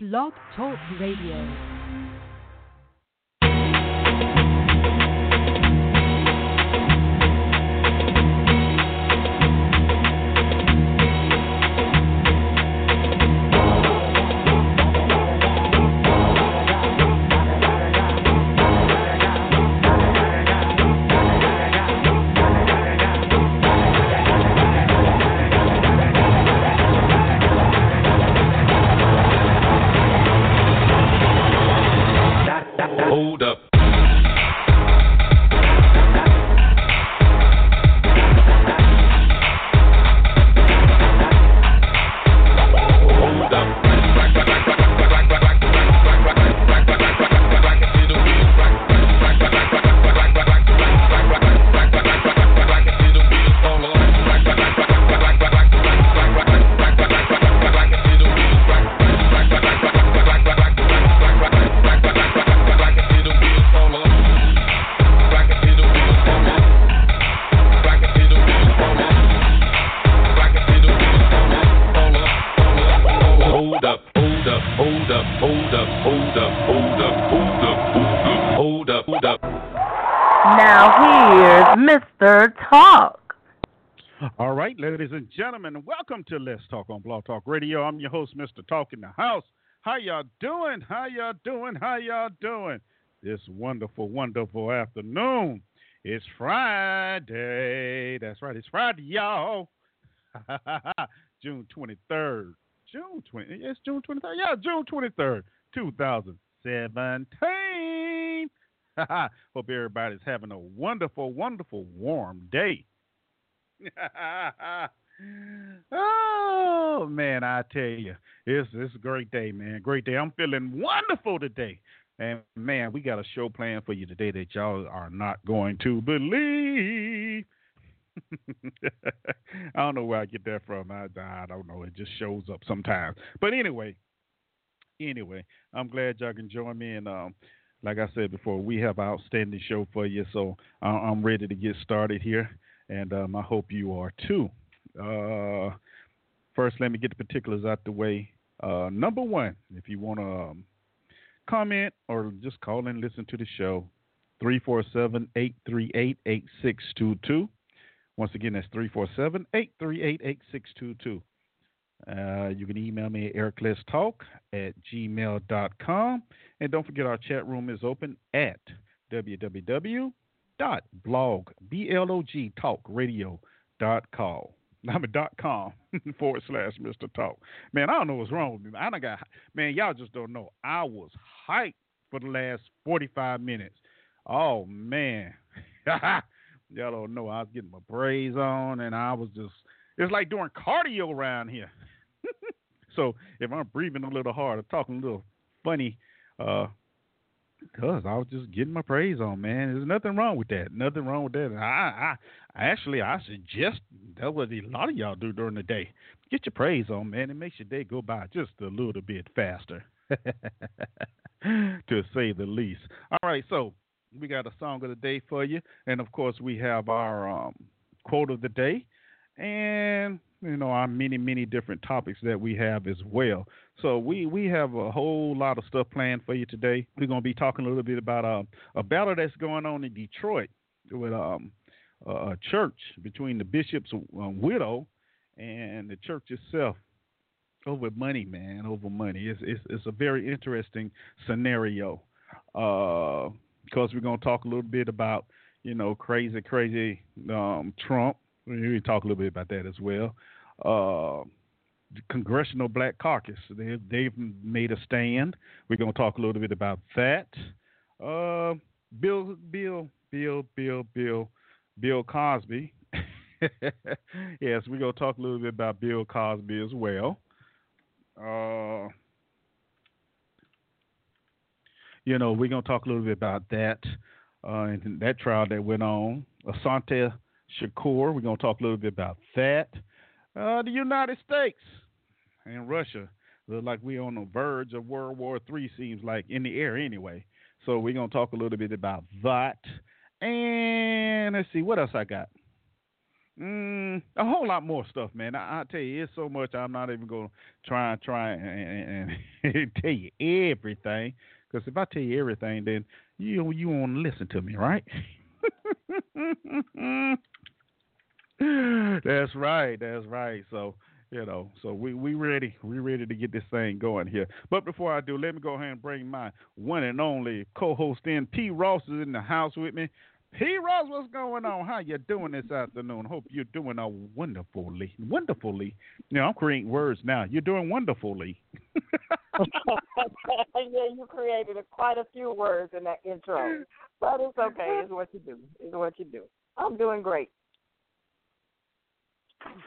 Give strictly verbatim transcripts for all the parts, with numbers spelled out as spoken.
Blog Talk Radio. Gentlemen, welcome to Let's Talk on Blog Talk Radio. I'm your host, Mister Talk in the House. How y'all doing? How y'all doing? How y'all doing? This wonderful, wonderful afternoon. It's Friday. That's right. It's Friday, y'all. June twenty-third. June twentieth. It's June twenty-third. Yeah, June twenty-third, two thousand seventeen. Hope everybody's having a wonderful, wonderful, warm day. Oh, man, I tell you, it's, it's a great day, man. Great day. I'm feeling wonderful today. And, man, we got a show planned for you today that y'all are not going to believe. I don't know where I get that from. I, I don't know. It just shows up sometimes. But anyway, anyway, I'm glad y'all can join me. And um, like I said before, we have an outstanding show for you. So I, I'm ready to get started here. And um, I hope you are, too. Uh, first, let me get the particulars out the way. Uh, number one, if you want to um, comment or just call and listen to the show, three four seven, eight three eight, eight six two two. Once again, that's three four seven, eight three eight, eight six two two. Uh, you can email me at eric less talk at gmail dot com. And don't forget our chat room is open at www. Dot blog b l o g talk radio dot com. I mean dot com forward slash Mister Talk. Man, I don't know what's wrong with me. I don't got man. Y'all just don't know. I was hyped for the last forty-five minutes. Oh man, y'all don't know. I was getting my braids on, and I was just. It's like doing cardio around here. So if I'm breathing a little hard or talking a little funny, uh. Because I was just getting my praise on, man. There's nothing wrong with that. Nothing wrong with that. And I, I, actually, I suggest that's what a lot of y'all do during the day. Get your praise on, man. It makes your day go by just a little bit faster, to say the least. All right, so we got a song of the day for you. And, of course, we have our um, quote of the day and, you know, our many, many different topics that we have as well. So we, we have a whole lot of stuff planned for you today. We're going to be talking a little bit about um, a battle that's going on in Detroit with um, a church between the bishop's um, widow and the church itself over money, man, over money. It's, it's, it's a very interesting scenario uh, because we're going to talk a little bit about, you know, crazy, crazy um, Trump. We talk a little bit about that as well. Uh, the Congressional Black Caucus, they, they've made a stand. We're going to talk a little bit about that. Uh, Bill, Bill, Bill, Bill, Bill, Bill Cosby. Yes, we're going to talk a little bit about Bill Cosby as well. Uh, you know, we're going to talk a little bit about that uh, and that trial that went on. Assata Shakur, we're going to talk a little bit about that. Uh, the United States and Russia look like we're on the verge of World War Three, seems like, in the air anyway. So we're going to talk a little bit about that. And let's see, what else I got? Mm, a whole lot more stuff, man. I, I tell you, it's so much. I'm not even going to try and try and, and, and tell you everything, because if I tell you everything, then you you won't listen to me, right? That's right. That's right. So you know, so we we ready. We ready to get this thing going here. But before I do, let me go ahead and bring my one and only co-host in. P. Ross is in the house with me. P. Ross, what's going on? How you doing this afternoon? Hope you're doing a wonderfully, wonderfully. You know, I'm creating words now. You're doing wonderfully. Yeah, you created a, quite a few words in that intro, but it's okay. It's what you do. It's what you do. I'm doing great.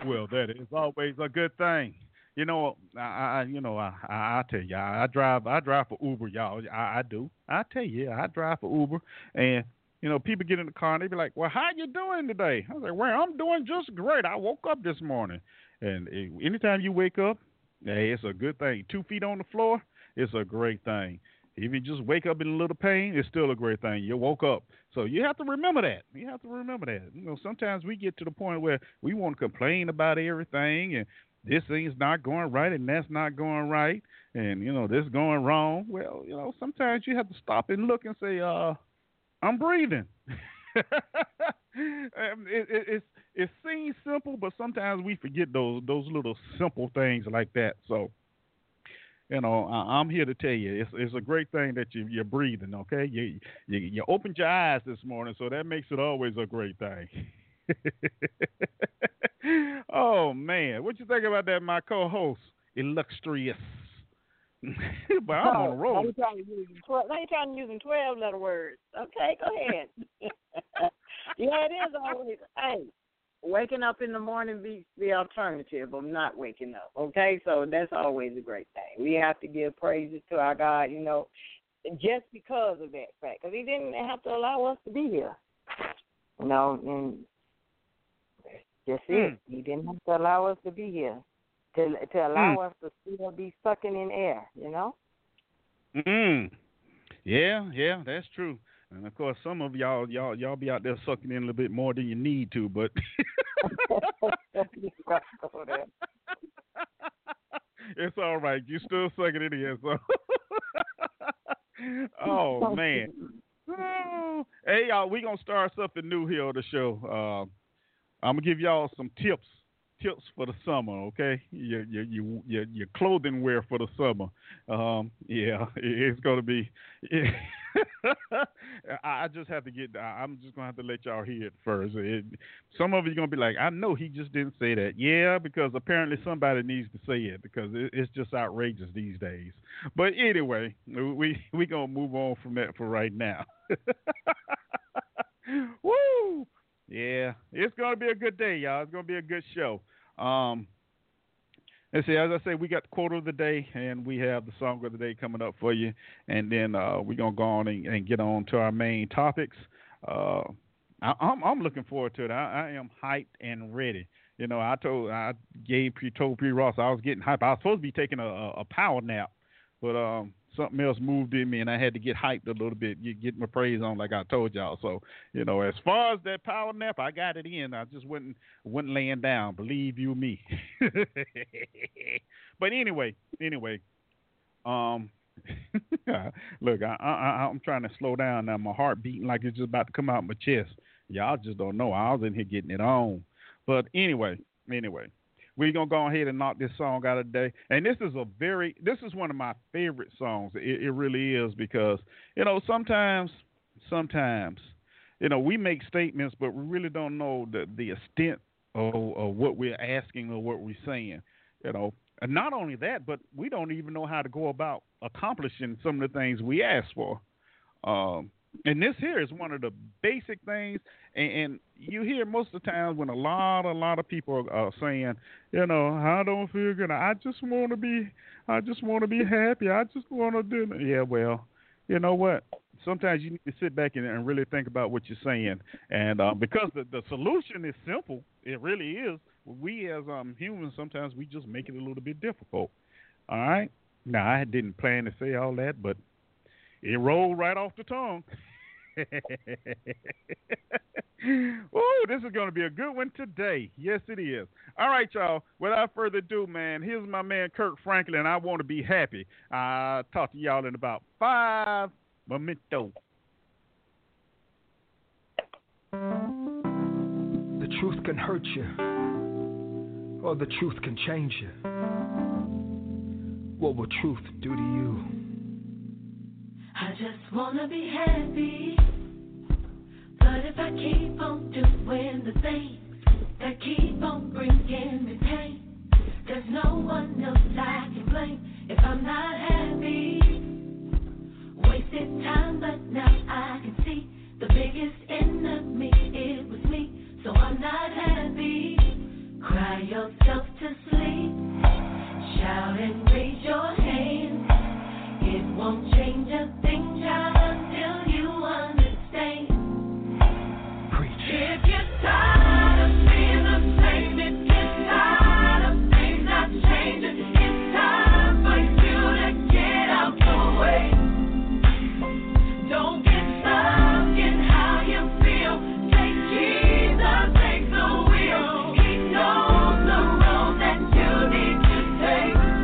Well, that is always a good thing. You know, I, I you know, I, I, I tell you, I, I drive, I drive for Uber, y'all. I, I do. I tell you, I drive for Uber, and you know, people get in the car and they be like, "Well, how you doing today?" I was like, "Well, I'm doing just great. I woke up this morning." And anytime you wake up, hey, it's a good thing. Two feet on the floor, it's a great thing. If you just wake up in a little pain, it's still a great thing. You woke up. So you have to remember that. You have to remember that. You know, sometimes we get to the point where we want to complain about everything, and this thing's not going right, and that's not going right, and, you know, this is going wrong. Well, you know, sometimes you have to stop and look and say, uh, I'm breathing. um, it, it, it's, it seems simple, but sometimes we forget those those little simple things like that. So, you know, I, I'm here to tell you, it's it's a great thing that you, you're breathing, okay? You, you you opened your eyes this morning, so that makes it always a great thing. Oh, man. What you think about that, my co-host, illustrious? But I'm on the road. Now you're trying to use twelve-letter words. Okay, go ahead. Yeah, it is always, hey, waking up in the morning be the alternative of not waking up, okay? So that's always a great thing. We have to give praises to our God, you know, just because of that fact, because he didn't have to allow us to be here. You know, and that's it. He didn't have to allow us to be here. To to allow mm. us to still be sucking in air, you know? Mm-hmm. Yeah, yeah, that's true. And, of course, some of y'all, y'all y'all be out there sucking in a little bit more than you need to, but... It's all right. You still sucking in air, so... Oh, man. Oh. Hey, y'all, we going to start something new here on the show. Uh, I'm going to give y'all some tips. Tips for the summer, okay? Your your your your clothing wear for the summer. Um, yeah, it's gonna be. It I just have to get. I'm just gonna have to let y'all hear it first. It, some of you gonna be like, I know he just didn't say that. Yeah, because apparently somebody needs to say it because it, it's just outrageous these days. But anyway, we we gonna move on from that for right now. Woo! Yeah, it's gonna be a good day, y'all. It's gonna be a good show. Um, let's see. As I say, we got the quote of the day, and we have the song of the day coming up for you, and then uh, we're gonna go on and, and get on to our main topics. Uh, I, I'm I'm looking forward to it. I, I am hyped and ready. You know, I told I gave told P. Ross I was getting hyped. I was supposed to be taking a, a power nap, but um. Something else moved in me, and I had to get hyped a little bit, you get my praise on like I told y'all. So, you know, as far as that power nap, I got it in. I just wasn't, wasn't laying down, believe you me. But anyway, anyway, um, look, I, I, I'm trying to slow down now. My heart beating like it's just about to come out my chest. Y'all just don't know. I was in here getting it on. But anyway, anyway. We're going to go ahead and knock this song out of the day. And this is a very, this is one of my favorite songs. It, it really is because, you know, sometimes, sometimes, you know, we make statements, but we really don't know the, the extent of, of what we're asking or what we're saying, you know. And not only that, but we don't even know how to go about accomplishing some of the things we ask for. Um, and this here is one of the basic things. And, and you hear most of the times when a lot, a lot of people are, are saying, you know, I don't feel good. I just want to be, I just want to be happy. I just want to do. Yeah, well, you know what? Sometimes you need to sit back and, and really think about what you're saying. And uh, because the, the solution is simple, it really is. We as um, humans, sometimes we just make it a little bit difficult. All right. Now, I didn't plan to say all that, but it rolled right off the tongue. Oh, this is going to be a good one today. Yes, it is. All right, y'all. Without further ado, man, here's my man Kirk Franklin. I want to be happy. I'll talk to y'all in about five momentos. The truth can hurt you, or the truth can change you. What will truth do to you? I just want to be happy, but if I keep on doing the things that keep on bringing me pain, there's no one else I can blame if I'm not happy. Wasted time, but now I can see the biggest enemy, it was me, so I'm not happy. Cry yourself to sleep, shout and raise your hands. It won't change a thing, child, until you understand. Preach. If you're tired.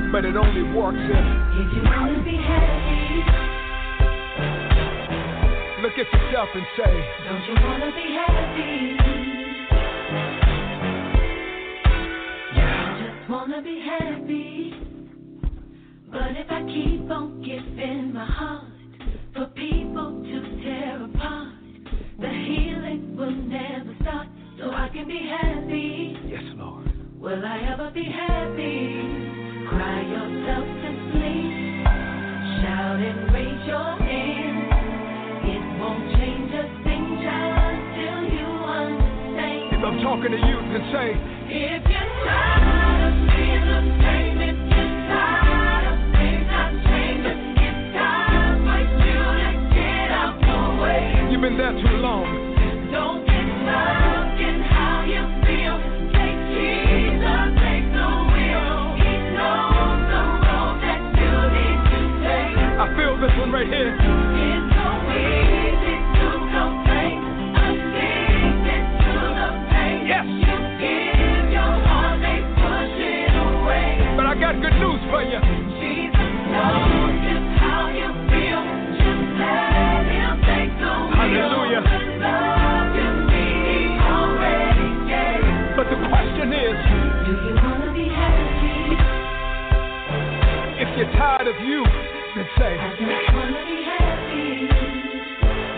But it only works if, if you want to be happy. Look at yourself and say, don't you want to be happy? Yeah. I just want to be happy. But if I keep on giving my heart for people to tear apart, the healing will never start, so I can be happy. Yes, Lord. Will I ever be happy? Cry yourself to sleep, shout and raise your hand. It won't change a thing, child, until you understand. If I'm talking to you, then say, if you're tired of being the same, if you're tired of things not changing, it's time for you to get out the way. You've been there too long. Don't get stuck in how you feel. Take Jesus, take the wheel. I feel this one right here. It's so easy to complain, addicted to the pain. Yes. You give your heart, they push it away. But I got good news for you. Jesus knows just how you feel. Just let him take the wheel. Hallelujah. The love you need, he already gave. But the question is, do you want to be happy? If you're tired of you, then say, I just wanna be happy.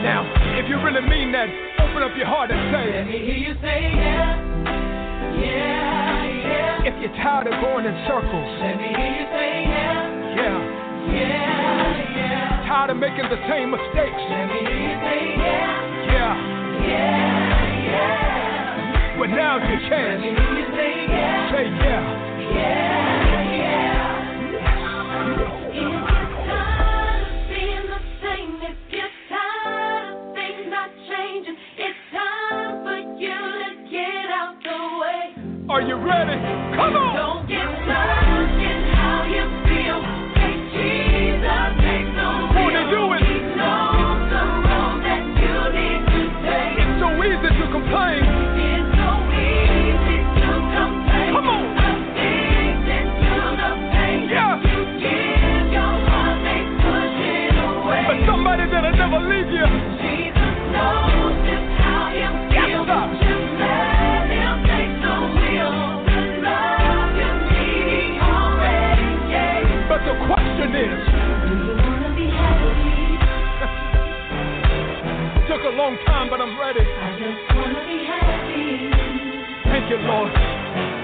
Now, if you really mean that, open up your heart and say, let me hear you say, yeah, yeah, yeah. If you're tired of going in circles, let me hear you say, yeah, yeah, yeah, yeah. Tired of making the same mistakes, let me hear you say, yeah, yeah, yeah, yeah. Well, now's your chance. Let me hear you say, yeah, say, yeah, yeah. Are you ready? Come on! Don't get stuck in how you feel. Take Jesus, take the wheel. When they do it, he knows the road that you need to take. It's so easy to complain. It's so easy to complain. Come on! Addicted to the pain. Yeah. You give your heart, they push it away. But somebody that'll never leave you. Jesus knows just how you feel. Yes, just let him take the wheel. The question is, do you want to be happy? Took a long time, but I'm ready. I just want to be happy. Thank you, Lord.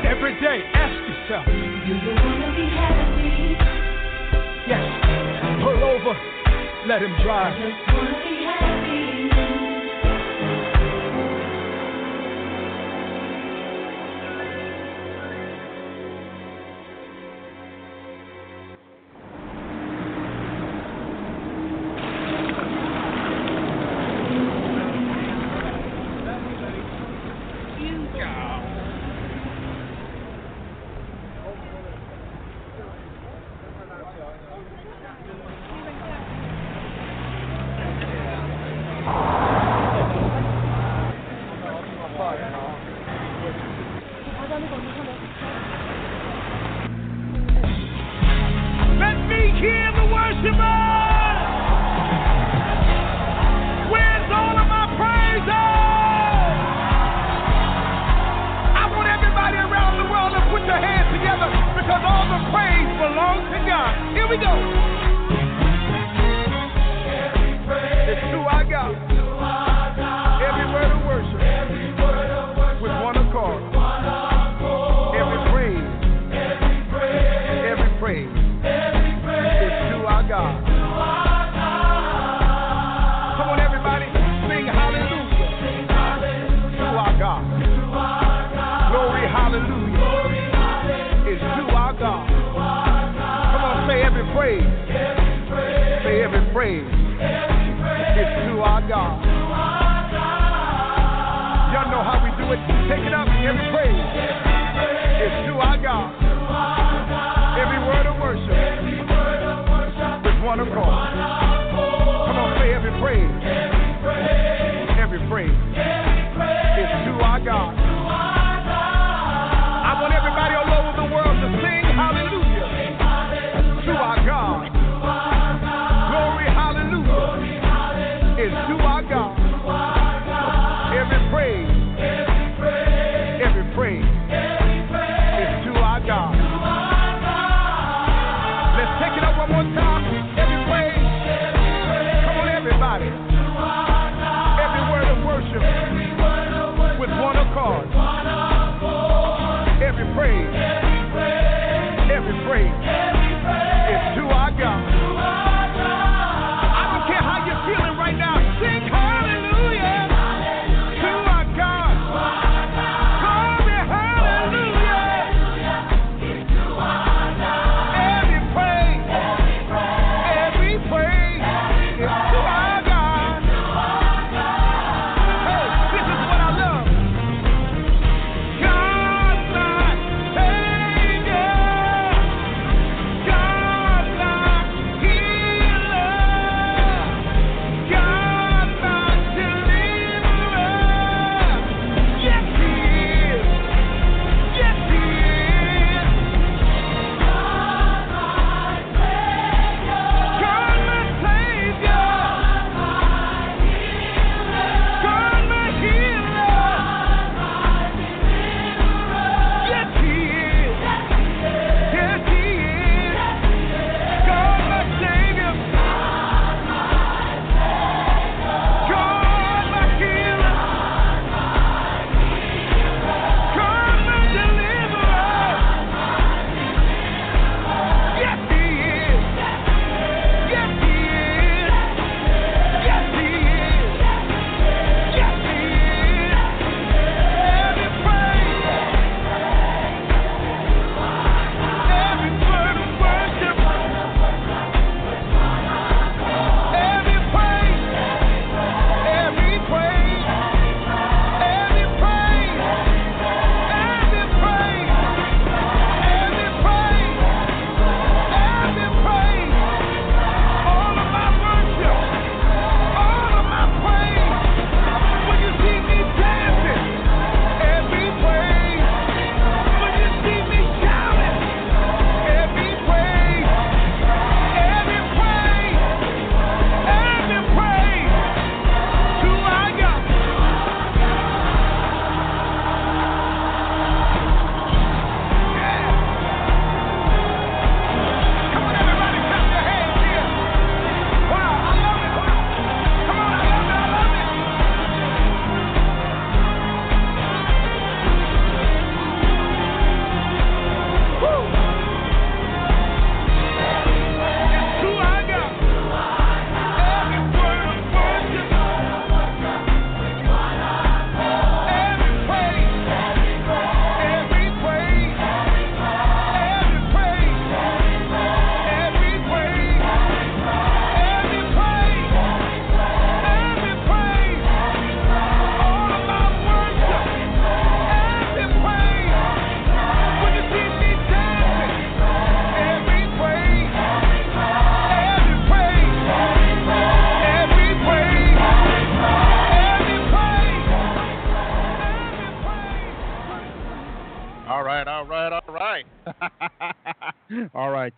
Every day, ask yourself, do you want to be happy? Yes. Pull over. Let him drive. I just want to be happy. Say every praise. Every praise is to our God. To our God. Y'all know how we do it. Take it up. Every praise, every praise is to our God. To our God. Every word of worship. Every word of worship with one accord. One accord. Come on, say every praise. Every praise. Every praise. Every praise is to our God. To our God. I want everybody all over the world to sing.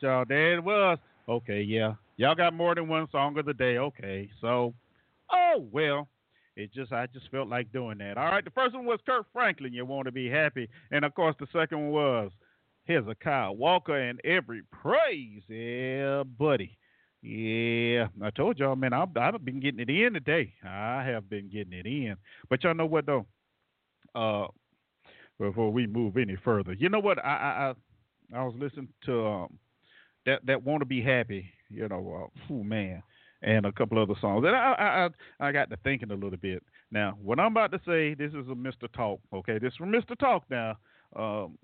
Y'all, there it was. Okay, yeah, y'all got more than one song of the day. Okay, so, oh well, it just I just felt like doing that. All right, the first one was Kirk Franklin, You Want to Be Happy, and of course the second one was Hezekiah Walker and Every Praise. Yeah, buddy. Yeah, I told y'all, man, I've, I've been getting it in today. I have been getting it in, but y'all know what though? Uh, before we move any further, you know what? I I I, I was listening to. Um, That that Want to Be Happy, you know, uh, oh man, and a couple other songs. And I, I I got to thinking a little bit. Now, what I'm about to say, this is a Mister Talk, okay? This is from Mister Talk now. Um,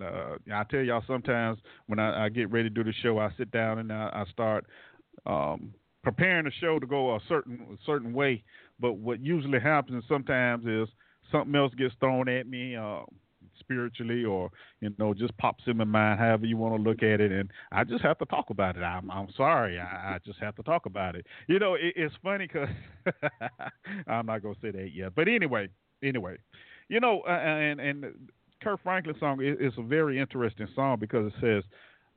uh, I tell y'all sometimes when I, I get ready to do the show, I sit down and I, I start um, preparing the show to go a certain a certain way, but what usually happens sometimes is something else gets thrown at me uh, spiritually, or you know, just pops in my mind, however you want to look at it, and I just have to talk about it. I'm I'm sorry, I, I just have to talk about it. You know, it, it's funny because I'm not gonna say that yet, but anyway, anyway, you know, uh, and and Kirk Franklin's song is, is a very interesting song because it says,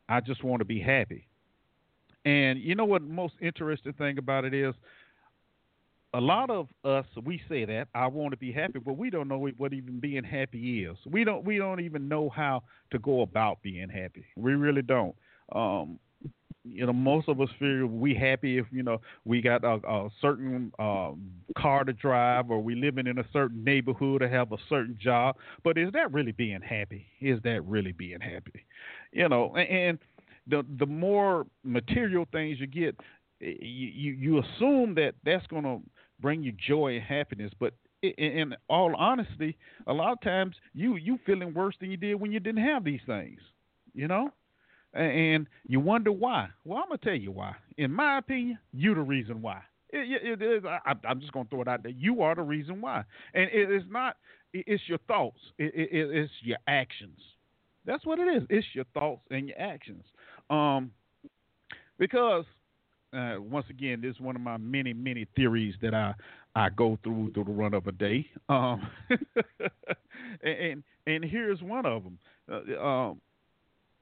"I just want to be happy." And you know what the most interesting thing about it is? A lot of us, we say that, I want to be happy, but we don't know what even being happy is. We don't we don't even know how to go about being happy. We really don't. Um, you know, most of us feel we happy if, you know, we got a, a certain uh, car to drive, or we living in a certain neighborhood or have a certain job. But is that really being happy? Is that really being happy? You know, and, and The the more material things you get, you you, you assume that that's going to bring you joy and happiness. But in, in all honesty, a lot of times you you feeling worse than you did when you didn't have these things, you know, and you wonder why. Well, I'm gonna tell you why. In my opinion, you the reason why. It, it, it is. I, I'm just gonna throw it out there. You are the reason why, and it is not. It's your thoughts. It, it, it's your actions. That's what it is. It's your thoughts and your actions. Um, because, uh, once again, this is one of my many, many theories that I, I go through through the run of a day. Um, and, and and here's one of them. Uh, um,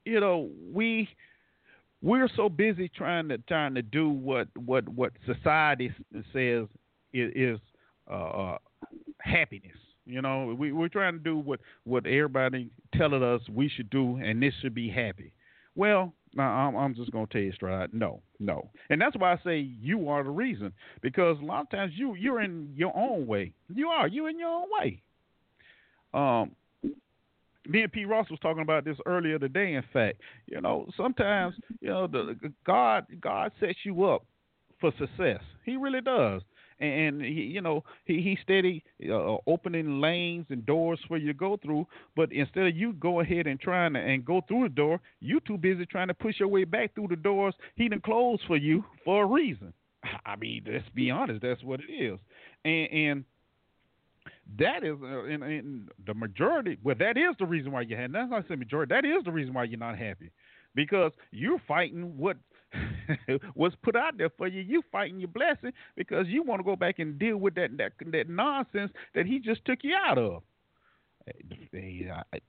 you know, we we're so busy trying to trying to do what what, what society says is, is uh, happiness. You know, we, we're trying to do what, what everybody telling us we should do, and this should be happy. Well, I'm, I'm just going to tell you straight out, no, no. And that's why I say you are the reason, because a lot of times you, you're in your own way. You are. You're in your own way. Um, me and P. Ross was talking about this earlier today, in fact. You know, sometimes, you know, the, God God sets you up for success. He really does. And, he, you know, he, he steady uh, opening lanes and doors for you to go through. But instead of you go ahead and trying to and go through the door, you too busy trying to push your way back through the doors he done closed for you for a reason. I mean, let's be honest. That's what it is. And, and that is uh, and, and the majority. Well, that is the reason why you're happy. That's not the majority. That is the reason why you're not happy, because you're fighting what what's put out there for you. You fighting your blessing because you want to go back and deal with that that, that nonsense that he just took you out of. Hey, I,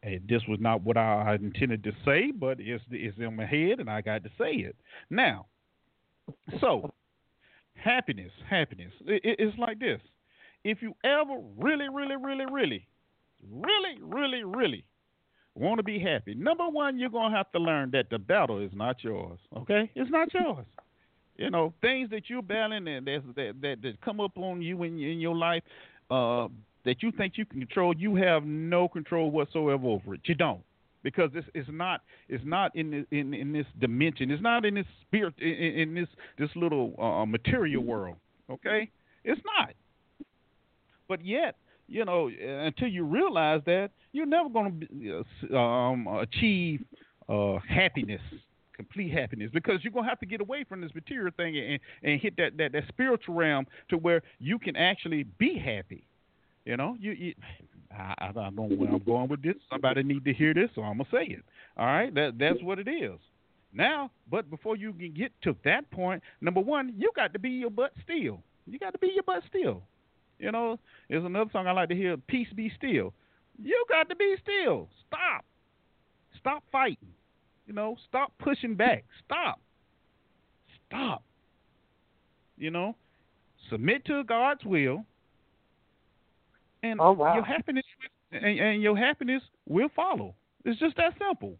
hey, this was not what I, I intended to say, but it's it's in my head and I got to say it now. So, happiness, happiness. It, it, it's like this: if you ever really, really, really, really, really, really, really want to be happy, number one, you're going to have to learn that the battle is not yours, okay? It's not yours. You know, things that you're battling and that, that, that come up on you in, in your life uh, that you think you can control, you have no control whatsoever over it. You don't, because it's, it's not it's not in, the, in in this dimension. It's not in this spirit, in, in this, this little uh, material world, okay? It's not. But yet, you know, until you realize that, you're never going to um, achieve uh, happiness, complete happiness, because you're going to have to get away from this material thing and, and hit that, that, that spiritual realm to where you can actually be happy. You know, you, you I, I don't know where I'm going with this. Somebody need to hear this, so I'm going to say it. All right, that that's what it is. Now, but before you can get to that point, number one, you got to be your butt still. You got to be your butt still. You know, there's another song I like to hear, Peace Be Still. You got to be still. Stop. Stop fighting. You know, stop pushing back. Stop. Stop. You know, submit to God's will, and oh, wow. your happiness and, and your happiness will follow. It's just that simple.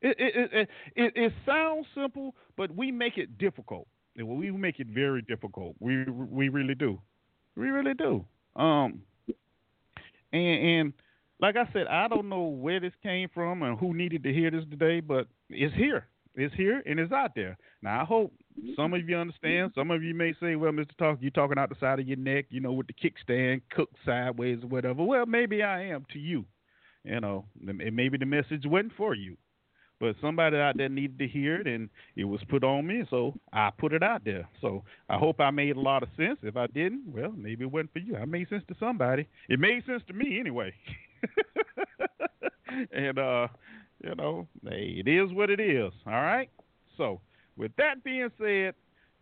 It it, it it it sounds simple, but we make it difficult. We make it very difficult. We we really do. We really do. Um, and, and like I said, I don't know where this came from and who needed to hear this today, but it's here. It's here and it's out there. Now, I hope some of you understand. Some of you may say, well, Mister Talk, you're talking out the side of your neck, you know, with the kickstand, cooked sideways or whatever. Well, maybe I am to you. You know, and maybe the message wasn't for you. but somebody out there needed to hear it, and it was put on me, so I put it out there. So I hope I made a lot of sense. If I didn't, well, maybe it wasn't for you. I made sense to somebody. It made sense to me anyway. And, uh, you know, hey, it is what it is, all right? So with that being said,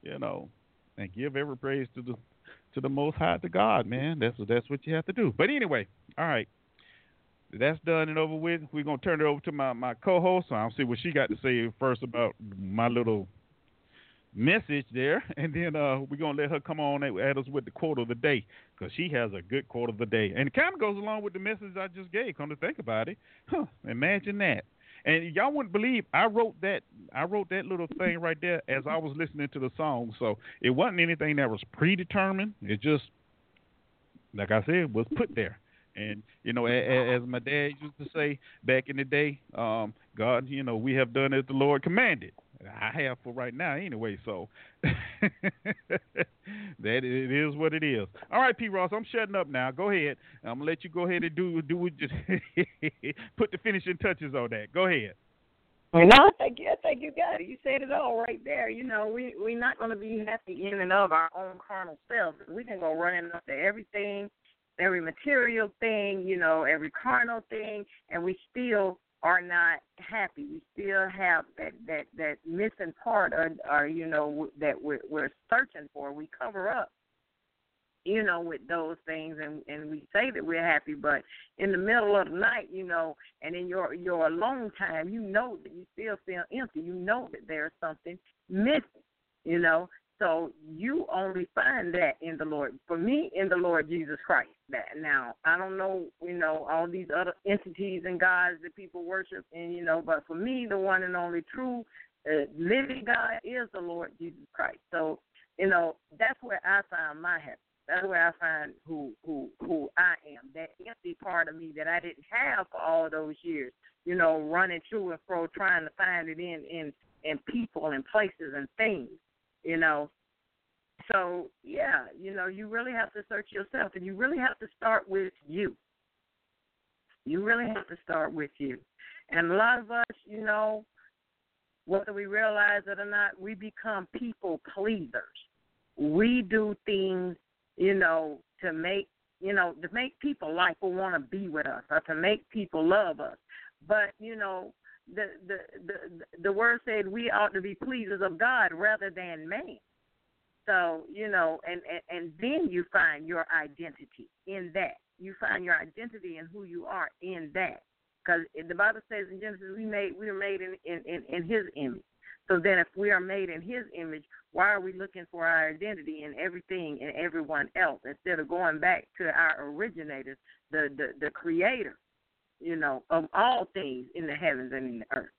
you know, and give every praise to the to the Most High, to God, man. That's, that's what you have to do. But anyway, all right. That's done and over with. We're going to turn it over to my, my co-host. I'll see what she got to say first about my little message there. And then uh, we're going to let her come on at us with the quote of the day, because she has a good quote of the day. And it kind of goes along with the message I just gave. Come to think about it. Huh, imagine that. And y'all wouldn't believe I wrote that I wrote that little thing right there as I was listening to the song. So it wasn't anything that was predetermined. It just, like I said, was put there. And, you know, as my dad used to say back in the day, um, God, you know, we have done as the Lord commanded. I have for right now anyway, so that it is what it is. All right, P. Ross, I'm shutting up now. Go ahead. I'm going to let you go ahead and do, do just put the finishing touches on that. Go ahead. Well, no, thank you. I think you got it. You said it all right there. You know, we, we're not going to be happy in and of our own carnal selves. We can go running up to everything, every material thing, you know, every carnal thing, and we still are not happy. We still have that, that, that missing part or, or, you know, that we're, we're searching for. We cover up, you know, with those things, and, and we say that we're happy, but in the middle of the night, you know, and in your, your alone time, you know that you still feel empty. You know that there's something missing, you know. So you only find that in the Lord. For me, in the Lord Jesus Christ. That now, I don't know, you know, all these other entities and gods that people worship, and you know, but for me, the one and only true uh, living God is the Lord Jesus Christ. So, you know, that's where I find my happiness. That's where I find who who who I am. That empty part of me that I didn't have for all those years. You know, running to and fro, trying to find it in in in people and places and things. You know, so, yeah, you know, you really have to search yourself, and you really have to start with you. You really have to start with you. And a lot of us, you know, whether we realize it or not, we become people pleasers. We do things, you know, to make, you know, to make people like or want to be with us or to make people love us. But, you know, The, the the the word said we ought to be pleasers of God rather than man. So, you know, and, and, and then you find your identity in that. You find your identity in who you are in that. Because the Bible says in Genesis we made we were made in, in, in, in his image. So then if we are made in his image, why are we looking for our identity in everything and everyone else instead of going back to our originators, the the, the creator, you know, of all things in the heavens and in the earth,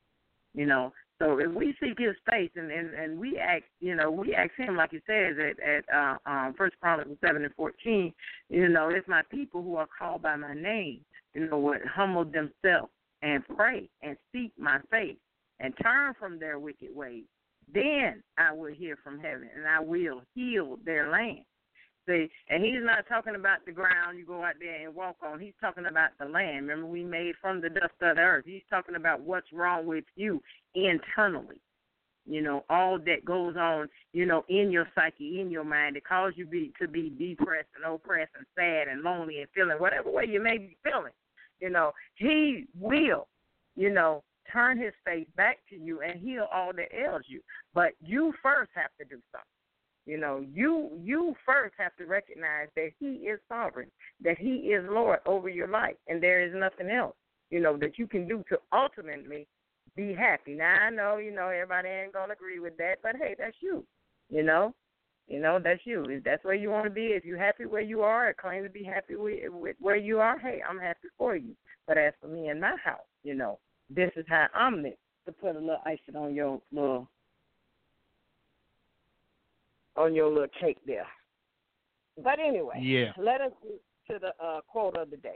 you know. So if we seek his face and, and, and we act, you know, we ask him, like he says at, at uh, um, First Chronicles seven and fourteen, you know, if my people who are called by my name, you know, would humble themselves and pray and seek my face and turn from their wicked ways, then I will hear from heaven and I will heal their land. See, and he's not talking about the ground you go out there and walk on. He's talking about the land. Remember, we made from the dust of the earth. He's talking about what's wrong with you internally. You know, all that goes on, you know, in your psyche, in your mind, that causes you be, to be depressed and oppressed and sad and lonely and feeling whatever way you may be feeling. You know, he will, you know, turn his face back to you and heal all that ails you. But you first have to do something. You know, you you first have to recognize that he is sovereign, that he is Lord over your life, and there is nothing else, you know, that you can do to ultimately be happy. Now, I know, you know, everybody ain't going to agree with that, but, hey, that's you, you know. You know, that's you. If that's where you want to be, if you're happy where you are or claim to be happy with, with where you are, hey, I'm happy for you. But as for me and my house, you know, this is how I'm meant to put a little icing on your little on your little cake there. But anyway, yeah. Let us get to the uh, quote of the day.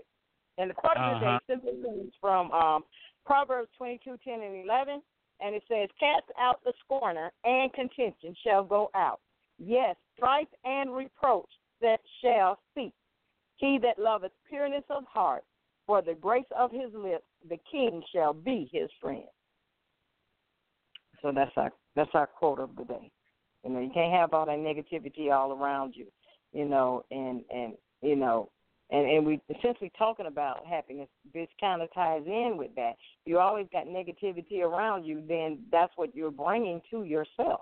And the quote uh-huh. of the day simply comes from um, Proverbs twenty-two, ten, and eleven, and it says, cast out the scorner, and contention shall go out. Yes, strife and reproach that shall cease. He that loveth pureness of heart, for the grace of his lips, the king shall be his friend. So that's our that's our quote of the day. You know, you can't have all that negativity all around you. You know, and and you know, and and we since we're talking about happiness, this kind of ties in with that. If you always got negativity around you, then that's what you're bringing to yourself.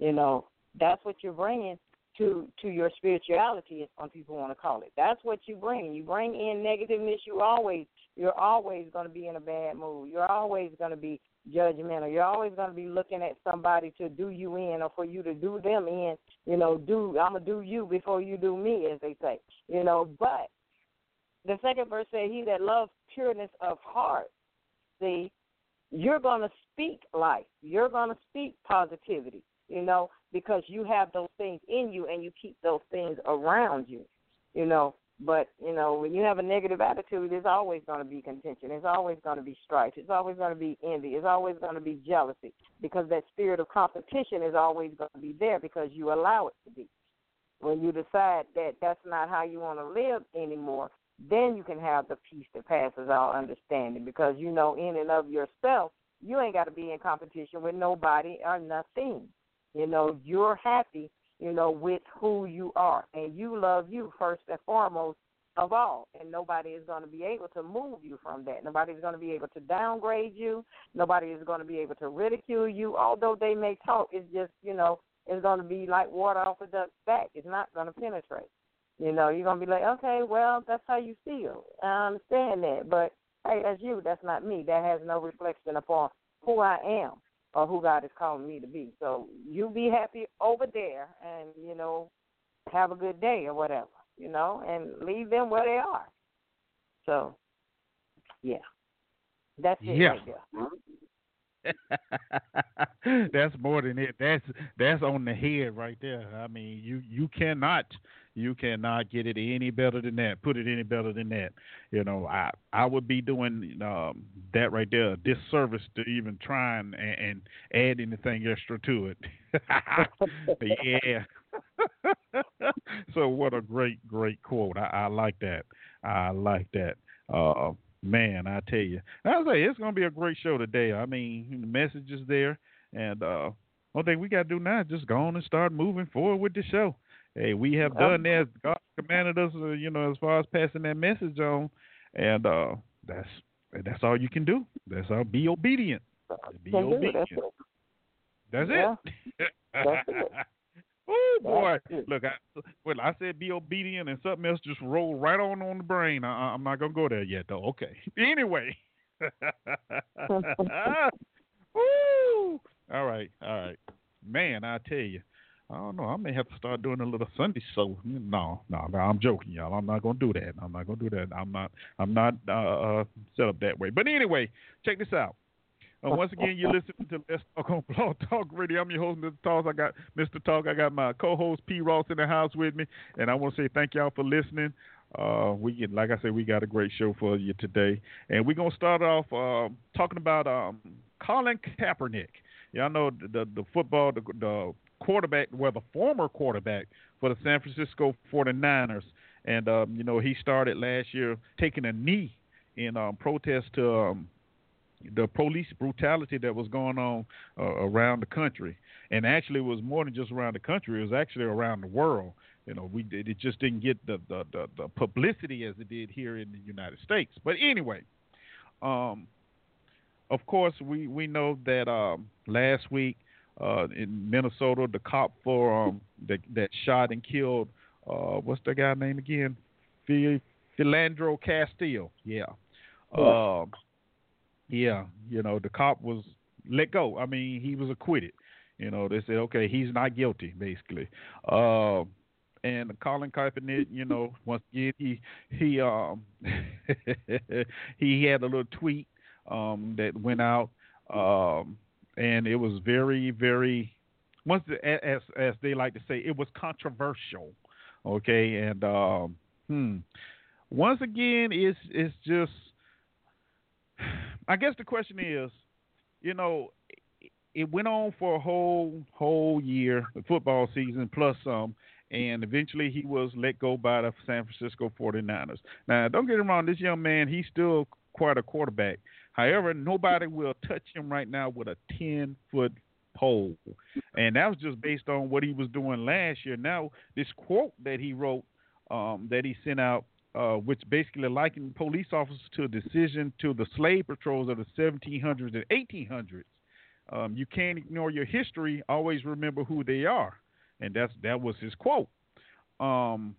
You know, that's what you're bringing to to your spirituality, as some people want to call it. That's what you bring. You bring in negativeness. You always you're always going to be in a bad mood. You're always going to be judgmental. You're always going to be looking at somebody to do you in, or for you to do them in. You know, do I'm gonna do you before you do me, as they say. You know, but the second verse says, "He that loves pureness of heart," see, you're going to speak life. You're going to speak positivity. You know, because you have those things in you, and you keep those things around you. You know, but you know, when you have a negative attitude, there's always going to be contention. There's always going to be strife. It's always going to be envy. It's always going to be jealousy, because that spirit of competition is always going to be there, because you allow it to be. When you decide that that's not how you want to live anymore, then you can have the peace that passes all understanding, because you know in and of yourself, you ain't got to be in competition with nobody or nothing. You know, you're happy, you know, with who you are. And you love you first and foremost of all. And nobody is going to be able to move you from that. Nobody is going to be able to downgrade you. Nobody is going to be able to ridicule you. Although they may talk, it's just, you know, it's going to be like water off a duck's back. It's not going to penetrate. You know, you're going to be like, okay, well, that's how you feel. I understand that. But, hey, that's you. That's not me. That has no reflection upon who I am, or who God is calling me to be. So you be happy over there, and, you know, have a good day or whatever, you know, and leave them where they are. So, yeah. That's it. Yeah. Right. That's more than it. That's that's on the head right there. I mean, you, you cannot you cannot get it any better than that, put it any better than that. You know, I, I would be doing um, that right there a disservice to even try and, and add anything extra to it. Yeah. So what a great, great quote. I, I like that. I like that. Uh, man, I tell you. I was like, it's going to be a great show today. I mean, the message is there. And uh, one thing we got to do now is just go on and start moving forward with the show. Hey, we have done that. God commanded us, you know, as far as passing that message on, and uh, that's that's all you can do. That's all. Be obedient. Be can obedient. Do. That's it. That's yeah. it. Oh boy! It. Look, I, well, I said be obedient, and something else just rolled right on on the brain. I, I'm not gonna go there yet, though. Okay. Anyway. Woo! All right, all right, man. I tell you. I don't know. I may have to start doing a little Sunday show. No, no, no, I'm joking, y'all. I'm not gonna do that. I'm not gonna do that. I'm not. I'm not uh, uh, set up that way. But anyway, check this out. Uh, once again, you're listening to Let's Talk on Blog Talk Radio. I'm your host, Mister Talk. I got Mister Talk. I got my co-host P. Ross in the house with me, and I want to say thank y'all for listening. Uh, we get, like I said, we got a great show for you today, and we're gonna start off uh, talking about um, Colin Kaepernick. Y'all know the the, the football the, the quarterback, well, the former quarterback for the San Francisco forty-niners. And, um, you know, he started last year taking a knee in um, protest to um, the police brutality that was going on uh, around the country. And actually, it was more than just around the country. It was actually around the world. You know, we did, it just didn't get the, the, the, the publicity as it did here in the United States. But anyway, um, of course, we, we know that um, last week, Uh, in Minnesota, the cop for um, that, that shot and killed uh, what's that guy's name again? Phil, Philando Castile. Yeah, uh, yeah. You know, the cop was let go. I mean, he was acquitted. You know, they said, okay, he's not guilty, basically. Uh, and Colin Kaepernick, you know, once again, he he um, he had a little tweet um, that went out. Um, And it was very, very, once the, as as they like to say, it was controversial, okay. And um, hmm, once again, it's it's just, I guess the question is, you know, it, it went on for a whole whole year, the football season plus some, and eventually he was let go by the San Francisco forty-niners. Now, don't get me wrong, this young man, he's still quite a quarterback. However, nobody will touch him right now with a ten-foot poll. And that was just based on what he was doing last year. Now, this quote that he wrote, um, that he sent out, uh, which basically likened police officers to a decision to the slave patrols of the seventeen hundreds and eighteen hundreds. Um, you can't ignore your history. Always remember who they are. And that's that was his quote. Um,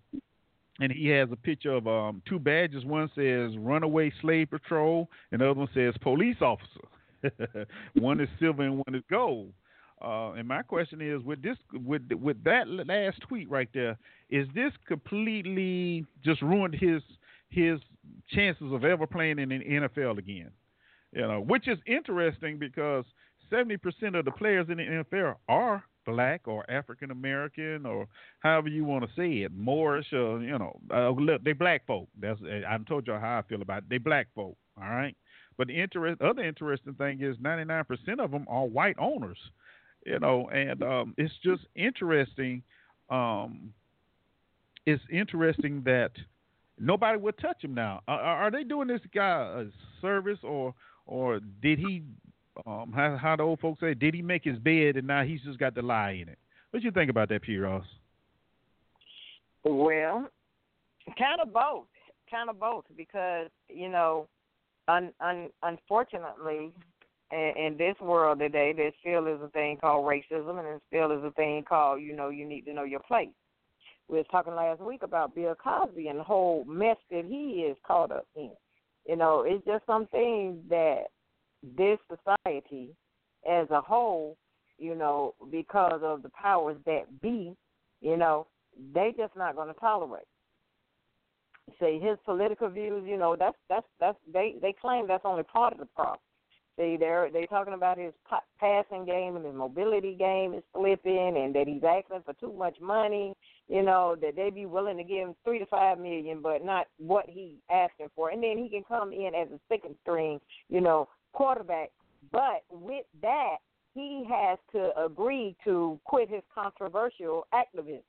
and he has a picture of um, two badges. One says runaway slave patrol, and the other one says police officer. One is silver and one is gold. Uh, and my question is, with this, with with that last tweet right there, is this completely just ruined his his chances of ever playing in the N F L again? You know, which is interesting because seventy percent of the players in the N F L are black or African American or however you want to say it, Moorish, or, you know, uh, look, they black folk. That's I told y'all how I feel about it. They black folk, all right. But the interest, other interesting thing is ninety-nine percent of them are white owners, you know, and um, it's just interesting. Um, it's interesting that nobody will touch him now. Are, are they doing this guy a service, or or did he? Um, how, how the old folks say, did he make his bed and now he's just got to lie in it? What you think about that, P. Ross? Well, kind of both, kind of both, because, you know, un, un, unfortunately, in, in this world today, there still is a thing called racism, and there still is a thing called, you know, you need to know your place. We were talking last week about Bill Cosby and the whole mess that he is caught up in. You know, it's just something that this society as a whole, you know, because of the powers that be, you know, they just not going to tolerate. See, his political views, you know, that's that's that's they, they claim that's only part of the problem. See, they're they talking about his passing game and his mobility game is slipping, and that he's asking for too much money. You know, that they be willing to give him three to five million, but not what he's asking for, and then he can come in as a second string, you know, quarterback. But with that, he has to agree to quit his controversial activism.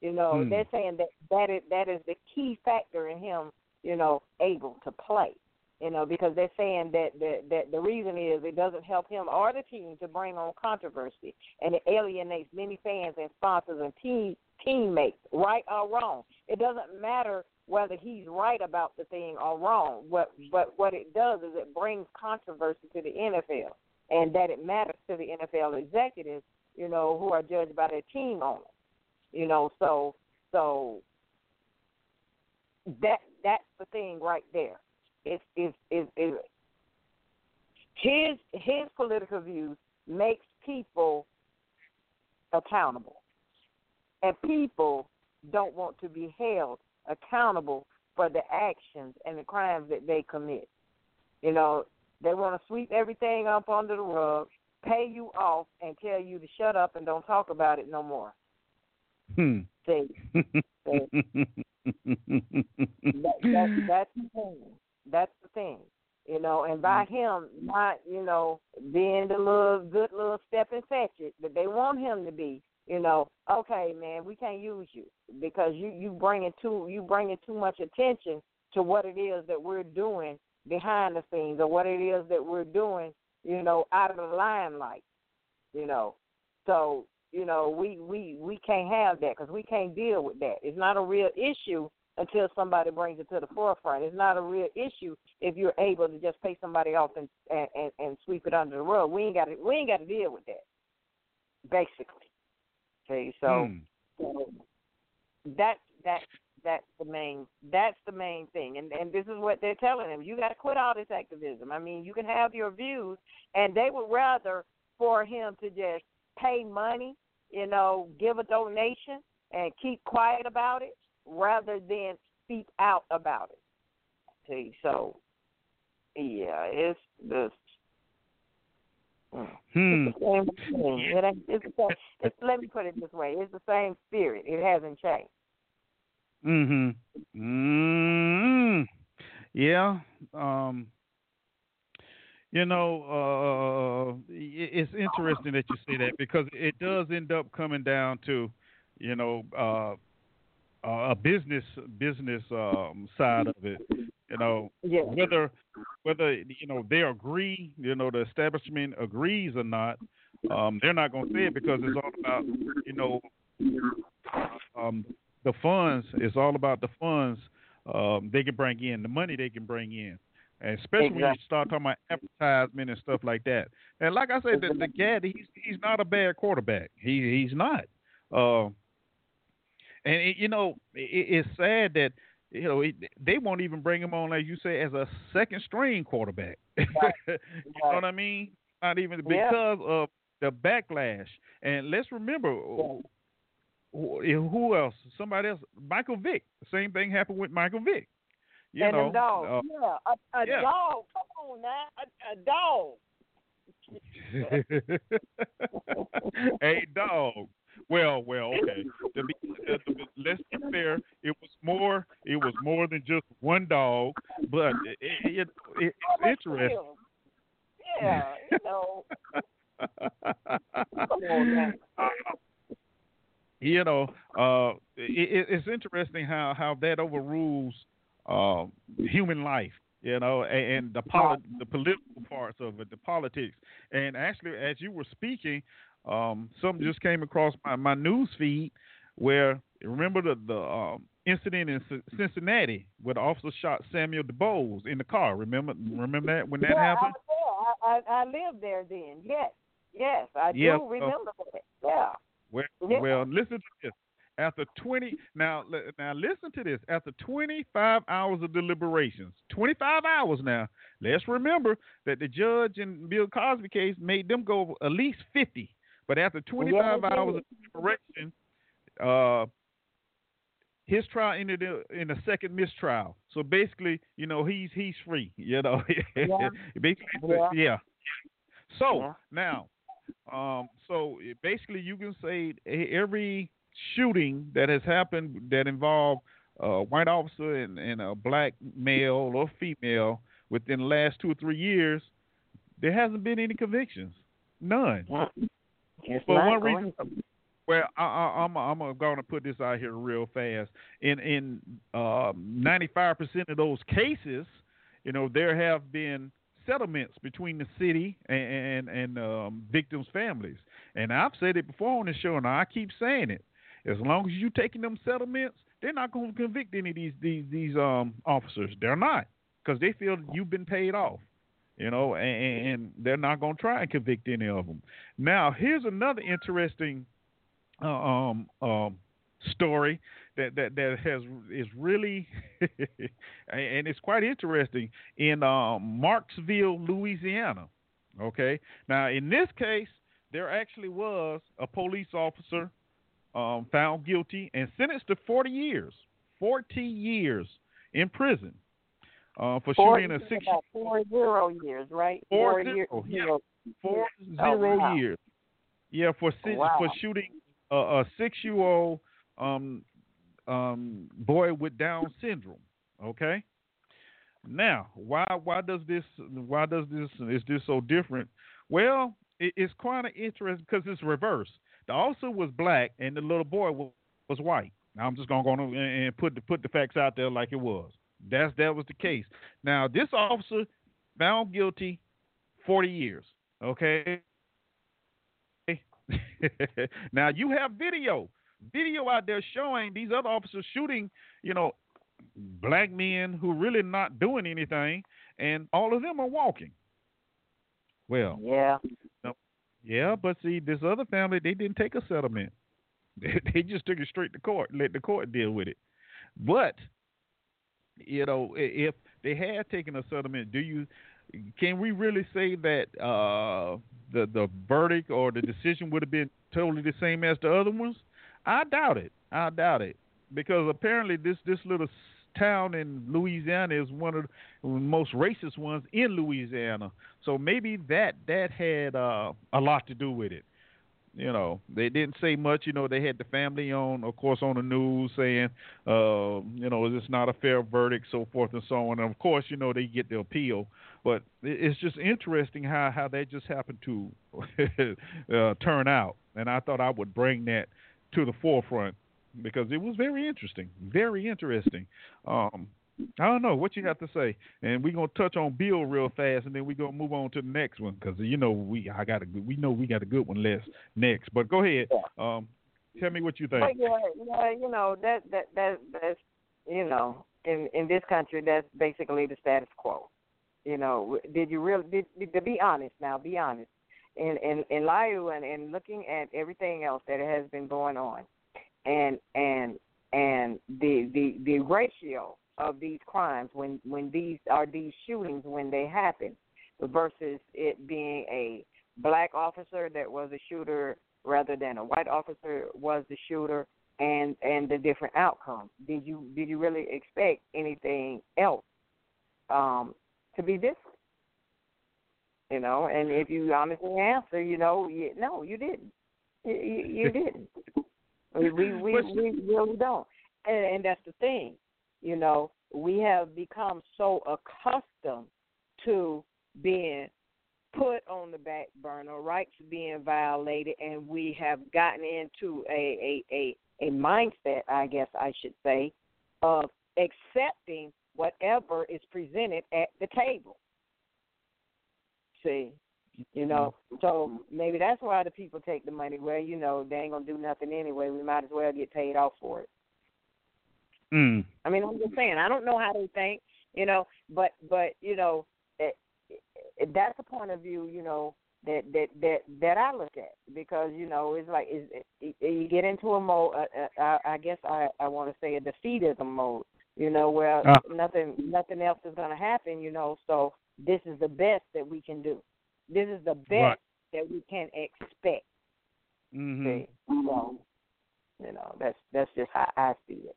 You know, mm. they're saying that that is, that is the key factor in him, you know, able to play. You know, because they're saying that, that, that the reason is it doesn't help him or the team to bring on controversy, and it alienates many fans and sponsors and team, teammates, right or wrong. It doesn't matter whether he's right about the thing or wrong. What, but what it does is it brings controversy to the N F L, and that it matters to the N F L executives, you know, who are judged by their team owners. You know, so so that that's the thing right there. It's, it's, it's, it's, his his political views makes people accountable, and people don't want to be held accountable for the actions and the crimes that they commit. You know, they want to sweep everything up under the rug, pay you off, and tell you to shut up and don't talk about it no more. Hmm. See, so, that, that, that's the thing. That's the thing, you know, and by him not, you know, being the little good little step and fetch it that they want him to be, you know, okay, man, we can't use you because you you bringing too you bringing too much attention to what it is that we're doing behind the scenes, or what it is that we're doing, you know, out of the limelight, you know. So, you know, we we we can't have that because we can't deal with that. It's not a real issue until somebody brings it to the forefront. It's not a real issue if you're able to just pay somebody off and and, and sweep it under the rug. We ain't got to, we ain't got to deal with that, basically. Okay, so hmm. so that's that's that's the main that's the main thing, and and this is what they're telling him: you got to quit all this activism. I mean, you can have your views, and they would rather for him to just pay money, you know, give a donation, and keep quiet about it, rather than speak out about it. See, so yeah, it's the hmm. It's the same thing. It ain't, it's the same, it's, let me put it this way: it's the same spirit. It hasn't changed. Mm-hmm. Mm-hmm. Yeah. Um. You know, uh, it's interesting that you say that, because it does end up coming down to, you know, uh. Uh, a business business um, side of it, you know, yeah. whether whether you know they agree, you know, the establishment agrees or not, Um, they're not going to say it because it's all about, you know, um, the funds. It's all about the funds um, they can bring in, the money they can bring in, and especially exactly. when you start talking about advertisement and stuff like that. And like I said, the, the Gad, he's, he's not a bad quarterback. He, he's not. Uh, and, it, you know, it, it's sad that, you know, it, they won't even bring him on, like you say, as a second-string quarterback. Right. you right. know what I mean? Not even because yeah. of the backlash. And let's remember, yeah. who, who else? Somebody else. Michael Vick. The same thing happened with Michael Vick. You and know, a dog. Uh, yeah, a, a yeah. dog. Come on now. A, a dog. a dog. Well, well, okay. The, the, the, let's be fair. It was more. It was more than just one dog, but it, it, it, it's interesting. Yeah, you know. Come on, man. You know, uh, it, it's interesting how, how that overrules uh, human life. You know, and, and the poli- the political parts of it, the politics, and actually, as you were speaking. Um, something just came across my, my news feed where, remember the, the um, incident in C- Cincinnati where the officer shot Samuel DuBose in the car. Remember remember that when that yeah, happened? I, I, I lived there then. Yes. Yes. I yes. do remember uh, that. Yeah. Well, yeah. well, listen to this. After twenty now, now listen to this. After twenty-five hours of deliberations, twenty-five hours now, let's remember that the judge in Bill Cosby case made them go at least fifty. But after twenty-five yeah, hours of deliberation, uh, his trial ended in a second mistrial. So basically, you know, he's he's free. You know, yeah. yeah. yeah. So yeah. now, um, so basically, you can say every shooting that has happened that involved a white officer and, and a black male or female within the last two or three years, there hasn't been any convictions, none. Yeah. It's for one reason, well, I, I, I'm I'm going to put this out here real fast. In in uh, ninety-five percent of those cases, you know, there have been settlements between the city and and, and um, victims' families. And I've said it before on the show, and I keep saying it. As long as you're taking them settlements, they're not going to convict any of these these these um officers. They're not, because they feel you've been paid off. You know, and, and they're not going to try and convict any of them. Now, here's another interesting uh, um, um, story that, that, that has is really, and it's quite interesting, in um, MARKSVILLE, LOUISIANA. Okay? Now, in this case, there actually was a police officer um, found guilty and sentenced to forty years, forty years in prison. Uh, for four shooting a six four zero years, right? Four, four zero, year, yeah. Four zero oh, wow. years. Yeah, for si- wow. for shooting a, a six-year-old um, um, boy with Down syndrome. Okay. Now, why why does this why does this is this so different? Well, it, it's quite an interesting because it's reversed. The officer was black and the little boy was, was white. Now, I'm just gonna go and put the, put the facts out there like it was. That's that was the case. Now this officer found guilty, forty years. Okay. Now you have video, video out there showing these other officers shooting, you know, black men who really not doing anything, and all of them are walking. Well, yeah, no, yeah, but see, this other family, they didn't take a settlement. They, they just took it straight to court, let the court deal with it. But you know, if they had taken a settlement, do you? Can we really say that uh, the the verdict or the decision would have been totally the same as the other ones? I doubt it. I doubt it because apparently this this little town in Louisiana is one of the most racist ones in Louisiana. So maybe that that had uh, a lot to do with it. You know, they didn't say much. You know, they had the family on, of course, on the news saying, uh, you know, it's not a fair verdict, so forth and so on. And, of course, you know, they get the appeal. But it's just interesting how, how that just happened to uh, turn out. And I thought I would bring that to the forefront because it was very interesting, very interesting. Um, I don't know what you have to say, and we're gonna touch on Bill real fast, and then we're gonna move on to the next one because you know we I got a we know we got a good one left next. But go ahead, um, tell me what you think. Yeah, yeah, you know that that that that's you know in in this country that's basically the status quo. You know, did you really? Did, did, to be honest now, be honest, in in in light of and, and looking at everything else that has been going on, and and and the the the ratio of these crimes when, when these are these shootings when they happen versus it being a black officer that was a shooter rather than a white officer was the shooter and, and the different outcomes. Did you did you really expect anything else um, to be different? You know, and if you honestly answer, you know, you, no, you didn't. You, you, you didn't. We, we, we, we really don't. And, and that's the thing. You know, we have become so accustomed to being put on the back burner, rights being violated, and we have gotten into a, a, a, a mindset, I guess I should say, of accepting whatever is presented at the table. See, you know, so maybe that's why the people take the money. Well, you know, they ain't going to do nothing anyway. We might as well get paid off for it. Mm. I mean, I'm just saying, I don't know how they think, you know, but, but you know, it, it, that's a point of view, you know, that, that, that, that I look at because, you know, it's like it's, it, it, you get into a mode, uh, I, I guess I, I want to say a defeatism mode, you know, where ah. nothing nothing else is going to happen, you know, so this is the best that we can do. This is the best right. that we can expect. Mm-hmm. So, you know, that's, that's just how I see it.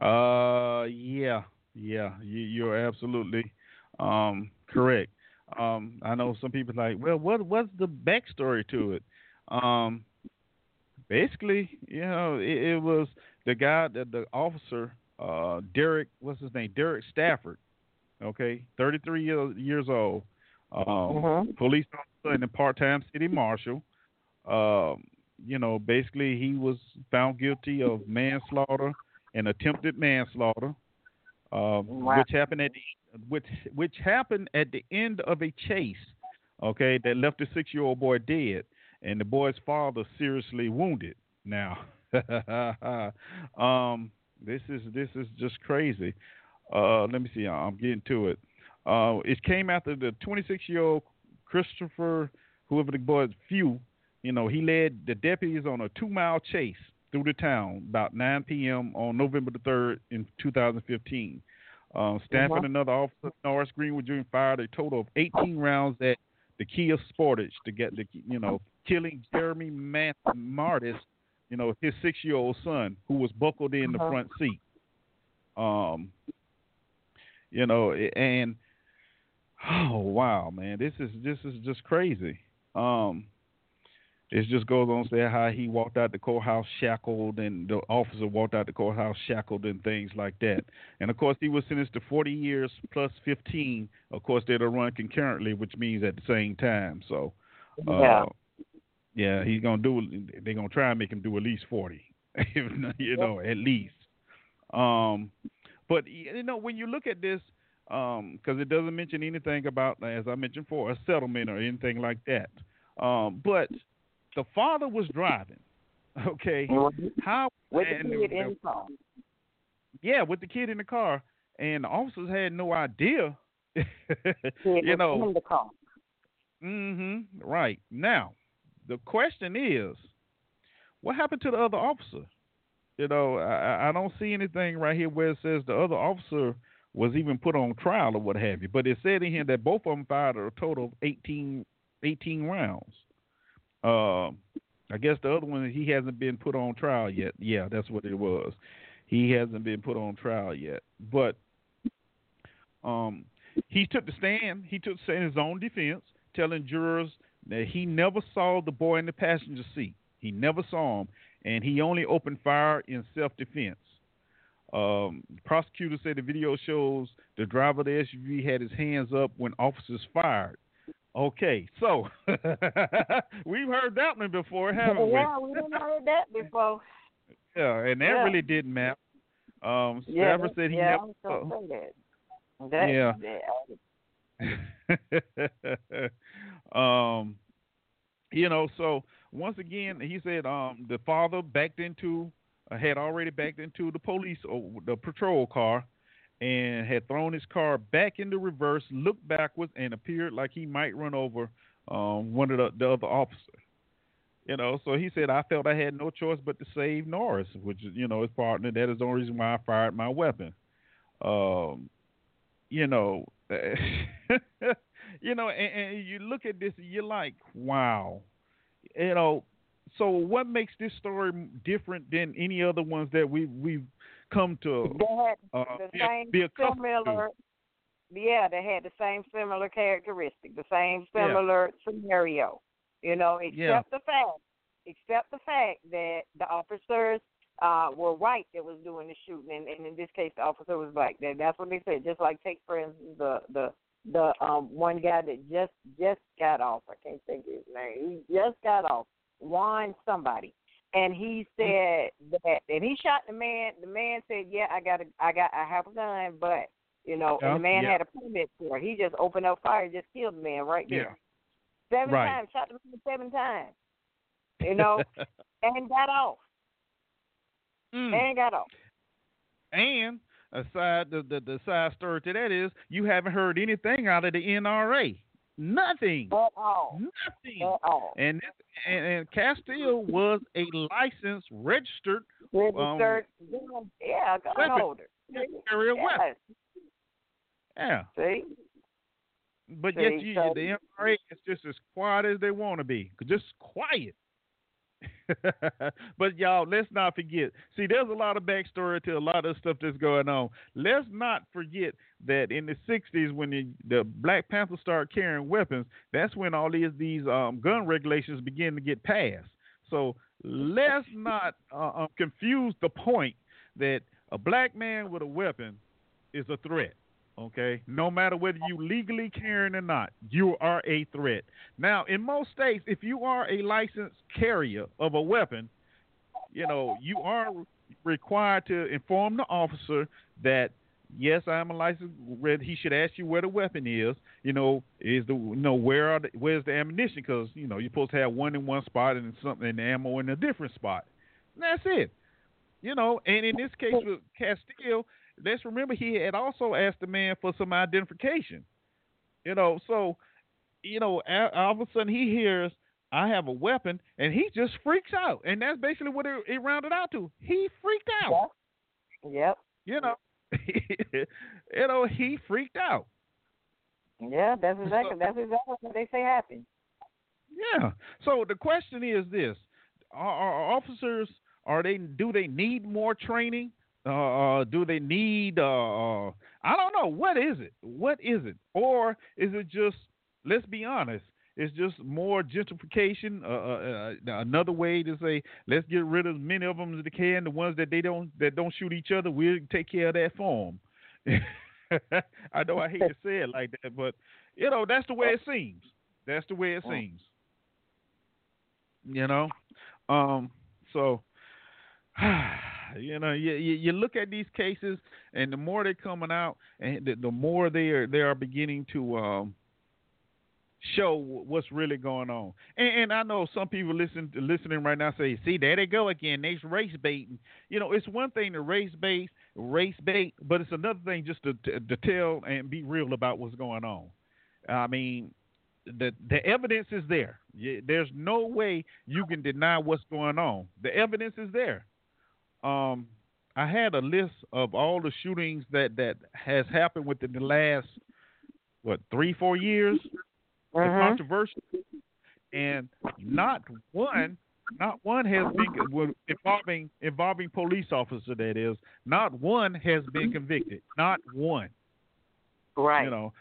uh yeah yeah you, you're absolutely um correct um I know some people like well what what's the backstory to it um basically you know it, it was the guy that the officer uh Derek what's his name Derek Stafford okay thirty-three years, years old um uh-huh. police officer and a part-time city marshal um You know, basically he was found guilty of manslaughter and attempted manslaughter, uh, wow. which happened at the, which which happened at the end of a chase, okay, that left the six-year-old boy dead and the boy's father seriously wounded. Now, um, this is this is just crazy. Uh, let me see, I'm getting to it. Uh, it came after the twenty-six-year-old Christopher, whoever the boy's few. You know, he led the deputies on a two-mile chase through the town about nine p.m. on November the third in two thousand fifteen. Uh, Stanford, mm-hmm. another officer, Norris Greenwood Junior fired a total of eighteen rounds at the Kia Sportage to get the, you know, killing Jeremy Martis, you know, his six-year-old son who was buckled in mm-hmm. the front seat. Um, you know, and oh wow, man, this is this is just crazy. Um. It just goes on to say how he walked out the courthouse shackled and the officer walked out the courthouse shackled and things like that. And, of course, he was sentenced to forty years plus fifteen. Of course, they'll run concurrently, which means at the same time. So, uh, yeah. yeah, he's going to do – they're going to try and make him do at least forty, you know, at least. Um, but, you know, when you look at this, because um, it doesn't mention anything about, as I mentioned before, a settlement or anything like that. Um, but – the father was driving, okay? How with the kid in the car. Yeah, with the kid in the car, and the officers had no idea. You know, in the car. Mm-hmm. Right. Now, the question is, what happened to the other officer? You know, I, I don't see anything right here where it says the other officer was even put on trial or what have you, but it said in here that both of them fired a total of eighteen, eighteen rounds. Uh, I guess the other one, he hasn't been put on trial yet. Yeah, that's what it was. He hasn't been put on trial yet. But um, he took the stand. He took the stand in his own defense, telling jurors that he never saw the boy in the passenger seat. He never saw him, and he only opened fire in self-defense. Um, the prosecutor said the video shows the driver of the S U V had his hands up when officers fired. Okay, so we've heard that one before, haven't yeah, we? Yeah, we didn't heard that before. Yeah, and that yeah. really didn't matter. Um, yeah, Stafford said he yeah, never. I was gonna say that. That, yeah. That. um, you know, so once again, he said um, the father backed into, uh, had already backed into the police, or the patrol car, and had thrown his car back into reverse, looked backwards, and appeared like he might run over um, one of the, the other officers. You know, so he said, I felt I had no choice but to save Norris, which, you know, his partner. That is the only reason why I fired my weapon. Um, you know, you know, and, and you look at this, and you're like, wow. You know, so what makes this story different than any other ones that we, we've come to? They had uh, the same be, be similar, yeah, they had the same similar characteristic, the same similar yeah. scenario. You know, except yeah. the fact, except the fact that the officers uh, were white that was doing the shooting, and, and in this case, the officer was black. That that's what they said. Just like take for instance the the the um, one guy that just just got off. I can't think of his name. He just got off. Juan somebody, and he said that, and he shot the man. The man said, "Yeah, I got a, I got, I have a gun," but you know, and the man yeah. had a permit for it. He just opened up fire, and just killed the man right there. Yeah. Seven right. times, shot the man seven times, you know, and got off. Mm. And got off. And aside, the, the the side story to that is you haven't heard anything out of the N R A. Nothing. At all. Nothing. At all. And and, and Castile was a licensed, registered, registered, um, yeah, gun weapon. holder. Carry a yes. weapon. Yeah. See. But See, yet, you, so, the M R A is just as quiet as they want to be. Just quiet. But, y'all, let's not forget. See, there's a lot of backstory to a lot of stuff that's going on. Let's not forget that in the sixties, when the, the Black Panthers started carrying weapons, that's when all these, these um, gun regulations begin to get passed. So let's not uh, um, confuse the point that a black man with a weapon is a threat. Okay, no matter whether you legally carrying or not, you are a threat. Now, in most states, if you are a licensed carrier of a weapon, you know, you are required to inform the officer that, yes, I am a licensed. He should ask you where the weapon is. You know, is the you know where are the, where's the ammunition? Because you know you're supposed to have one in one spot and something and ammo in a different spot. And that's it. You know, and in this case with Castile. Let's remember he had also asked the man for some identification, you know. So, you know, all of a sudden he hears, "I have a weapon," and he just freaks out. And that's basically what it, it rounded out to. He freaked out. Yep. You know, you know, he freaked out. Yeah, that's exactly so, that's exactly what they say happened. Yeah. So the question is this: Are, are officers are they do they need more training? Uh, do they need, uh, I don't know, what is it? What is it? Or is it just, let's be honest, it's just more gentrification, uh, uh, another way to say, let's get rid of as many of them as they can, the ones that they don't that don't shoot each other, we'll take care of that for them. I know I hate to say it like that, but, you know, that's the way it seems. That's the way it seems. You know? Um, so... You know, you, you look at these cases, and the more they're coming out, and the, the more they are they are beginning to um, show what's really going on. And, and I know some people listen listening right now say, "See, there they go again. They're race baiting." You know, it's one thing to race bait, race bait, but it's another thing just to, to, to tell and be real about what's going on. I mean, the the evidence is there. There's no way you can deny what's going on. The evidence is there. Um, I had a list of all the shootings that, that has happened within the last, what, three, four years, uh-huh. the controversy, and not one, not one has been involving involving police officer. That is, not one has been convicted. Not one. Right. You know,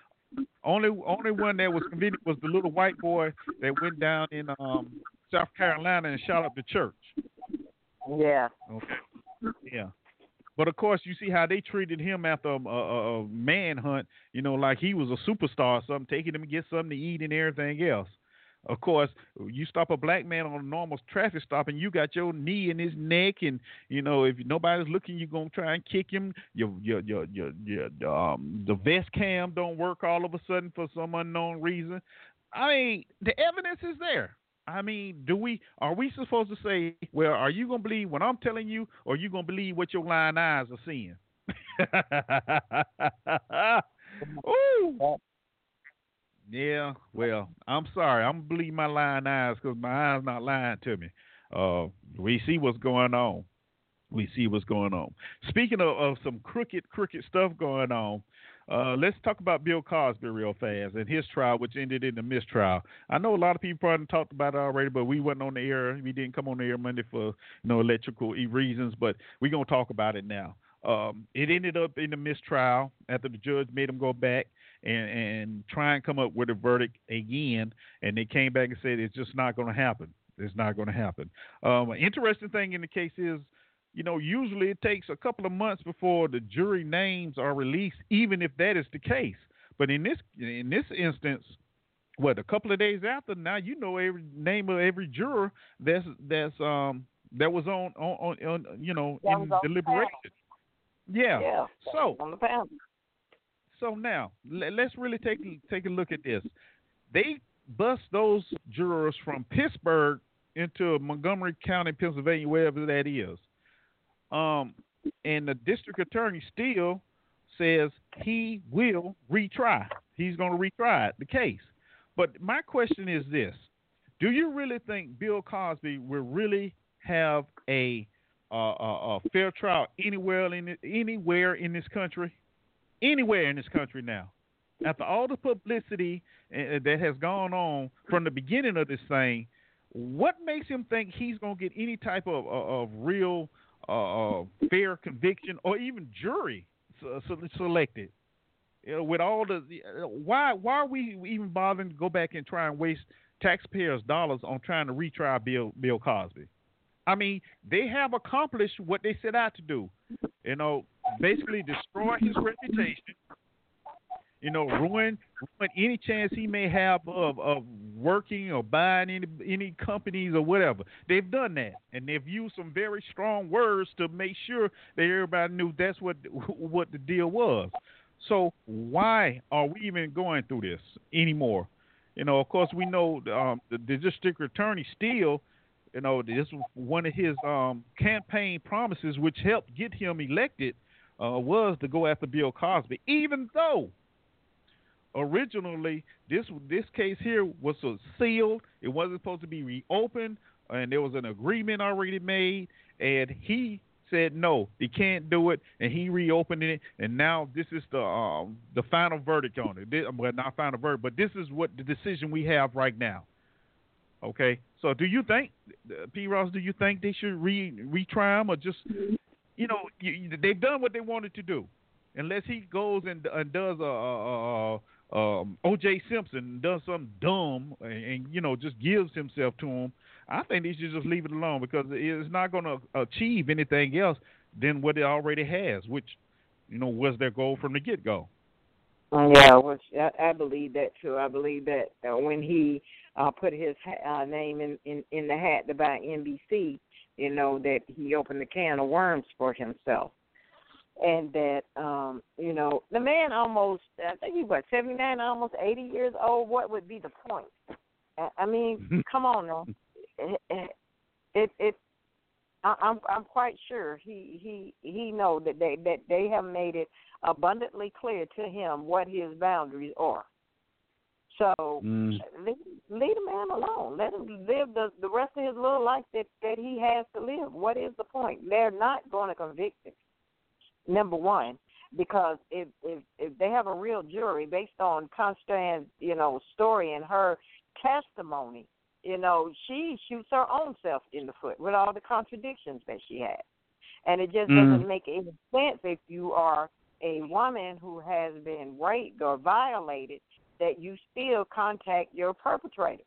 only only one that was convicted was the little white boy that went down in um, South Carolina and shot up the church. Yeah. Okay. Yeah, but of course you see how they treated him after a, a, a manhunt. You know, like he was a superstar or something, taking him to get something to eat and everything else. Of course, you stop a black man on a normal traffic stop and you got your knee in his neck, and, you know, if nobody's looking, you're going to try and kick him. Your, your, your, your, your, um, the vest cam don't work all of a sudden for some unknown reason. I mean, the evidence is there. I mean, do we are we supposed to say, well, are you going to believe what I'm telling you, or are you going to believe what your lying eyes are seeing? Ooh. Yeah, well, I'm sorry. I'm going to believe my lying eyes because my eyes not lying to me. Uh, we see what's going on. We see what's going on. Speaking of, of some crooked, crooked stuff going on, uh, let's talk about Bill Cosby real fast and his trial, which ended in a mistrial. I know a lot of people probably talked about it already, but we wasn't on the air. We didn't come on the air Monday for you know, electrical reasons, but we're going to talk about it now. Um, it ended up in a mistrial after the judge made him go back and, and try and come up with a verdict again, and they came back and said it's just not going to happen. It's not going to happen. Um, an interesting thing in the case is, you know, usually it takes a couple of months before the jury names are released, even if that is the case. But in this in this instance, what, a couple of days after, now you know every name of every juror that's that's um that was on on, on you know in deliberation. Yeah. yeah. So on the panel. So now let's really take take a look at this. They bust those jurors from Pittsburgh into Montgomery County, Pennsylvania, wherever that is. Um, and the district attorney still says he will retry. He's going to retry the case. But my question is this: do you really think Bill Cosby will really have a A uh, uh, uh, fair trial anywhere in anywhere in this country, anywhere in this country now? After all the publicity uh, that has gone on from the beginning of this thing, what makes him think he's going to get any type of of, of real uh, uh, fair conviction or even jury so, so selected? You know, with all the uh, why why are we even bothering to go back and try and waste taxpayers' dollars on trying to retry Bill Bill Cosby? I mean, they have accomplished what they set out to do, you know, basically destroy his reputation, you know, ruin, ruin any chance he may have of, of working or buying any, any companies or whatever. They've done that, and they've used some very strong words to make sure that everybody knew that's what what the deal was. So why are we even going through this anymore? You know, of course, we know um, the, the district attorney still, you know, this was one of his um, campaign promises, which helped get him elected, uh, was to go after Bill Cosby, even though originally this this case here was so sealed. It wasn't supposed to be reopened, and there was an agreement already made, and he said no, he can't do it, and he reopened it, and now this is the um, the final verdict on it. This, well, not final verdict, but this is what the decision we have right now. Okay, so do you think, P. Ross, do you think they should re, retry him, or just, you know, you, they've done what they wanted to do, unless he goes and, and does a, a, a, a O J Simpson, does something dumb, and, and, you know, just gives himself to him. I think they should just leave it alone, because it's not going to achieve anything else than what it already has, which, you know, was their goal from the get-go. Yeah, which I, I believe that too. I believe that uh, when he uh, put his ha- uh, name in, in, in the hat to buy N B C, you know, that he opened a can of worms for himself. And that, um, you know, the man almost, I think he was seventy-nine, almost eighty years old. What would be the point? I mean, come on now. It, it, it I, I'm, I'm quite sure he, he, he know that they, that they have made it abundantly clear to him what his boundaries are. So mm. leave, leave the man alone. Let him live the, the rest of his little life that, that he has to live. What is the point? They're not going to convict him, number one, because if, if, if they have a real jury based on Constance, you know, story and her testimony, you know, she shoots her own self in the foot with all the contradictions that she has. And it just mm. doesn't make any sense if you are a woman who has been raped or violated, that you still contact your perpetrator,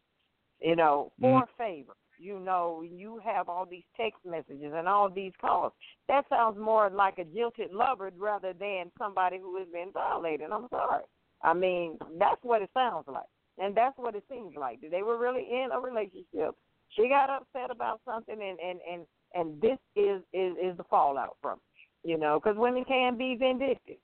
you know, for mm-hmm. favor. You know, you have all these text messages and all these calls. That sounds more like a jilted lover rather than somebody who has been violated. I'm sorry. I mean, that's what it sounds like. And that's what it seems like. They were really in a relationship. She got upset about something, and, and, and, and this is, is, is the fallout from it, you know, because women can be vindictive.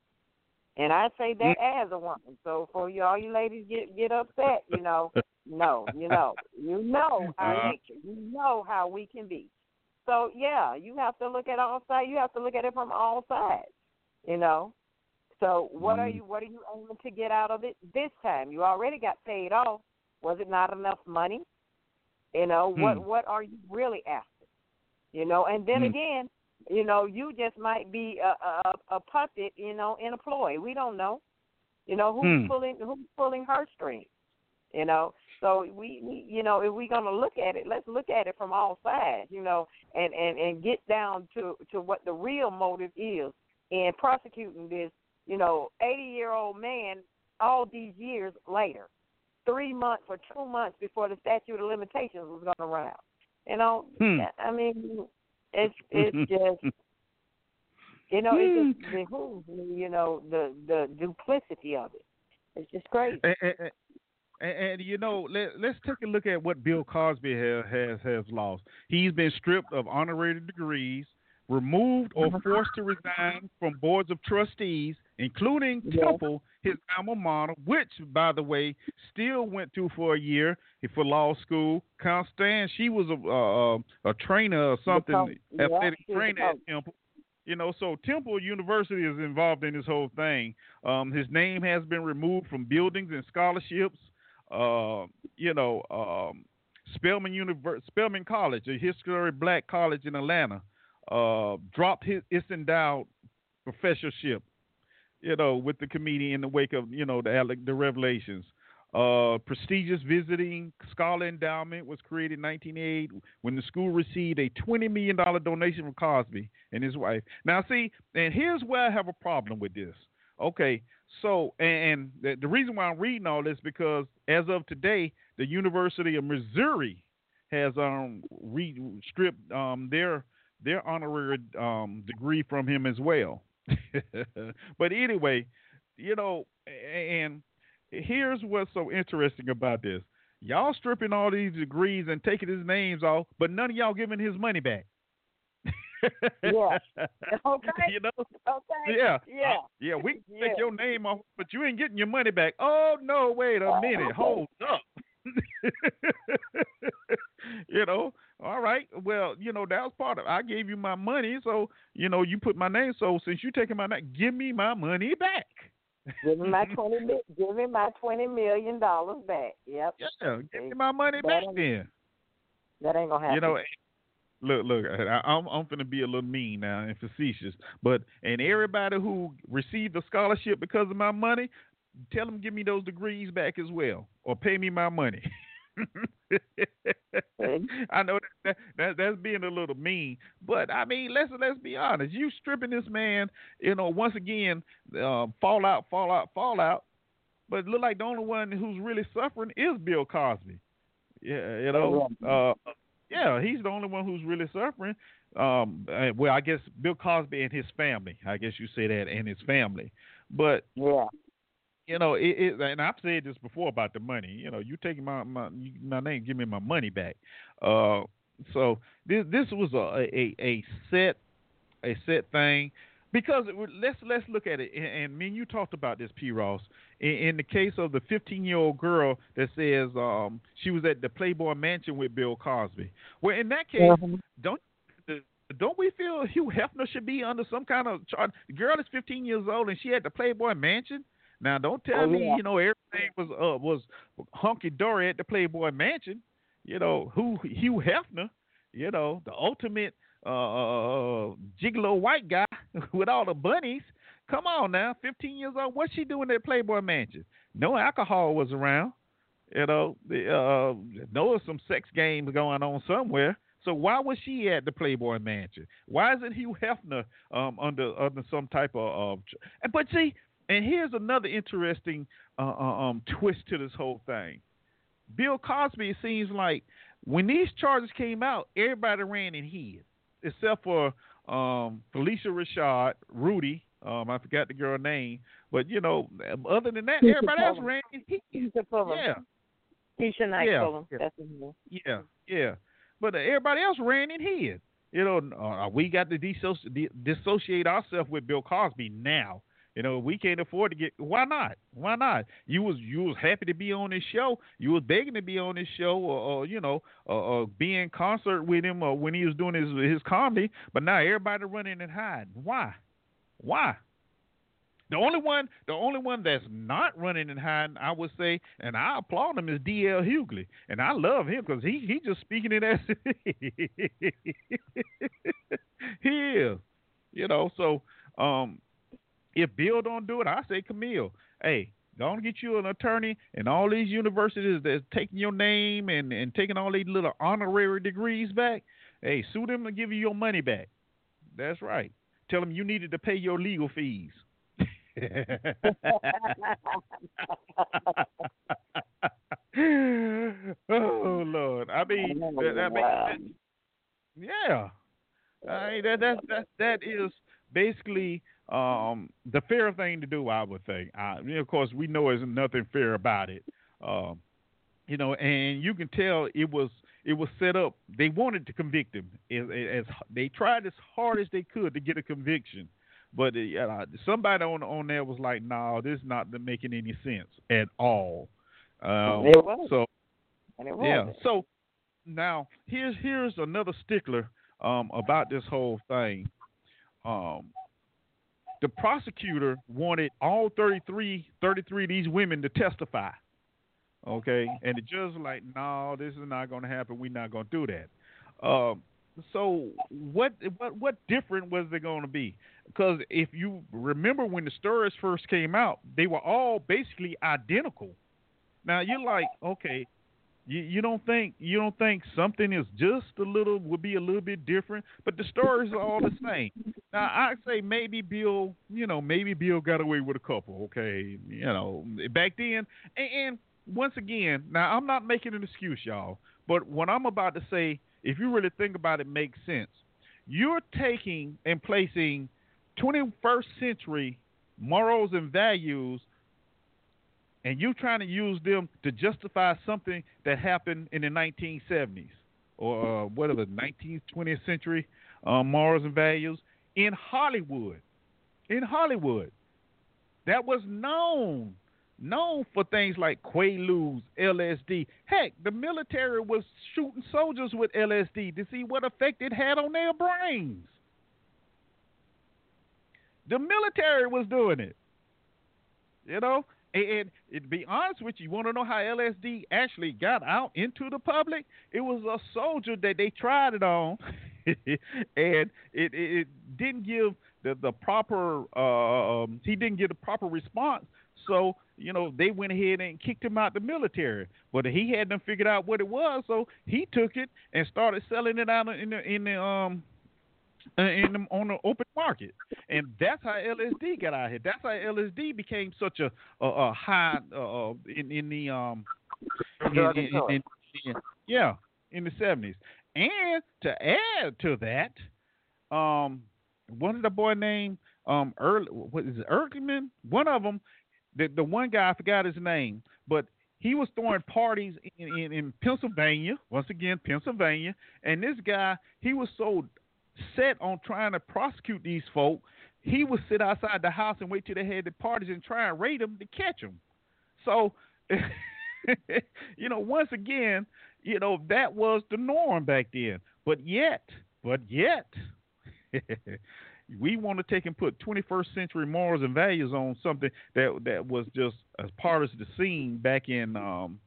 And I say that as a woman. So for you, all you ladies get, get upset, you know, no, you know, you know our nature. You know how we can be. So, yeah, you have to look at all sides. You have to look at it from all sides, you know. So what are you what are you aiming to get out of it this time? You already got paid off. Was it not enough money? You know, mm. what what are you really after? You know, and then mm. again, you know, you just might be a, a, a puppet, you know, in a ploy. We don't know. You know, who's mm. pulling who's pulling her strings? You know, so we, we you know, if we're going to look at it, let's look at it from all sides, you know, and, and, and get down to, to what the real motive is in prosecuting this, you know, eighty-year-old man all these years later, three months or two months before the statute of limitations was going to run out. You know, hmm. I mean, it's it's just, you know, hmm. it just behooves me, you know, the, the duplicity of it. It's just crazy. And, and, and, and you know, let, let's take a look at what Bill Cosby has, has, has lost. He's been stripped of honorary degrees, removed or forced to resign from boards of trustees, including Temple, his alma mater, which, by the way, still went to for a year for law school. Constance, she was a, a, a trainer or something, athletic yeah, trainer at Temple. You know, so Temple University is involved in this whole thing. Um, his name has been removed from buildings and scholarships. Uh, you know, um, Spelman, Univers- Spelman College, a historic black college in Atlanta, Uh, dropped his, his endowed professorship, you know, with the comedian in the wake of, you know, the the revelations. Uh, prestigious visiting scholar endowment was created in nineteen eighty-eight when the school received a twenty million dollars donation from Cosby and his wife. Now, see, and here's where I have a problem with this. Okay, so, and, and the, the reason why I'm reading all this because as of today, the University of Missouri has um, re- stripped um, their their honorary um, degree from him as well. But anyway, you know, and here's what's so interesting about this. Y'all stripping all these degrees and taking his names off, but none of y'all giving his money back. Yeah. Okay. You know? Okay. Yeah. Yeah. Yeah. We can yeah. take your name off, but you ain't getting your money back. Oh, no, wait a minute. Hold up. You know, all right. Well, you know, that was part of it. I gave you my money, so you know, you put my name. So since you're taking my name, give me my money back. Give me my twenty. Give me my twenty million dollars back. Yep. Yeah. Give me my money that back then. That ain't gonna happen. You know, look, look. I, I'm I'm gonna be a little mean now and facetious, but and everybody who received a scholarship because of my money, tell them give me those degrees back as well, or pay me my money. I know that, that, that that's being a little mean, but I mean, let's let's be honest. You stripping this man, you know, once again, uh, fallout, fallout, fallout. But it look like the only one who's really suffering is Bill Cosby. Yeah, you know, uh, yeah, he's the only one who's really suffering. Um, well, I guess Bill Cosby and his family. I guess you say that, and his family, but yeah. You know, it, it, and I've said this before about the money. You know, you taking my my, my name, give me my money back. Uh, so this this was a, a a set a set thing because it, let's let's look at it. And, and me and you talked about this, P. Ross, in, in the case of the fifteen-year-old girl that says um, she was at the Playboy Mansion with Bill Cosby. Well, in that case, mm-hmm. don't. Don't we feel Hugh Hefner should be under some kind of charge? The girl is fifteen years old and she at the Playboy Mansion. Now, don't tell oh, me, yeah. you know, everything was uh, was hunky-dory at the Playboy Mansion. You know, who Hugh Hefner, you know, the ultimate uh, gigolo white guy with all the bunnies. Come on now, fifteen years old, what's she doing at Playboy Mansion? No alcohol was around. You know, the, uh, there was some sex games going on somewhere. So why was she at the Playboy Mansion? Why isn't Hugh Hefner um, under, under some type of uh, – but see – and here's another interesting uh, um, twist to this whole thing. Bill Cosby, it seems like when these charges came out, everybody ran and hid, except for um, Felicia Rashad, Rudy. Um, I forgot the girl's name. But, you know, other than that, everybody else ran and hid. Yeah. Haitianite. Yeah, yeah. That's his name. Yeah, yeah. But uh, everybody else ran in hid. You know, uh, we got to disso- di- dissociate ourselves with Bill Cosby now. You know, we can't afford to get. Why not? Why not? You was you was happy to be on this show. You was begging to be on this show, or, or you know, or, or be in concert with him, or when he was doing his his comedy. But now everybody running and hiding. Why? Why? The only one, the only one that's not running and hiding, I would say, and I applaud him, is D L. Hughley, and I love him because he he just speaking it as he is, you know. So, um, if Bill don't do it, I say Camille, hey, don't get you an attorney and all these universities that's taking your name and and taking all these little honorary degrees back. Hey, sue them and give you your money back. That's right. Tell them you needed to pay your legal fees. Oh Lord! I mean, that, I mean that, yeah. I mean, that that that that is basically um, the fair thing to do, I would think. I, of course, we know there's nothing fair about it, um, you know. And you can tell it was it was set up. They wanted to convict him, as, as they tried as hard as they could to get a conviction. But uh, somebody on on there was like, "No, nah, this is not making any sense at all." Um, it was. So, and it was. Yeah. So now here's here's another stickler um, about this whole thing. Um, the prosecutor wanted all thirty-three of these women to testify. Okay, and the judge was like, "No, nah, this is not going to happen. We're not going to do that." Um, So what what what different was it going to be? Because if you remember when the stories first came out, they were all basically identical. Now you're like, okay, you, you don't think you don't think something is just a little would be a little bit different, but the stories are all the same. Now I'd say maybe Bill, you know, maybe Bill got away with a couple. Okay, you know, back then. And, and once again, now I'm not making an excuse, y'all, but what I'm about to say, if you really think about it, makes sense. You're taking and placing twenty-first century morals and values, and you're trying to use them to justify something that happened in the nineteen seventies or uh, whatever, nineteenth, twentieth century uh, morals and values in Hollywood. In Hollywood, that was known. Known for things like Quaaludes, L S D. Heck, the military was shooting soldiers with L S D to see what effect it had on their brains. The military was doing it. You know? And, and, and to be honest with you, you want to know how L S D actually got out into the public? It was a soldier that they tried it on, and it, it, it didn't give the, the proper, uh, um, he didn't get a proper response. So, you know, they went ahead and kicked him out the military. But he hadn't figured out what it was, so he took it and started selling it out in the in the um in the, on the open market. And that's how L S D got out here. That's how L S D became such a a, a high uh, in in the um in, in, in, in, in, yeah in the seventies. And to add to that, um, one of the boy named um Earl, what is it, Erkman? One of them. The, the one guy, I forgot his name, but he was throwing parties in, in, in Pennsylvania, once again, Pennsylvania, and this guy, he was so set on trying to prosecute these folk, he would sit outside the house and wait till they had the parties and try and raid them to catch them. So, you know, once again, you know, that was the norm back then. But yet, but yet... we want to take and put twenty-first century morals and values on something that that was just as part of the scene back in um,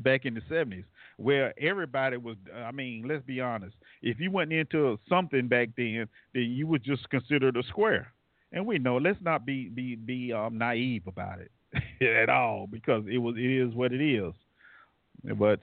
back in the seventies, where everybody was. I mean, let's be honest. If you went into something back then, then you were just considered a square. And we know. Let's not be be be um, naive about it at all, because it was it is what it is. But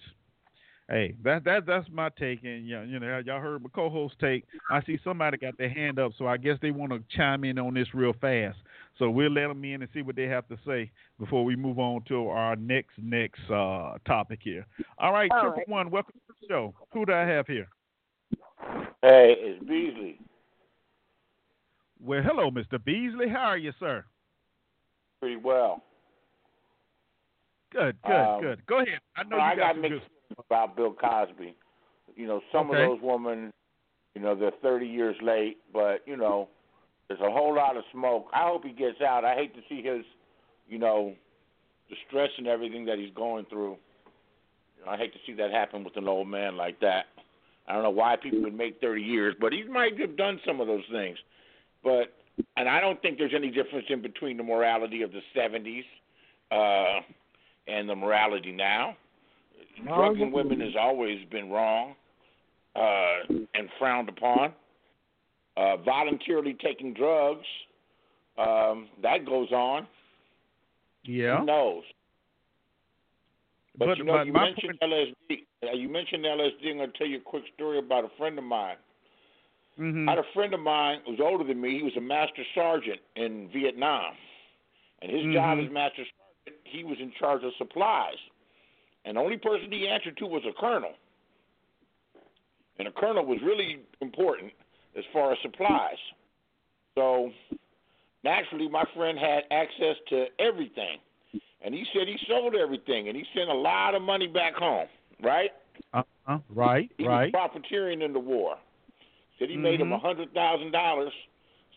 hey, that that that's my take, and you know, you know, y'all heard my co-host take. I see somebody got their hand up, so I guess they want to chime in on this real fast. So we'll let them in and see what they have to say before we move on to our next next uh, topic here. All right, All Triple right. One, welcome to the show. Who do I have here? Hey, it's Beasley. Well, hello, Mister Beasley. How are you, sir? Pretty well. Good, good, uh, good. Go ahead. I know well, you got I got mixed good... about Bill Cosby. You know, some okay. of those women, you know, they're thirty years late, but, you know, there's a whole lot of smoke. I hope he gets out. I hate to see his, you know, the stress and everything that he's going through. You know, I hate to see that happen with an old man like that. I don't know why people would make thirty years, but he might have done some of those things. But, and I don't think there's any difference in between the morality of the seventies uh, and the morality now. Drugging women has always been wrong uh, and frowned upon. Uh, voluntarily taking drugs, um, that goes on. Yeah. Who knows? But, but you know, you mentioned point... L S D. You mentioned L S D. I'm going to tell you a quick story about a friend of mine. Mm-hmm. I had a friend of mine who was older than me. He was a master sergeant in Vietnam. And his mm-hmm. job as master sergeant, he was in charge of supplies. And the only person he answered to was a colonel. And a colonel was really important as far as supplies. So naturally, my friend had access to everything. And he said he sold everything, and he sent a lot of money back home, right? Uh-huh. Right, he, he right. He was profiteering in the war. Said he mm-hmm. made him one hundred thousand dollars,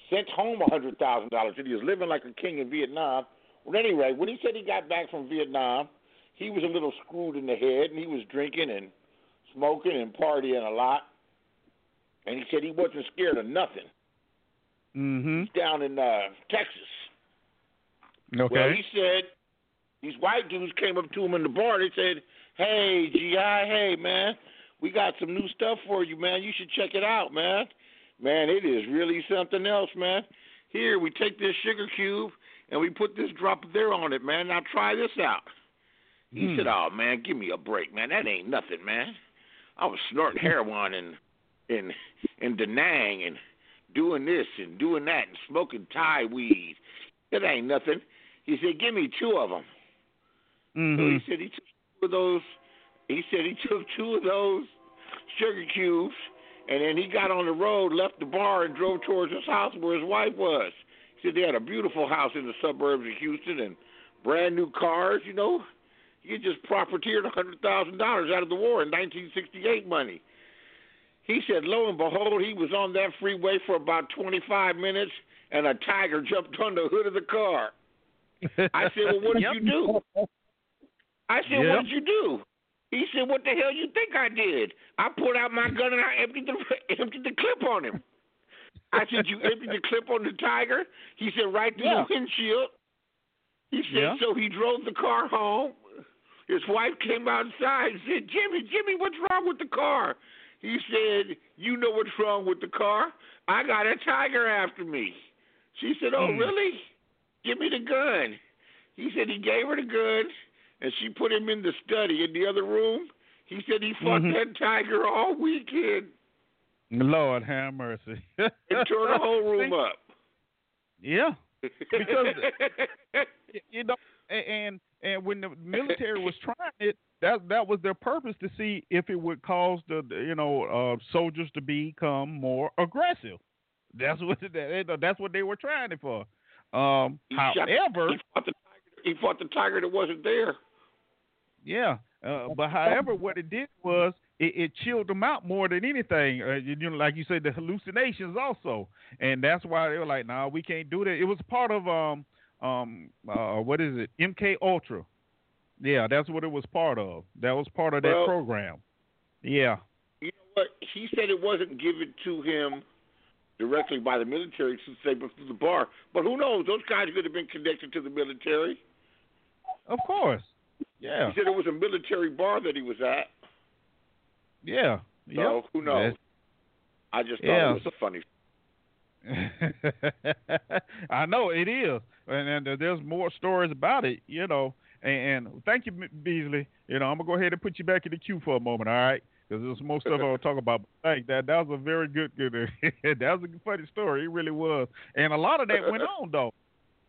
sent home one hundred thousand dollars. Said he was living like a king in Vietnam. Well, anyway, when he said he got back from Vietnam, he was a little screwed in the head, and he was drinking and smoking and partying a lot. And he said he wasn't scared of nothing. Mm-hmm. He's down in uh, Texas. Okay. Well, he said... These white dudes came up to him in the bar. They said, hey, G I, hey, man, we got some new stuff for you, man. You should check it out, man. Man, it is really something else, man. Here, we take this sugar cube, and we put this drop of there on it, man. Now try this out. He hmm. said, oh, man, give me a break, man. That ain't nothing, man. I was snorting heroin and, and, and Da Nang and doing this and doing that and smoking Thai weed. That ain't nothing. He said, give me two of them. Mm-hmm. So he said he took two of those. He said he took two of those sugar cubes, and then he got on the road, left the bar, and drove towards his house where his wife was. He said they had a beautiful house in the suburbs of Houston and brand new cars. You know, he had just profiteered a hundred thousand dollars out of the war in nineteen sixty-eight money. He said, lo and behold, he was on that freeway for about twenty-five minutes, and a tiger jumped on the hood of the car. I said, well, what did yep. you do? I said, yep. what did you do? He said, what the hell you think I did? I pulled out my gun and I emptied the, emptied the clip on him. I said, you emptied the clip on the tiger? He said, right through yeah. the windshield. He said, yeah. so he drove the car home. His wife came outside and said, Jimmy, Jimmy, what's wrong with the car? He said, you know what's wrong with the car? I got a tiger after me. She said, oh, mm. really? Give me the gun. He said he gave her the gun. And she put him in the study in the other room. He said he fought mm-hmm. that tiger all weekend. Lord have mercy. And tore the whole room up. Yeah. Because, you know, and and when the military was trying it, that that was their purpose, to see if it would cause the, you know, uh, soldiers to become more aggressive. That's what they, that's what they were trying it for. Um, he however, shot, he, fought the, he fought the tiger that wasn't there. Yeah, uh, but however, what it did was it, it chilled them out more than anything. Uh, you, you know, like you said, the hallucinations also, and that's why they were like, "Nah, we can't do that." It was part of um um uh, what is it, M K Ultra? Yeah, that's what it was part of. That was part of that well, program. Yeah. You know what? He said it wasn't given to him directly by the military, since they were through the bar. But who knows? Those guys could have been connected to the military. Of course. Yeah. He said it was a military bar that he was at. Yeah. So yep. who knows? I just thought yeah. it was so funny. I know it is, and, and there's more stories about it, you know. And, and thank you, Beasley. You know, I'm gonna go ahead and put you back in the queue for a moment. All right. Because there's more stuff I want to talk about. Like that, that was a very good, good that was a funny story. It really was. And a lot of that went on, though.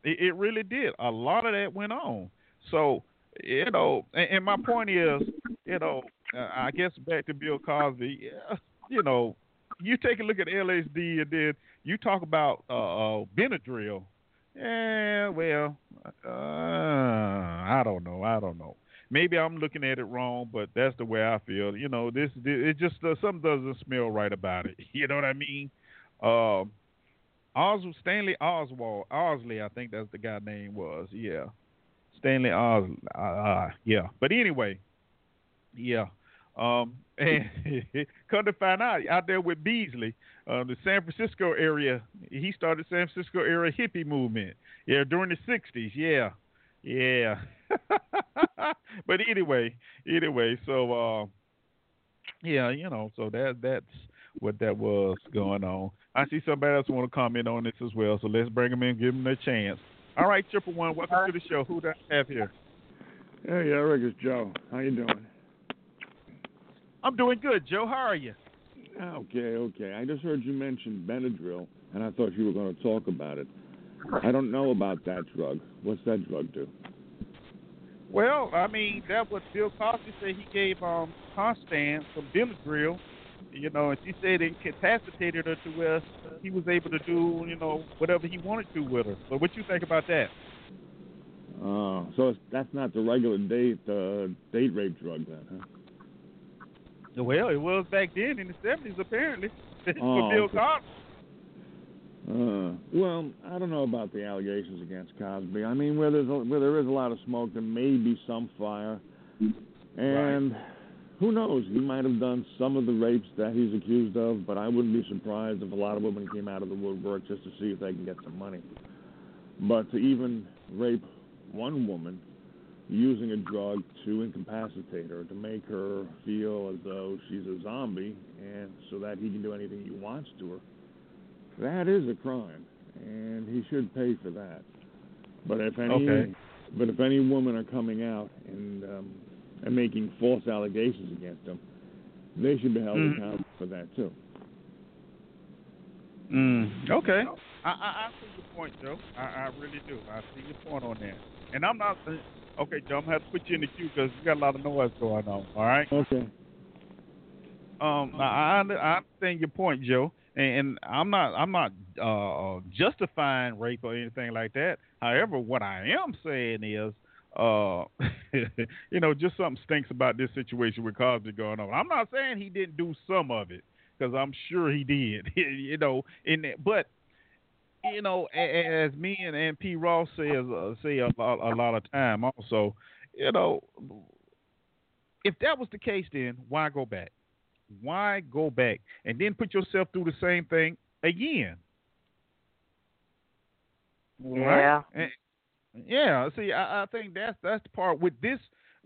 It, it really did. A lot of that went on. So, you know, and, and my point is, you know, uh, I guess back to Bill Cosby, yeah, you know, you take a look at L S D and then you talk about uh, uh, Benadryl. Yeah, well, uh, I don't know. I don't know. Maybe I'm looking at it wrong, but that's the way I feel. You know, this, this it just uh, something doesn't smell right about it. You know what I mean? Um, Oswald, Stanley Oswald Owsley, I think that's the guy's name was. Yeah, Stanley Owsley. Uh, uh, yeah, but anyway, yeah. Um, and come to find out, out there with Beasley, uh, the San Francisco area, he started San Francisco area hippie movement. Yeah, during the sixties. Yeah, yeah. But anyway, anyway, so uh, yeah, you know, so that that's what that was going on. I see somebody else want to comment on this as well, so let's bring them in, give them a chance. All right, Triple One, welcome to the show. Who do I have here? Hey, Eric, it's Joe. How you doing? I'm doing good, Joe. How are you? Okay, okay. I just heard you mention Benadryl, and I thought you were going to talk about it. I don't know about that drug. What's that drug do? Well, I mean, that was Bill Cosby said he gave um, Constance some Benadryl, you know, and she said it incapacitated her to where he was able to do, you know, whatever he wanted to with her. So what you think about that? Uh, so it's, that's not the regular date, uh, date rape drug then, huh? Well, it was back then in the seventies, apparently. Oh, Bill Cosby. Uh, well, I don't know about the allegations against Cosby. I mean, where there's a, where there is a lot of smoke, there may be some fire, and right. Who knows? He might have done some of the rapes that he's accused of, but I wouldn't be surprised if a lot of women came out of the woodwork just to see if they can get some money. But to even rape one woman, using a drug to incapacitate her, to make her feel as though she's a zombie, and so that he can do anything he wants to her. That is a crime, and he should pay for that. But if any, okay. but if any women are coming out and um, and making false allegations against him, they should be held mm. accountable for that too. Mm. Okay, I, I, I see your point, Joe. I, I really do. I see your point on that, and I'm not. Okay, Joe, I'm going to have to put you in the queue because you got a lot of noise going on, all right? Okay. Um, I, I understand your point, Joe, and, and I'm not I'm not uh, justifying rape or anything like that. However, what I am saying is, uh, you know, just something stinks about this situation with Cosby going on. I'm not saying he didn't do some of it because I'm sure he did, you know, in that, but you know, as me and, and P. Ross says, uh, say a lot, a lot of time also, you know, if that was the case, then why go back? Why go back and then put yourself through the same thing again? Yeah. Right? And, yeah. See, I, I think that's, that's the part with this.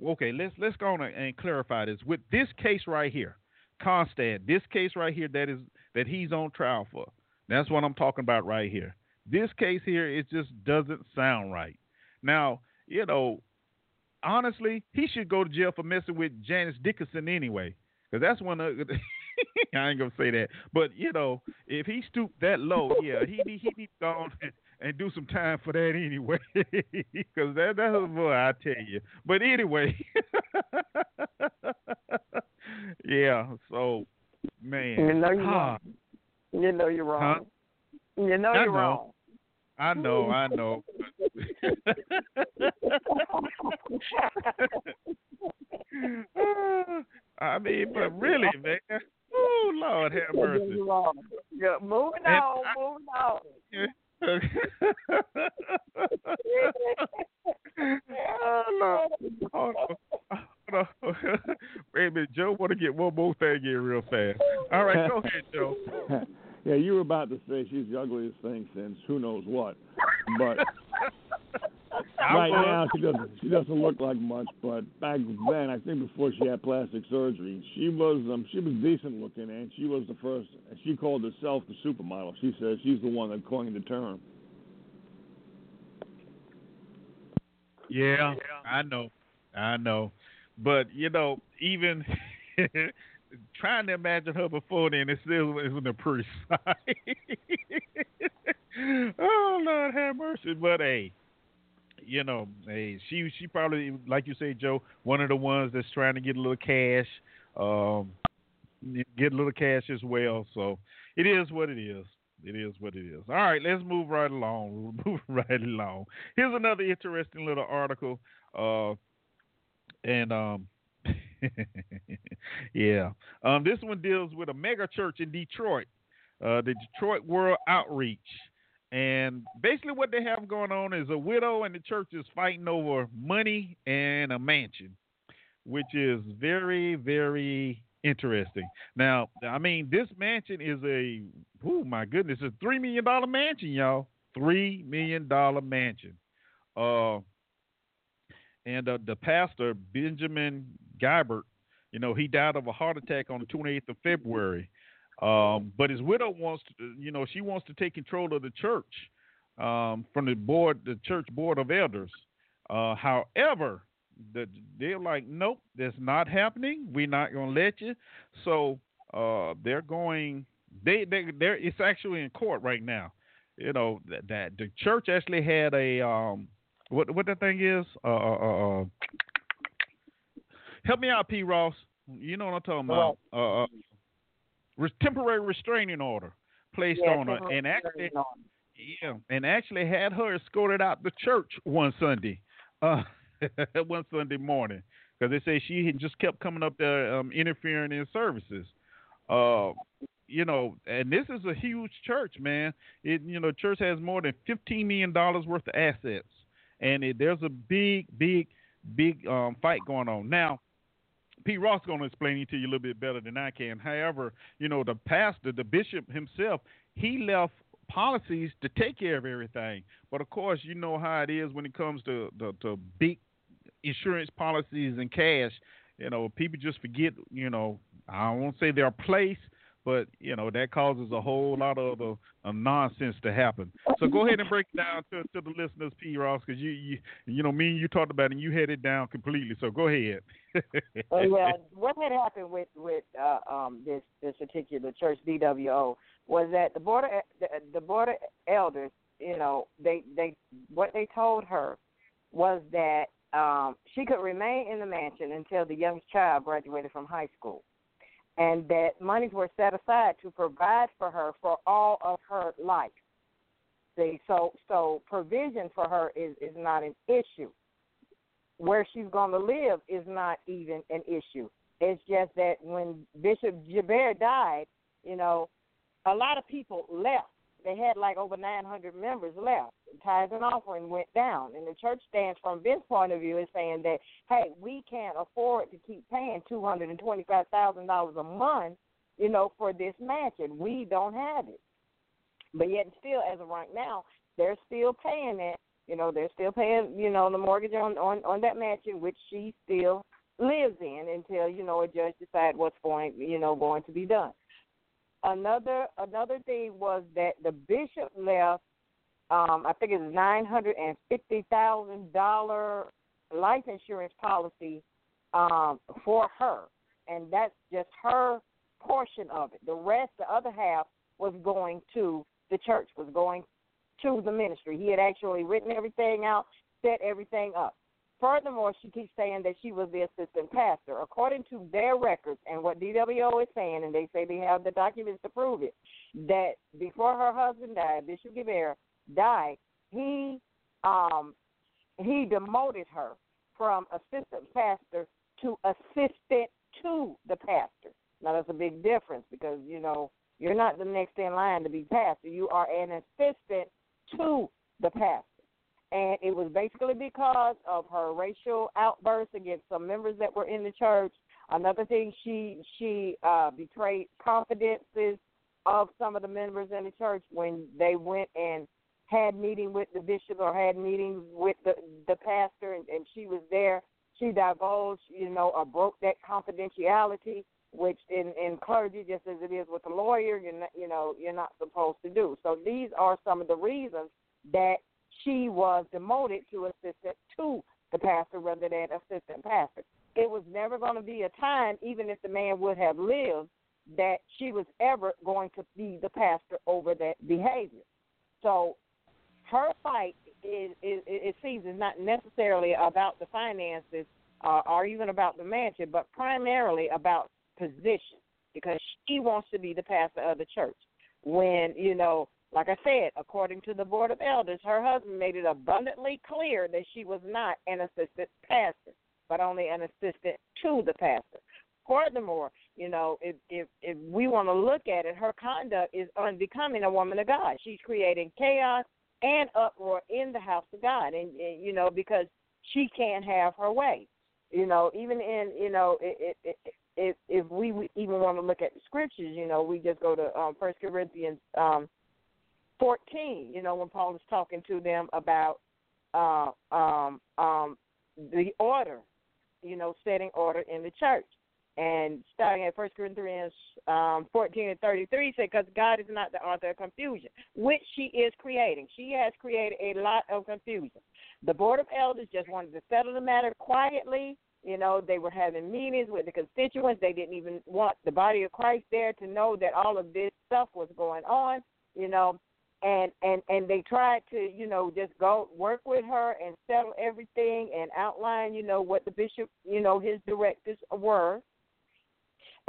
Okay. Let's, let's go on and clarify this with this case right here, Constand, this case right here, that is, that he's on trial for. That's what I'm talking about right here. This case here, it just doesn't sound right. Now, you know, honestly, he should go to jail for messing with Janice Dickinson anyway, because that's one of the – I ain't going to say that. But, you know, if he stooped that low, yeah, he needs he, he gone and, and do some time for that anyway, because that, that's what I tell you. But anyway, yeah, so, man. You know you huh. You know you're wrong. Huh? You know I you're know. wrong. I know, I know. I mean, but really, man. Oh, Lord have mercy. You know you're wrong. Yeah, moving and on, I, moving on. oh, no. Hold on. Hold on. Wait a minute, Joe want to get one more thing in real fast. All right, go ahead, Joe. Yeah, you were about to say she's the ugliest thing since who knows what, but right now she doesn't she doesn't look like much. But back then, I think before she had plastic surgery, she was um she was decent looking, and she was the first. She called herself the supermodel. She says she's the one that coined the term. Yeah, I know, I know, but you know even. Trying to imagine her before then, it still isn't a pretty sight. Oh, Lord have mercy. But, hey, you know, hey, she she probably, like you say, Joe, one of the ones that's trying to get a little cash, um, get a little cash as well. So it is what it is. It is what it is. All right, let's move right along. We'll move right along. Here's another interesting little article. Uh, and um, yeah, um, this one deals with a mega church in Detroit, uh, the Detroit World Outreach. And basically what they have going on is a widow and the church is fighting over money and a mansion, which is very, very interesting. Now, I mean, this mansion is a, oh my goodness, it's a three million dollars mansion, y'all. three million dollars mansion. Uh, and uh, the pastor, Benjamin Guybert, you know, he died of a heart attack on the twenty-eighth of February. Um, but his widow wants to, you know, she wants to take control of the church um, from the board, the church board of elders. Uh, however, the, they're like, nope, that's not happening. We're not going to let you. So uh, they're going, they, they, they're, it's actually in court right now. You know, that, that the church actually had a, um, what, what that thing is? Uh, uh, uh, help me out, P. Ross. You know what I'm talking about. Well, uh, uh, temporary restraining order placed yeah, on her, and actually, yeah, and actually had her escorted out the church one Sunday, uh, one Sunday morning, because they say she had just kept coming up there um, interfering in services. Uh, you know, and this is a huge church, man. It, you know, church has more than fifteen million dollars worth of assets, and it, there's a big, big, big um, fight going on now. Pete Ross is going to explain it to you a little bit better than I can. However, you know, the pastor, the bishop himself, he left policies to take care of everything. But, of course, you know how it is when it comes to, to, to big insurance policies and cash. You know, people just forget, you know, I won't say their place, but, you know, that causes a whole lot of, of, of nonsense to happen. So go ahead and break it down to, to the listeners, P. Ross, because, you, you you know, me and you talked about it, and you had it down completely. So go ahead. Well, what had happened with, with uh, um, this, this particular church, D W O, was that the board of, the, the board of elders, you know, they, they what they told her was that um, she could remain in the mansion until the young child graduated from high school, and that monies were set aside to provide for her for all of her life. See, so so provision for her is, is not an issue. Where she's going to live is not even an issue. It's just that when Bishop Guybert died, you know, a lot of people left. They had like over nine hundred members left. Tithes and offering went down. And the church stands from Ben's point of view is saying that, hey, we can't afford to keep paying two hundred twenty-five thousand dollars a month, you know, for this mansion. We don't have it. But yet still, as of right now, they're still paying it. You know, they're still paying, you know, the mortgage on, on, on that mansion, which she still lives in until, you know, a judge decides what's going, you know, going to be done. Another another thing was that the bishop left, um, I think it's nine hundred and fifty thousand dollar life insurance policy um, for her, and that's just her portion of it. The rest, the other half, was going to the church, was going to the ministry. He had actually written everything out, set everything up. Furthermore, she keeps saying that she was the assistant pastor. According to their records and what D W O is saying, and they say they have the documents to prove it, that before her husband died, Bishop Guybert died, he um, he demoted her from assistant pastor to assistant to the pastor. Now, that's a big difference because, you know, you're not the next in line to be pastor. You are an assistant to the pastor. And it was basically because of her racial outbursts against some members that were in the church. Another thing, she she uh, betrayed confidences of some of the members in the church when they went and had meeting with the bishop or had meetings with the, the pastor, and, and she was there. She divulged, you know, or broke that confidentiality, which in, in clergy, just as it is with a lawyer, you're not, you know, you're not supposed to do. So these are some of the reasons that she was demoted to assistant to the pastor rather than assistant pastor. It was never going to be a time, even if the man would have lived, that she was ever going to be the pastor over that behavior. So her fight, is, is, it seems, is not necessarily about the finances uh, or even about the mansion, but primarily about position, because she wants to be the pastor of the church. when, you know, like I said, according to the Board of Elders, her husband made it abundantly clear that she was not an assistant pastor, but only an assistant to the pastor. Furthermore, you know, if, if, if we want to look at it, her conduct is unbecoming a woman of God. She's creating chaos and uproar in the house of God, and, and you know, because she can't have her way. You know, even in, you know, it, it, it, if, if we even want to look at the scriptures, you know, we just go to um, First Corinthians um, fourteen, you know, when Paul is talking to them about uh, um, um, the order, you know, setting order in the church. And starting at First Corinthians um, fourteen and thirty-three, say, because God is not the author of confusion, which she is creating. She has created a lot of confusion. The Board of Elders just wanted to settle the matter quietly. You know, they were having meetings with the constituents. They didn't even want the body of Christ there to know that all of this stuff was going on, you know. And, and, and they tried to, you know, just go work with her and settle everything and outline, you know, what the bishop, you know, his directives were.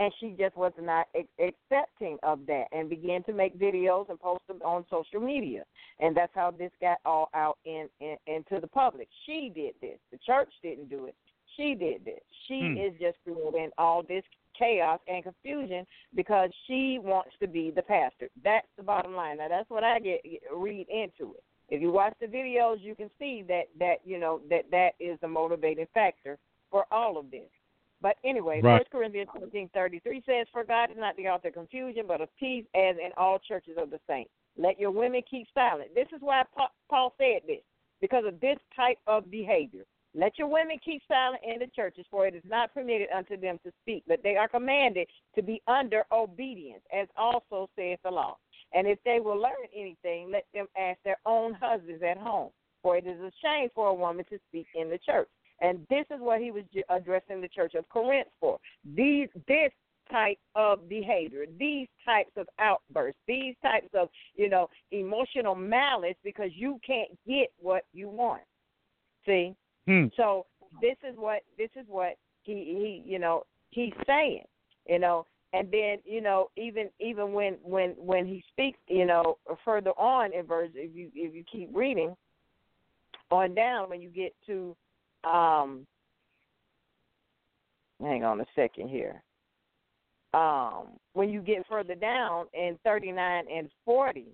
And she just was not accepting of that and began to make videos and post them on social media. And that's how this got all out in, in, into the public. She did this. The church didn't do it. She did this. She hmm. is just creating all this chaos and confusion because she wants to be the pastor. That's the bottom line. Now, that's what I get read into it. If you watch the videos, you can see that, that you know, that that is the motivating factor for all of this. But anyway, right. First Corinthians fourteen thirty-three says, for God is not the author of confusion, but of peace, as in all churches of the saints. Let your women keep silent. This is why Paul said this, because of this type of behavior. Let your women keep silent in the churches, for it is not permitted unto them to speak, but they are commanded to be under obedience, as also saith the law. And if they will learn anything, let them ask their own husbands at home, for it is a shame for a woman to speak in the church. And this is what he was addressing the church of Corinth for. These, this type of behavior, these types of outbursts, these types of, you know, emotional malice because you can't get what you want. See? Hmm. So this is what this is what he, he you know he's saying, you know. And then, you know, even even when when, when he speaks, you know, further on in verse, if you if you keep reading on down when you get to. Um, hang on a second here. Um, when you get further down in thirty-nine and forty,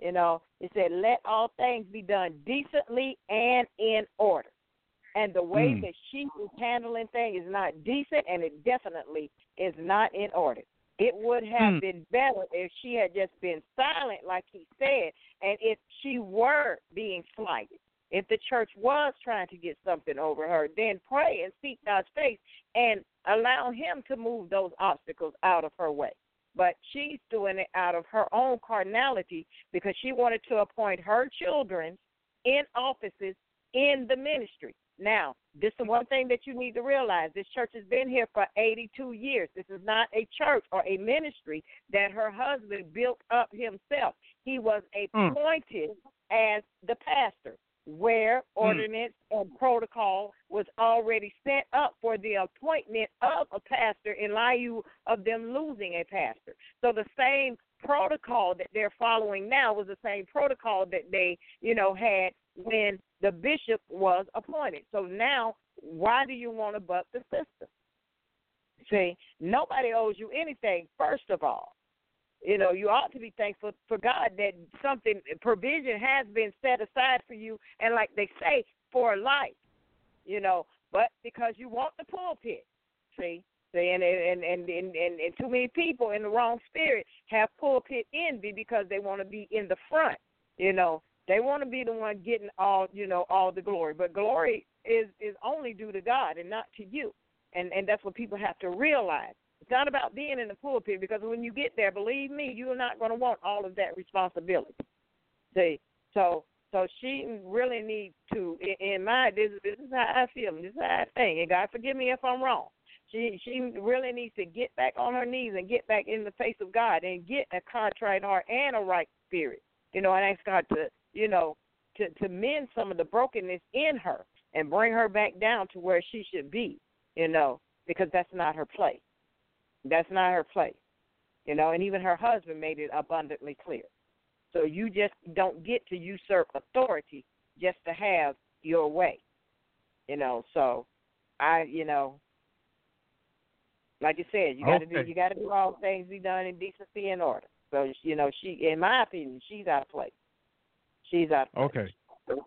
you know, it said, let all things be done decently and in order. And the way mm. that she is handling things is not decent, and it definitely is not in order. It would have mm. been better if she had just been silent, like he said, and if she were being slighted. If the church was trying to get something over her, then pray and seek God's face and allow him to move those obstacles out of her way. But she's doing it out of her own carnality because she wanted to appoint her children in offices in the ministry. Now, this is the one thing that you need to realize. This church has been here for eighty-two years. This is not a church or a ministry that her husband built up himself. He was appointed mm. as the pastor, where ordinance hmm. and protocol was already set up for the appointment of a pastor in lieu of them losing a pastor. So the same protocol that they're following now was the same protocol that they, you know, had when the bishop was appointed. So now why do you want to buck the system? See, nobody owes you anything, first of all. You know, you ought to be thankful for God that something, provision has been set aside for you, and like they say, for life, you know, but because you want the pulpit, see, see and, and, and, and, and, and too many people in the wrong spirit have pulpit envy because they want to be in the front, you know. They want to be the one getting all, you know, all the glory, but glory is, is only due to God and not to you, and, and that's what people have to realize. It's not about being in the pulpit, because when you get there, believe me, you're not going to want all of that responsibility. See, so so she really needs to, in my, this, this is how I feel, this is how I think, and God forgive me if I'm wrong. She she really needs to get back on her knees and get back in the face of God and get a contrite heart and a right spirit, you know, and ask God to, you know, to, to mend some of the brokenness in her and bring her back down to where she should be, you know, because that's not her place. That's not her place. you know, and even her husband made it abundantly clear. So you just don't get to usurp authority just to have your way, you know. So I, you know, like you said, you okay. got to do you got to do all things be done in decency and order. So, you know, she, in my opinion, she's out of place. She's out of place. Okay.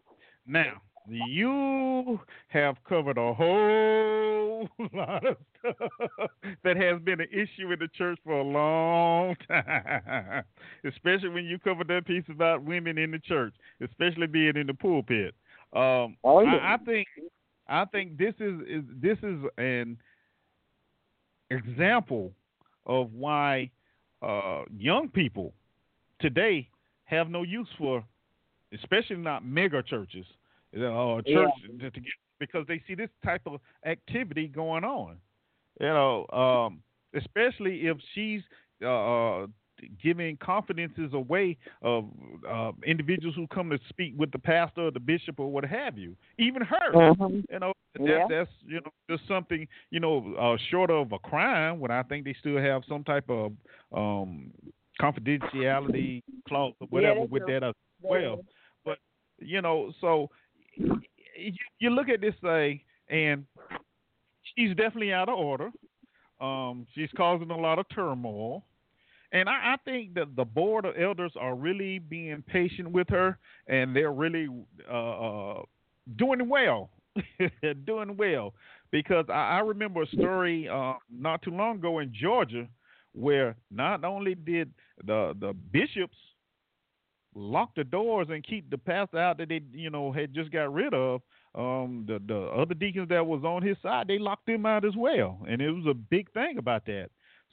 Now, you have covered a whole lot of stuff that has been an issue in the church for a long time, especially when you covered that piece about women in the church, especially being in the pulpit. Um, oh, yeah. I, I think I think this is, is this is an example of why Uh, young people today have no use for, especially not mega churches, or church yeah. to get, because they see this type of activity going on. You know, um, especially if she's uh, giving confidences away of uh, individuals who come to speak with the pastor or the bishop or what have you. Even her, mm-hmm. you know, that, yeah. that's you know just something you know uh, short of a crime. When I think they still have some type of um, confidentiality clause or whatever yeah, with true. that as well. Yeah. But you know, so you, you look at this thing, and she's definitely out of order. Um, she's causing a lot of turmoil. And I, I think that the board of elders are really being patient with her, and they're really uh, doing well, doing well. Because I, I remember a story uh, not too long ago in Georgia where not only did the, the bishops lock the doors and keep the pastor out that they, you know, had just got rid of, um, the, the other deacons that was on his side, they locked them out as well. And it was a big thing about that.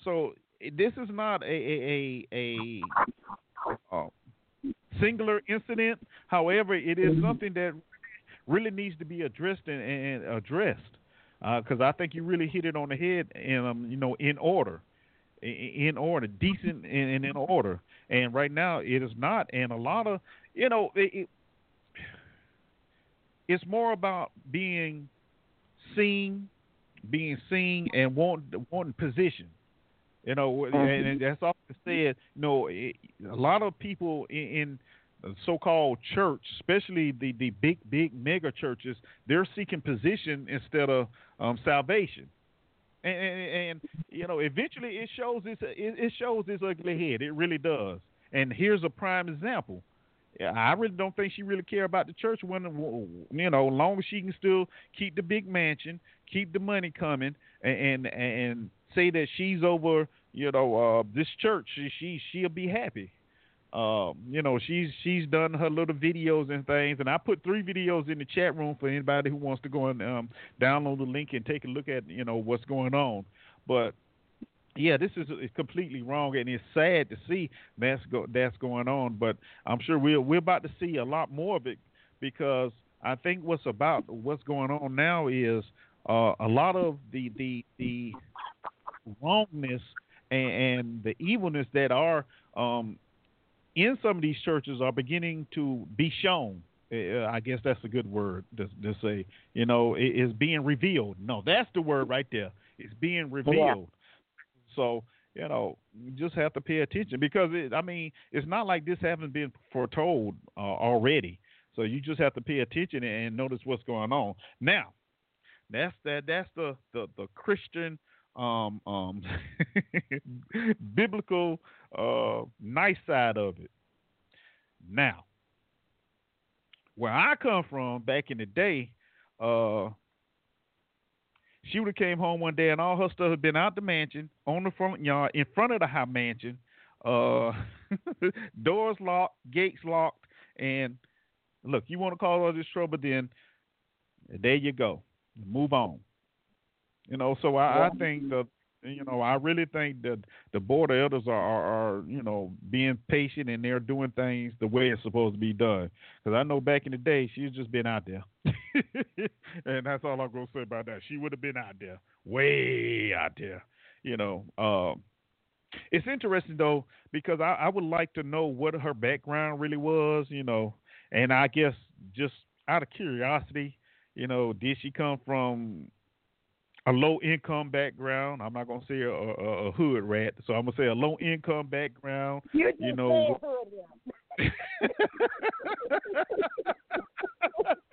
So this is not a a, a, a a singular incident. However, it is something that really needs to be addressed and, and addressed because uh, I think you really hit it on the head. And um, you know, in order, in order, decent and in order. And right now, it is not. And a lot of you know, it, it, it's more about being seen, being seen, and wanting wanting position. You know, and that's all I said. You know, it, a lot of people in, in so-called church, especially the, the big, big mega churches, they're seeking position instead of um, salvation. And, and, and you know, eventually it shows its it, it shows its ugly head. It really does. And here's a prime example. I really don't think she really care about the church when, you know, long as she can still keep the big mansion, keep the money coming, and and, and say that she's over, you know, uh, this church, she, she she'll be happy. Um, you know, she's she's done her little videos and things, and I put three videos in the chat room for anybody who wants to go and um, download the link and take a look at, you know, what's going on. But yeah, this is it's completely wrong, and it's sad to see that's go, that's going on. But I'm sure we're we're about to see a lot more of it because I think what's about what's going on now is uh, a lot of the the, the wrongness and, and the evilness that are um, in some of these churches are beginning to be shown. Uh, I guess that's a good word to, to say. You know, it is being revealed. No, that's the word right there. It's being revealed. Yeah. So, you know, you just have to pay attention because, it, I mean, it's not like this hasn't been foretold uh, already. So you just have to pay attention and, and notice what's going on. Now, that's that. That's the, the, the Christian um, um, biblical uh, nice side of it. Now, where I come from back in the day, uh, she would have came home one day and all her stuff had been out the mansion, on the front yard, in front of the high mansion, uh, doors locked, gates locked, and look, you want to cause all this trouble, then there you go. Move on. You know, so I, I think that, you know, I really think that the board of elders are, are, are, you know, being patient and they're doing things the way it's supposed to be done. Because I know back in the day, she's just been out there. And that's all I'm going to say about that. She would have been out there, way out there, you know. Um, it's interesting, though, because I, I would like to know what her background really was, you know. And I guess just out of curiosity, you know, did she come from a low-income background. I'm not going to say a, a, a hood rat, so I'm going to say a low-income background. You, you know.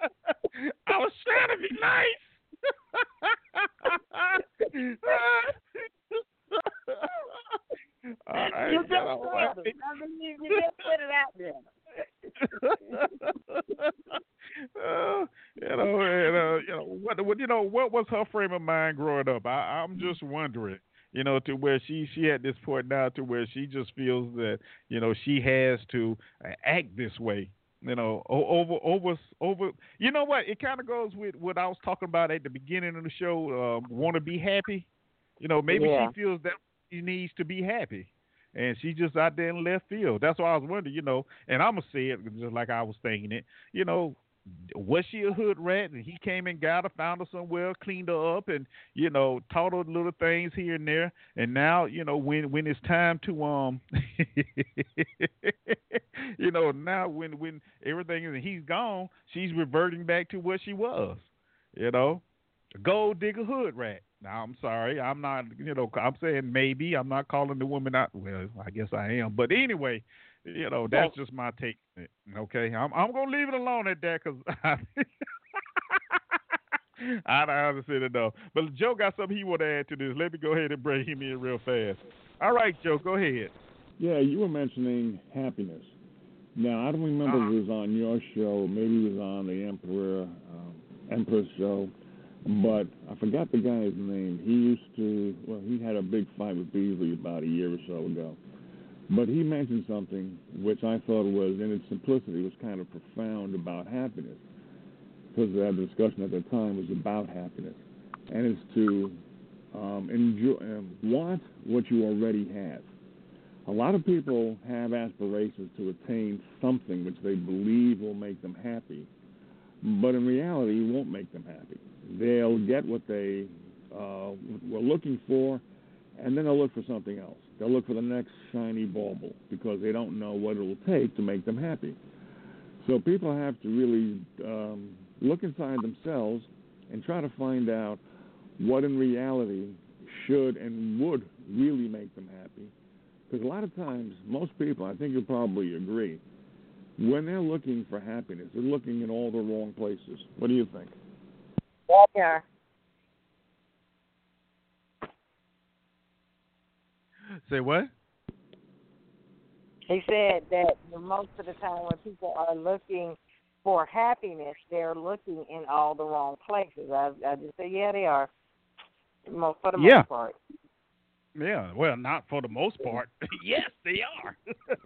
I was trying to be nice. All right. You just right. It. I mean, you just put it out there. uh, you know, and, uh, you know what, what? You know what was her frame of mind growing up? I, I'm just wondering. You know, to where she she at this point now, to where she just feels that you know she has to act this way. You know, over over over. You know what? It kind of goes with what I was talking about at the beginning of the show. Um, Want to be happy? You know, maybe yeah. she feels that she needs to be happy. And she just out there in left field. That's why I was wondering, you know, and I'm going to say it just like I was thinking it, you know, was she a hood rat? And he came and got her, found her somewhere, cleaned her up and, you know, taught her little things here and there. And now, you know, when, when it's time to, um, you know, now when, when everything is, he's gone, she's reverting back to what she was, you know, gold digger hood rat. Now, I'm sorry, I'm not, you know, I'm saying maybe. I'm not calling the woman out. Well, I guess I am. But anyway, you know, that's just my take on it, okay? I'm, I'm going to leave it alone at that because I, I don't understand it, though. But Joe got something he want to add to this. Let me go ahead and bring him in real fast. All right, Joe, go ahead. Yeah, you were mentioning happiness. Now, I don't remember uh-huh. if it was on your show. Maybe it was on the Emperor, uh, Empress show. But I forgot the guy's name. He used to, well, he had a big fight with Beasley about a year or so ago. But he mentioned something which I thought was, in its simplicity, was kind of profound about happiness. Because the discussion at the time was about happiness. And it's to um, enjoy, um, want what you already have. A lot of people have aspirations to attain something which they believe will make them happy. But in reality, it won't make them happy. They'll get what they uh, were looking for, and then they'll look for something else. They'll look for the next shiny bauble because they don't know what it will take to make them happy. So people have to really um, look inside themselves and try to find out what in reality should and would really make them happy. Because a lot of times, most people, I think you'll probably agree, when they're looking for happiness, they're looking in all the wrong places. What do you think? Yeah. Say what? He said that most of the time when people are looking for happiness, they're looking in all the wrong places. I, I just say, yeah, they are. Most, for the yeah. most part. Yeah, well, not for the most part. Yes, they are.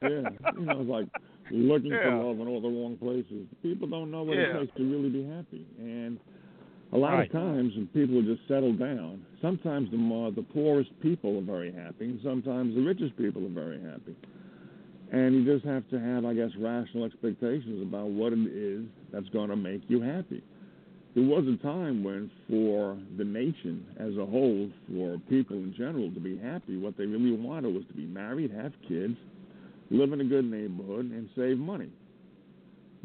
Yeah, you know, it's like looking yeah. for love in all the wrong places. People don't know what yeah. it takes to really be happy. And a lot right. of times when people just settle down, sometimes the more, the poorest people are very happy, and sometimes the richest people are very happy. And you just have to have, I guess, rational expectations about what it is that's going to make you happy. There was a time when for the nation as a whole, for people in general to be happy, what they really wanted was to be married, have kids, live in a good neighborhood, and save money.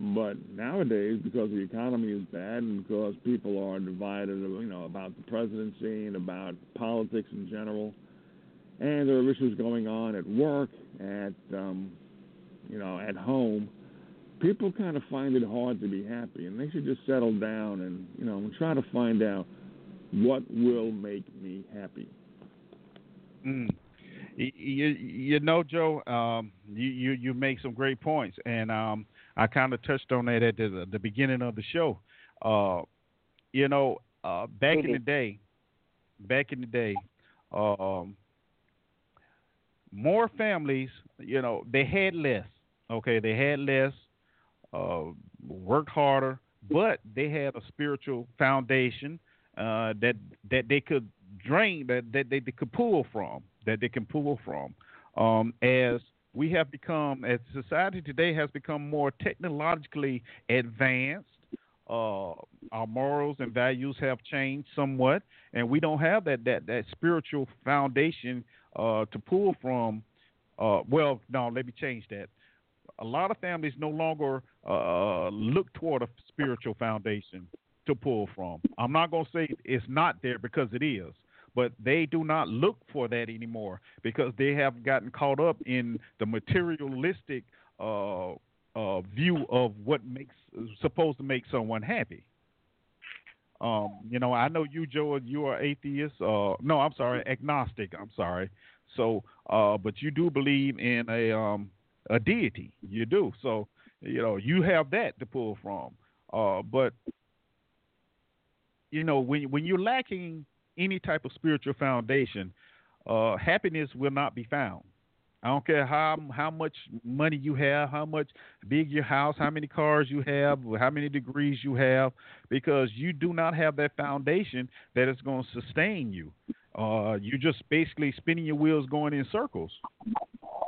But nowadays, because the economy is bad and because people are divided, you know, about the presidency and about politics in general, and there are issues going on at work, at, um, you know, at home, people kind of find it hard to be happy. And they should just settle down and, you know, and try to find out what will make me happy. Mm. You, you know, Joe, um, you, you, you make some great points. And, um, I kind of touched on that at the, the beginning of the show. Uh, you know, uh, back in the day, back in the day, um, more families, you know, they had less. Okay, they had less, uh, worked harder, but they had a spiritual foundation uh, that that they could drain, that, that they, they could pull from, that they can pull from um, as. We have become, as society today has become more technologically advanced. Uh, our morals and values have changed somewhat, and we don't have that that, that spiritual foundation uh, to pull from. Uh, well, no, let me change that. A lot of families no longer uh, look toward a spiritual foundation to pull from. I'm not going to say it's not there because it is, but they do not look for that anymore because they have gotten caught up in the materialistic uh, uh, view of what makes supposed to make someone happy. Um, you know, I know you, Joe, you are atheist. Uh, no, I'm sorry, agnostic. I'm sorry. So, uh, but you do believe in a um, a deity. You do. So, you know, you have that to pull from. Uh, but, you know, when when you're lacking any type of spiritual foundation, uh, happiness will not be found. I don't care how how much money you have, how much big your house, how many cars you have, how many degrees you have, because you do not have that foundation that is going to sustain you. Uh, you're just basically spinning your wheels going in circles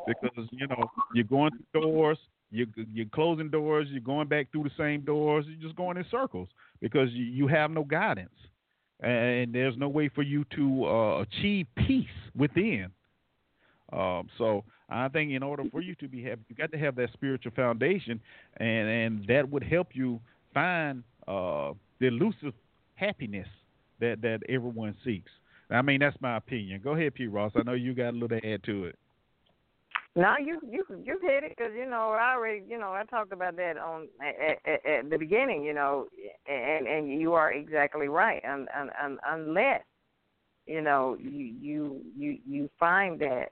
because, you know, you're going through doors, you're, you're closing doors, you're going back through the same doors, you're just going in circles because you, you have no guidance. And there's no way for you to uh, achieve peace within. Um, so I think in order for you to be happy, you got to have that spiritual foundation, and, and that would help you find uh, the elusive happiness that, that everyone seeks. I mean, that's my opinion. Go ahead, P. Ross. I know you got a little to add to it. No, you you you hit it because, you know, I already, you know, I talked about that on at, at, at the beginning, you know, and, and you are exactly right. And, and, and unless, you know, you you you, you find that,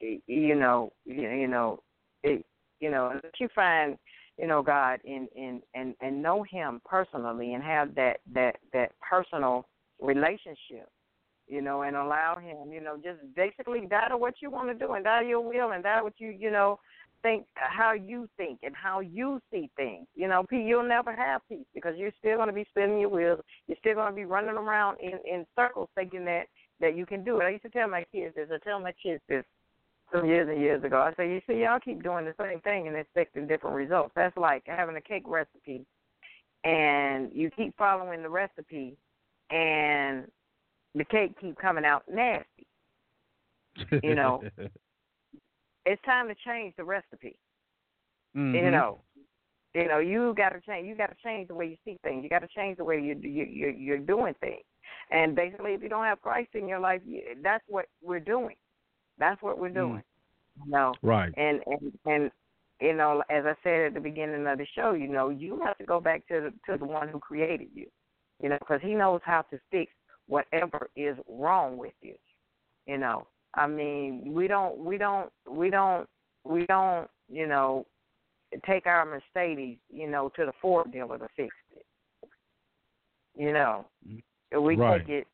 you know, you, you know, it, you know, unless you find, you know, God in in and, and know Him personally and have that, that that personal relationship. You know, and allow Him, you know, just basically die to what you want to do and die to your will and die what you, you know, think, how you think and how you see things. You know, P, you'll never have peace because you're still going to be spinning your wheels. You're still going to be running around in, in circles thinking that, that you can do it. I used to tell my kids this. I tell my kids this some years and years ago. I say, you see, y'all keep doing the same thing and expecting different results. That's like having a cake recipe and you keep following the recipe and the cake keep coming out nasty, you know. It's time to change the recipe. Mm-hmm. You know, you know, you got to change. You got to change the way you see things. You got to change the way you, you, you you're doing things. And basically, if you don't have Christ in your life, you, that's what we're doing. That's what we're doing. Mm. You know, right? And, and and you know, as I said at the beginning of the show, you know, you have to go back to the, to the one who created you. You know, because He knows how to fix whatever is wrong with you. You know, I mean, we don't, we don't, we don't, we don't, you know, take our Mercedes, you know, to the Ford dealer to fix it. You know, we right. take it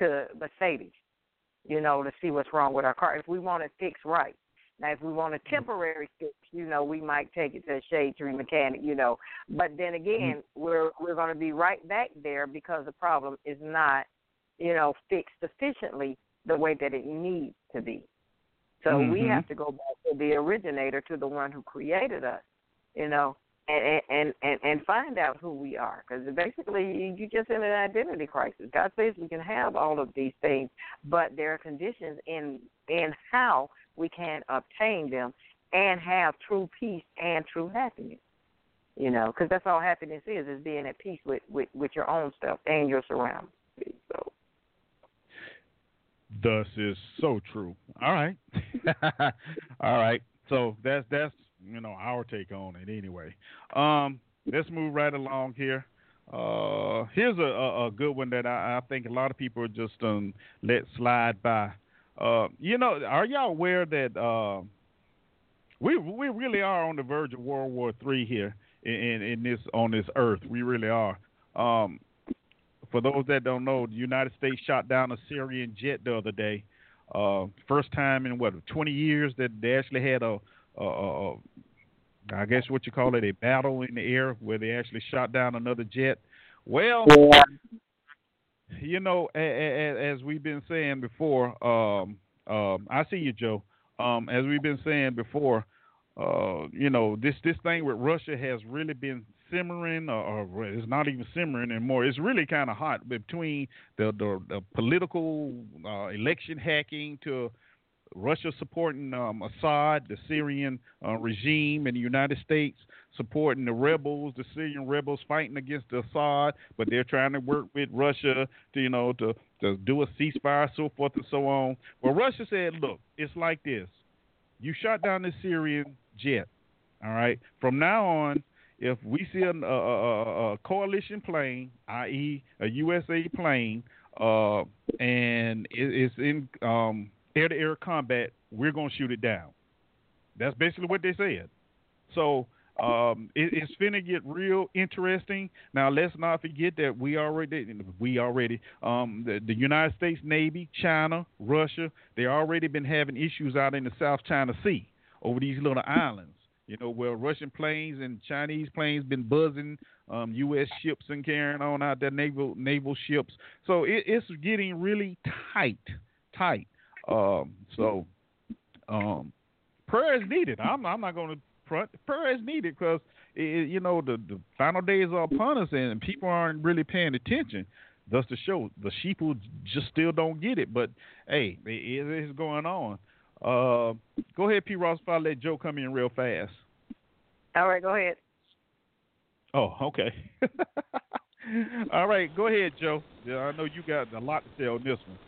to Mercedes, you know, to see what's wrong with our car. If we want it fixed right. Now, if we want a temporary fix, you know, we might take it to a shade tree mechanic, you know. But then again, mm-hmm. we're, we're going to be right back there because the problem is not, you know, fixed sufficiently the way that it needs to be. So mm-hmm. we have to go back to the originator, to the one who created us, you know, and and, and, and find out who we are. Because basically, you're just in an identity crisis. God says we can have all of these things, but there are conditions in in how we can obtain them and have true peace and true happiness, you know, because that's all happiness is, is being at peace with, with, with your own stuff and your surroundings. So. Thus is so true. All right. All right. So that's, that's, you know, our take on it anyway. Um, let's move right along here. Uh, here's a, a, a good one that I, I think a lot of people just um, let slide by. Uh, you know, are y'all aware that uh, we we really are on the verge of World War Three here in, in this on this earth? We really are. Um, for those that don't know, the United States shot down a Syrian jet the other day. Uh, first time in what twenty years that they actually had a, a, a, a, I guess what you call it, a battle in the air where they actually shot down another jet. Well. Yeah. You know, as we've been saying before, um, um, I see you, Joe. Um, as we've been saying before, uh, you know, this, this thing with Russia has really been simmering, or, or it's not even simmering anymore. It's really kind of hot between the, the, the political uh, election hacking to Russia supporting um, Assad, the Syrian uh, regime, and the United States supporting the rebels, the Syrian rebels fighting against Assad, but they're trying to work with Russia to, you know, to, to do a ceasefire, so forth and so on. Well, Russia said, look, it's like this. You shot down the Syrian jet, all right? From now on, if we see a, a, a coalition plane, that is a U S A plane, uh, and it, it's in um, air-to-air combat, we're going to shoot it down. That's basically what they said. So um, it, it's finna get real interesting. Now, let's not forget that we already, we already, um, the, the United States Navy, China, Russia, they already been having issues out in the South China Sea over these little islands. You know, where Russian planes and Chinese planes been buzzing, um, U S ships and carrying on out their naval naval ships. So it, it's getting really tight, tight. Um, so um, prayer is needed. I'm, I'm not going to front. Prayer is needed because, you know, the, the final days are upon us and people aren't really paying attention. Thus the show, the sheep will just still don't get it. But, hey, it is going on. Uh, go ahead, P. Ross, if I let Joe come in real fast. All right, go ahead. Oh, okay. All right, go ahead, Joe. Yeah, I know you got a lot to say on this one.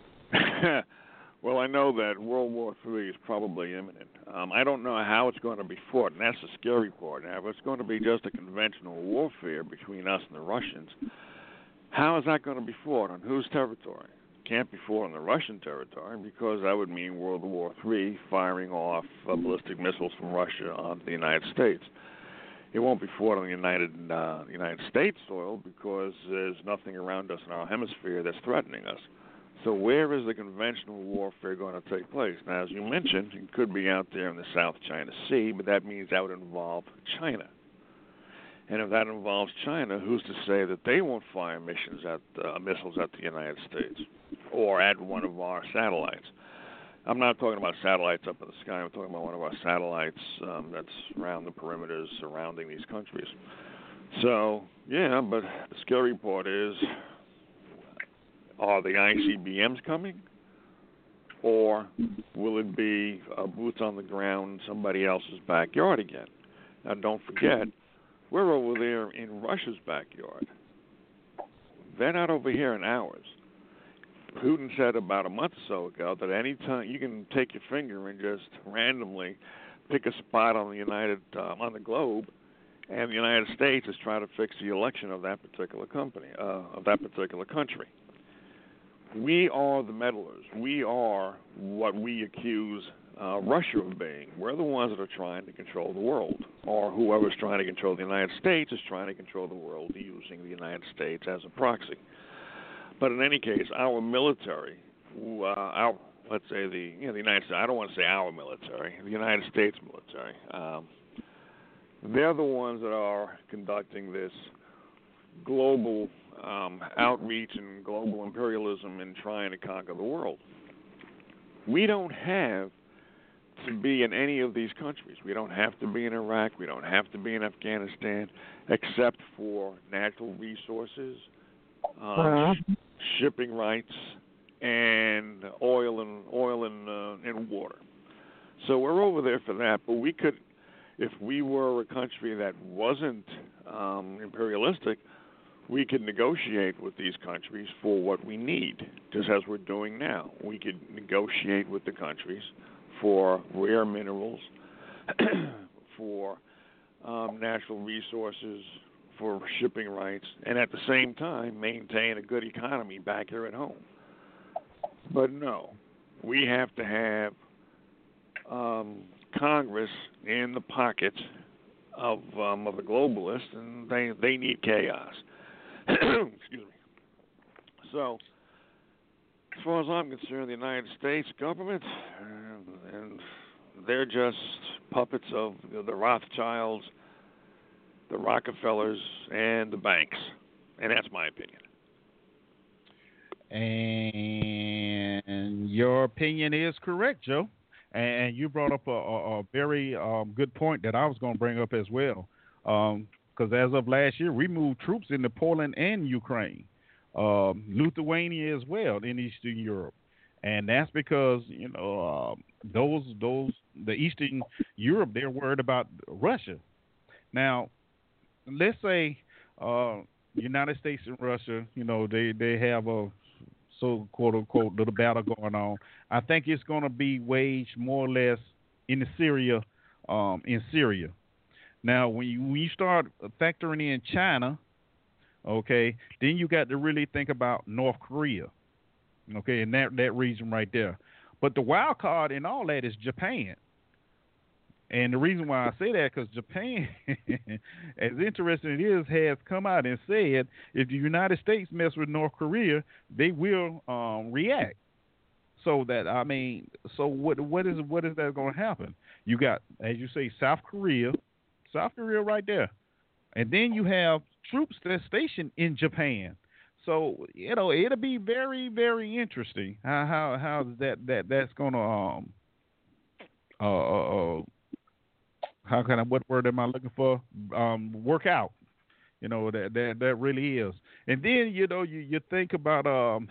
Well, I know that World War Three is probably imminent. Um, I don't know how it's going to be fought, and that's the scary part. Now, if it's going to be just a conventional warfare between us and the Russians, how is that going to be fought? On whose territory? Can't be fought on the Russian territory because that would mean World War Three, firing off uh, ballistic missiles from Russia onto the United States. It won't be fought on the United uh, United States soil because there's nothing around us in our hemisphere that's threatening us. So where is the conventional warfare going to take place? Now, as you mentioned, it could be out there in the South China Sea, but that means that would involve China. And if that involves China, who's to say that they won't fire missions at uh, missiles at the United States or at one of our satellites? I'm not talking about satellites up in the sky. I'm talking about one of our satellites um, that's around the perimeters surrounding these countries. So, yeah, but the scary part is, are the I C B Ms coming? Or will it be uh, boots on the ground in somebody else's backyard again? Now, don't forget, we're over there in Russia's backyard. They're not over here in ours. Putin said about a month or so ago that any time you can take your finger and just randomly pick a spot on the United um, on the globe, and the United States is trying to fix the election of that particular company uh, of that particular country. We are the meddlers. We are what we accuse Uh, Russia of being. We're the ones that are trying to control the world, or whoever's trying to control the United States is trying to control the world using the United States as a proxy. But in any case, our military, uh, our, let's say the, you know, the United States, I don't want to say our military, the United States military, um, they're the ones that are conducting this global um, outreach and global imperialism and trying to conquer the world. We don't have to be in any of these countries. We don't have to be in Iraq. We don't have to be in Afghanistan, except for natural resources, uh, sh- shipping rights, and oil and oil and uh, and water. So we're over there for that. But we could, if we were a country that wasn't um, imperialistic, we could negotiate with these countries for what we need, just as we're doing now. We could negotiate with the countries for rare minerals, for um, natural resources, for shipping rights, and at the same time maintain a good economy back here at home. But no, we have to have um, Congress in the pockets of um, of the globalists, and they, they need chaos. Excuse me. So, as far as I'm concerned, the United States government, uh, and they're just puppets of the Rothschilds, the Rockefellers, and the banks. And that's my opinion. And your opinion is correct, Joe. And you brought up a, a, a very um, good point that I was going to bring up as well. Because um, as of last year, we moved troops into Poland and Ukraine. Um, Lithuania as well in Eastern Europe, and that's because you know um, those those the Eastern Europe, they're worried about Russia. Now, let's say uh, United States and Russia, you know, they, they have a so quote unquote little battle going on. I think it's going to be waged more or less in the Syria, um, in Syria. Now, when you when you start factoring in China, okay, then you got to really think about North Korea, okay, and that that region right there. But the wild card in all that is Japan. And the reason why I say that, because Japan, as interesting it is, has come out and said if the United States mess with North Korea, they will um, react. So that, I mean, so what? What is what is that going to happen? You got, as you say, South Korea, South Korea right there, and then you have troops that's stationed in Japan. So you know it'll be very, very interesting how how, how that that that's going to um uh. uh How can I? What word am I looking for? Um, work out. You know that that that really is. And then you know you, you think about um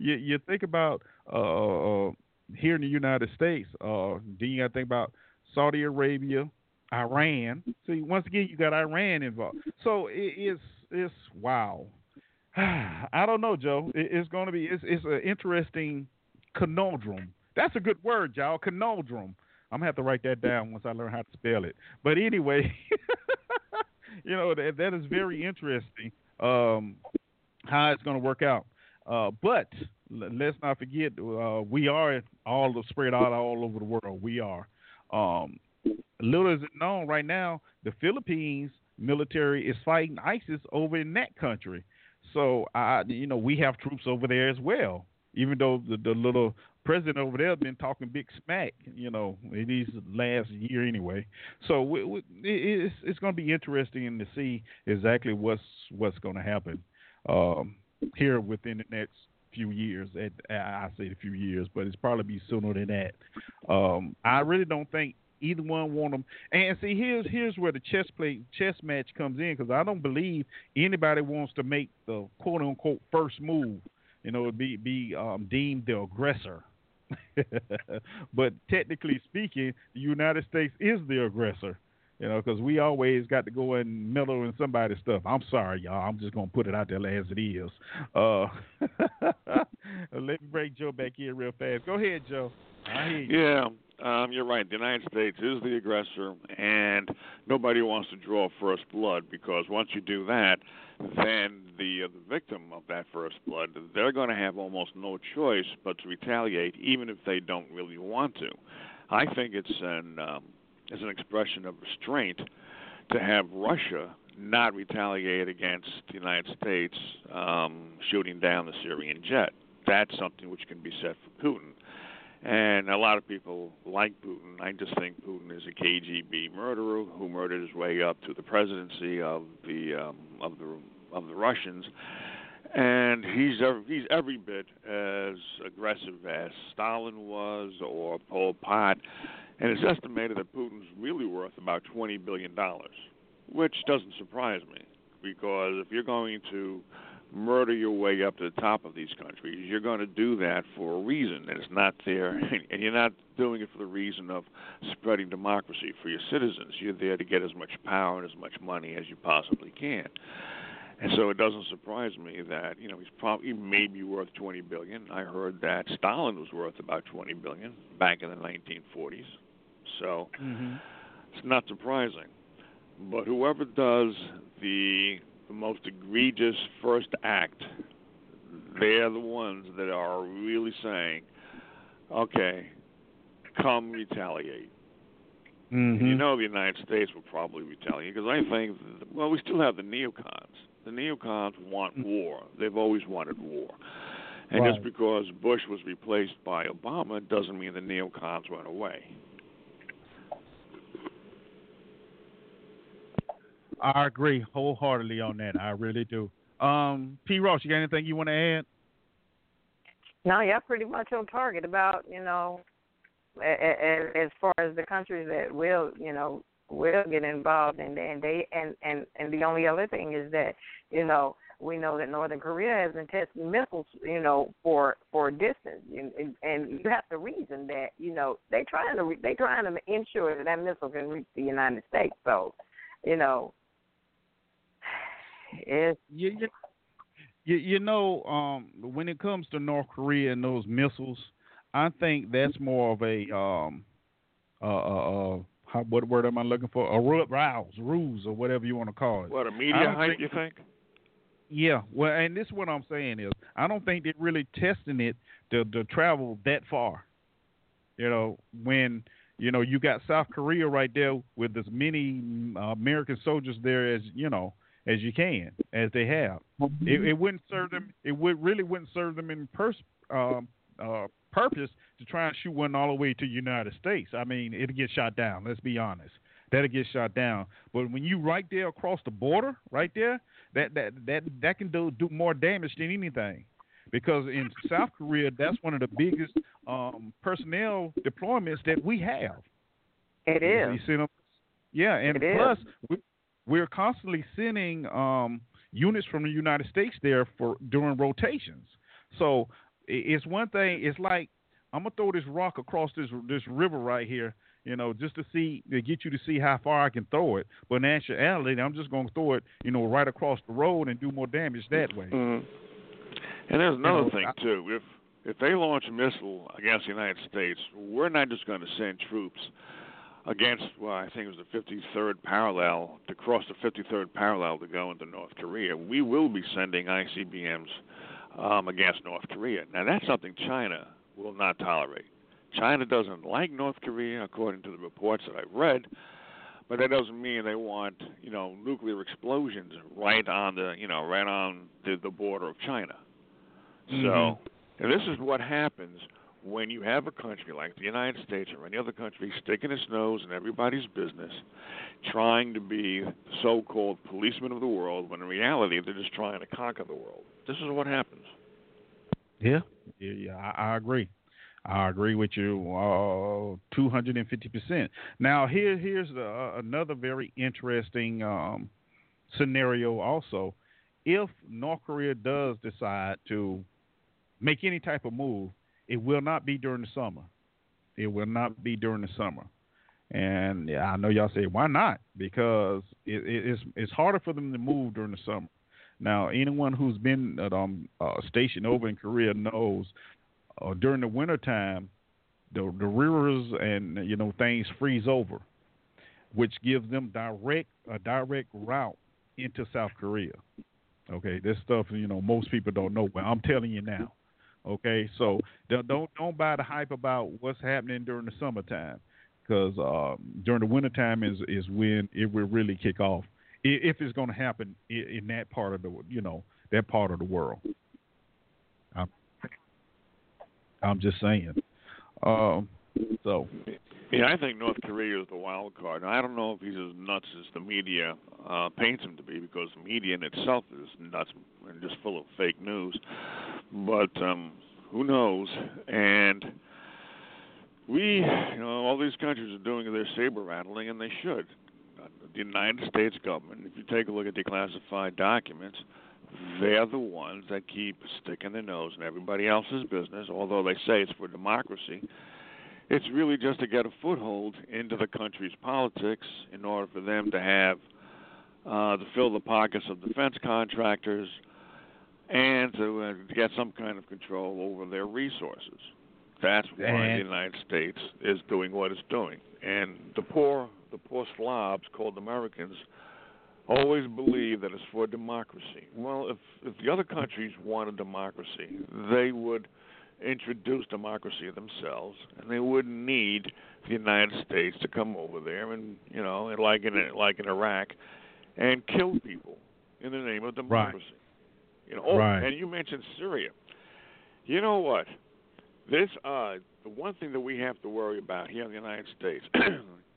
you you think about uh here in the United States. Uh, then you got to think about Saudi Arabia, Iran. See, once again you got Iran involved. So it, it's it's wow. I don't know, Joe. It, it's going to be it's it's an interesting conundrum. That's a good word, y'all. Conundrum. I'm going to have to write that down once I learn how to spell it. But anyway, you know, that, that is very interesting um, how it's going to work out. Uh, but l- let's not forget, uh, we are all spread out all over the world. We are. Um, little is it known right now, the Philippines military is fighting ISIS over in that country. So, I, you know, we have troops over there as well, even though the, the little – president over there been talking big smack, you know, in these last year anyway. So we, we, it's it's going to be interesting to see exactly what's what's going to happen um, here within the next few years. At, I say a few years, but it's probably be sooner than that. Um, I really don't think either one want them. And see, here's here's where the chess play chess match comes in, because I don't believe anybody wants to make the quote unquote first move. You know, be be um, deemed the aggressor. But technically speaking, the United States is the aggressor, you know, because we always got to go and meddle in somebody's stuff. I'm sorry, y'all. I'm just going to put it out there as it is. Uh, let me break Joe back in real fast. Go ahead, Joe. I hear you. Yeah, um, you're right. The United States is the aggressor, and nobody wants to draw first blood, because once you do that, then the, uh, the victim of that first blood, they're going to have almost no choice but to retaliate, even if they don't really want to. I think it's an um, it's an expression of restraint to have Russia not retaliate against the United States um, shooting down the Syrian jet. That's something which can be said for Putin. And a lot of people like Putin. I just think Putin is a K G B murderer who murdered his way up to the presidency of the um, of the of the Russians, and he's every, he's every bit as aggressive as Stalin was or Pol Pot. And it's estimated that Putin's really worth about twenty billion dollars, which doesn't surprise me, because if you're going to murder your way up to the top of these countries, you're going to do that for a reason, and it's not there, and you're not doing it for the reason of spreading democracy for your citizens. You're there to get as much power and as much money as you possibly can. And so it doesn't surprise me that, you know, he's probably maybe worth twenty billion dollars. I heard that Stalin was worth about twenty billion dollars back in the nineteen forties. So mm-hmm. It's not surprising. But whoever does the the most egregious first act, they're the ones that are really saying, okay, come retaliate. Mm-hmm. You know the United States will probably retaliate, because I think, well, we still have the neocons. The neocons want war. They've always wanted war. And right. Just because Bush was replaced by Obama doesn't mean the neocons went away. I agree wholeheartedly on that. I really do. Um, P. Ross, you got anything you want to add? No, yeah, pretty much on target about, you know, as, as far as the countries that will, you know, will get involved, and and they and, and, and the only other thing is that, you know, we know that Northern Korea has been testing missiles, you know, for for distance, and, and, and you have to reason that, you know, they trying to they trying to ensure that that missile can reach the United States. So, you know, it's you you, you know, um, when it comes to North Korea and those missiles, I think that's more of a um, uh, uh, uh how, what word am I looking for? A rouse, ruse, or whatever you want to call it. What, a media hype? You think? Yeah, well, and this is what I'm saying is I don't think they're really testing it to, to travel that far. You know, when, you know, you got South Korea right there with as many uh, American soldiers there as, you know, as you can, as they have. It, it wouldn't serve them, it would really wouldn't serve them in pers- uh, uh, purpose to try and shoot one all the way to the United States. I mean, it'll get shot down, let's be honest. That'll get shot down. But when you right there across the border, right there, that that that, that can do, do more damage than anything. Because in South Korea, that's one of the biggest um, personnel deployments that we have. It is. You see them? Yeah, and it plus we, we're constantly sending um, units from the United States there for during rotations. So it's one thing. It's like I'm gonna throw this rock across this this river right here. You know, just to see, to get you to see how far I can throw it. But in actuality, I'm just going to throw it, you know, right across the road and do more damage that way. Mm-hmm. And there's another you know, thing, I, too. If if they launch a missile against the United States, we're not just going to send troops against, well, I think it was the fifty-third parallel, to cross the fifty-third parallel to go into North Korea. We will be sending I C B Ms um, against North Korea. Now, that's something China will not tolerate. China doesn't like North Korea, according to the reports that I've read, but that doesn't mean they want, you know, nuclear explosions right on the, you know, right on the, the border of China. Mm-hmm. So, and this is what happens when you have a country like the United States or any other country sticking its nose in everybody's business, trying to be so-called policemen of the world, when in reality they're just trying to conquer the world. This is what happens. Yeah, yeah, yeah I, I agree. I agree with you uh, two hundred fifty percent. Now, here, here's a, another very interesting um, scenario also. If North Korea does decide to make any type of move, it will not be during the summer. It will not be during the summer. And I know y'all say, why not? Because it, it, it's, it's harder for them to move during the summer. Now, anyone who's been at, um, uh, stationed over in Korea knows Uh, during the wintertime, the, the rivers and, you know, things freeze over, which gives them direct a direct route into South Korea. Okay, this stuff, you know, most people don't know, but I'm telling you now. Okay, so don't don't buy the hype about what's happening during the summertime, because uh, during the wintertime is, is when it will really kick off, if it's going to happen in, in that part of the, you know, that part of the world. I'm I'm just saying. Um, so, yeah, I think North Korea is the wild card. I don't know if he's as nuts as the media uh, paints him to be, because the media in itself is nuts and just full of fake news. But um, who knows? And we, you know, all these countries are doing their saber rattling, and they should. The United States government, if you take a look at the classified documents, they're the ones that keep sticking their nose in everybody else's business, although they say it's for democracy. It's really just to get a foothold into the country's politics in order for them to have, uh, to fill the pockets of defense contractors and to uh, get some kind of control over their resources. That's why and the United States is doing what it's doing. And the poor, the poor slobs called Americans always believe that it's for democracy. Well, if, if the other countries wanted democracy, they would introduce democracy themselves, and they wouldn't need the United States to come over there and, you know, and like in like in Iraq, and kill people in the name of democracy. Right. You know, oh, right. And you mentioned Syria. You know what? This uh, the one thing that we have to worry about here in the United States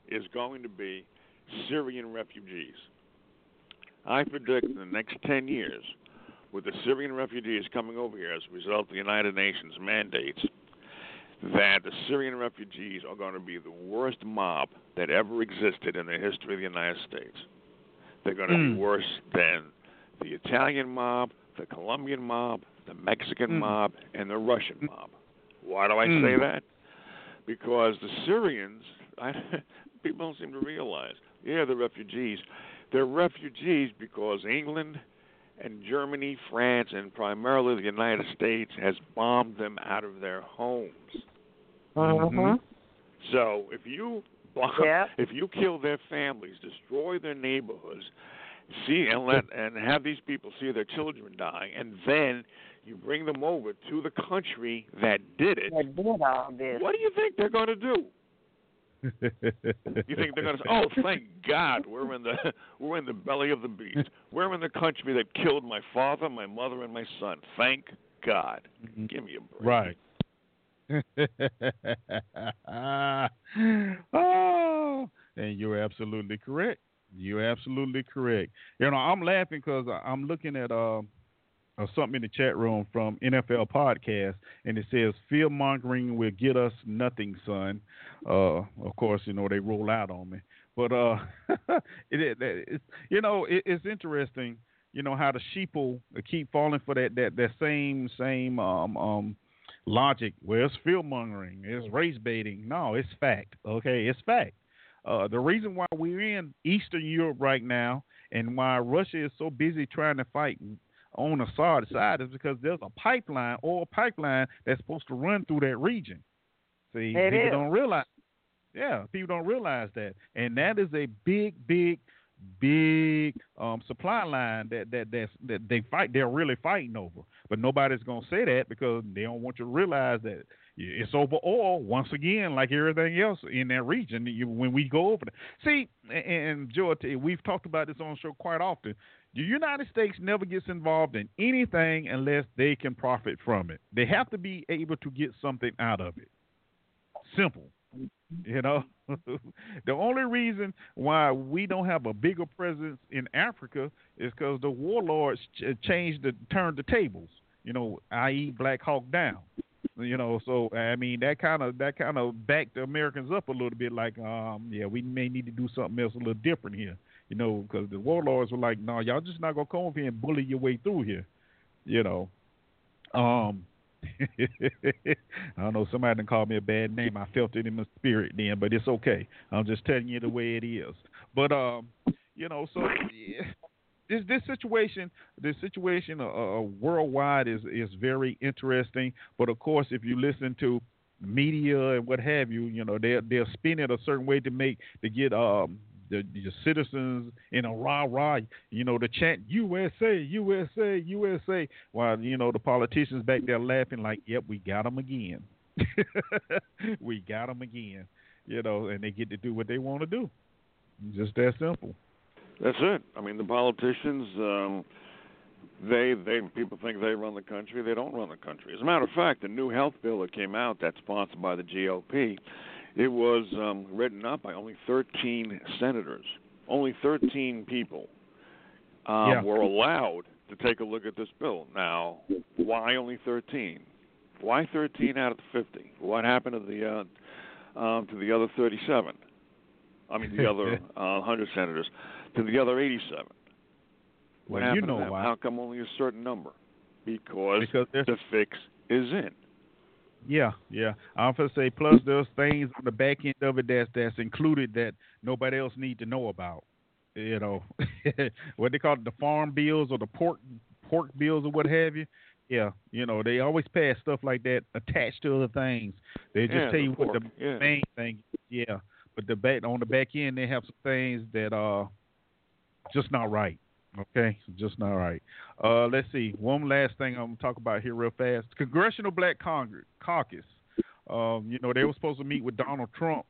is going to be Syrian refugees. I predict in the next ten years, with the Syrian refugees coming over here as a result of the United Nations mandates, that the Syrian refugees are going to be the worst mob that ever existed in the history of the United States. They're going to mm. be worse than the Italian mob, the Colombian mob, the Mexican mm. mob, and the Russian mob. Why do I mm. say that? Because the Syrians, I, people don't seem to realize, yeah, they're refugees. They're refugees because England and Germany, France, and primarily the United States has bombed them out of their homes. Mm-hmm. Uh-huh. So if you bomb, yeah. if you kill their families, destroy their neighborhoods, see and let and have these people see their children dying, and then you bring them over to the country that did it. That did all this. What do you think they're going to do? You think they're going to say, oh, thank God we're in the we're in the belly of the beast. We're in the country that killed my father, my mother, and my son. Thank God. Give me a break. Right. Oh, and you're absolutely correct. You're absolutely correct. You know, I'm laughing because I'm looking at uh, something in the chat room from N F L Podcast, and it says, fear-mongering will get us nothing, son. Uh, of course, you know, they roll out on me. But, uh, it, it, it's, you know, it, it's interesting, you know, how the sheeple keep falling for that that, that same, same um, um, logic. Well, it's fear-mongering. It's race-baiting. No, it's fact. Okay, it's fact. Uh, the reason why we're in Eastern Europe right now and why Russia is so busy trying to fight on Assad's side is because there's a pipeline, oil pipeline, that's supposed to run through that region. See, it people is. don't realize. Yeah, people don't realize that. And that is a big, big, big um, supply line that that, that's, that they fight, they're really fighting over. But nobody's going to say that because they don't want you to realize that it's over oil once again, like everything else in that region. You, when we go over there, see, and George, we've talked about this on the show quite often. The United States never gets involved in anything unless they can profit from it. They have to be able to get something out of it. Simple, you know. The only reason why we don't have a bigger presence in Africa is because the warlords ch- changed the turned the tables. You know, that is. Black Hawk Down. You know, so I mean that kind of that kind of backed the Americans up a little bit. Like, um, yeah, we may need to do something else a little different here. You know, because the warlords were like, no, nah, y'all just not gonna come over here and bully your way through here. You know, um, I don't know. Somebody done called me a bad name. I felt it in my spirit then, but it's okay. I'm just telling you the way it is. But um, you know, so yeah, this this situation, this situation uh, worldwide is is very interesting. But of course, if you listen to media and what have you, you know, they they'll spin it a certain way to make to get um. The, the citizens in a rah-rah, you know, the chant, U S A, U S A, U S A, while, you know, the politicians back there laughing like, yep, we got them again. We got them again, you know, and they get to do what they want to do. Just that simple. That's it. I mean, the politicians, um, they, they people think they run the country. They don't run the country. As a matter of fact, the new health bill that came out that's sponsored by the G O P, it was um, written up by only thirteen senators. Only thirteen people um, yeah. were allowed to take a look at this bill. Now, why only thirteen? Why thirteen out of the fifty? What happened to the uh, um, to the other thirty-seven? I mean, the other uh, one hundred senators. To the other eighty-seven. What well, happened you know to them? Why. How come only a certain number? Because, because the fix is in. Yeah, yeah. I'm going to say, plus there's things on the back end of it that's, that's included that nobody else need to know about. You know, what they call it, the farm bills or the pork pork bills or what have you. Yeah, you know, they always pass stuff like that attached to other things. They just yeah, tell the you pork. what the yeah. main thing is. Yeah, but the back, on the back end, they have some things that are just not right. Okay, just not right. Uh, let's see. One last thing I'm going to talk about here real fast. Congressional Black Congress, Caucus. Um, you know, they were supposed to meet with Donald Trump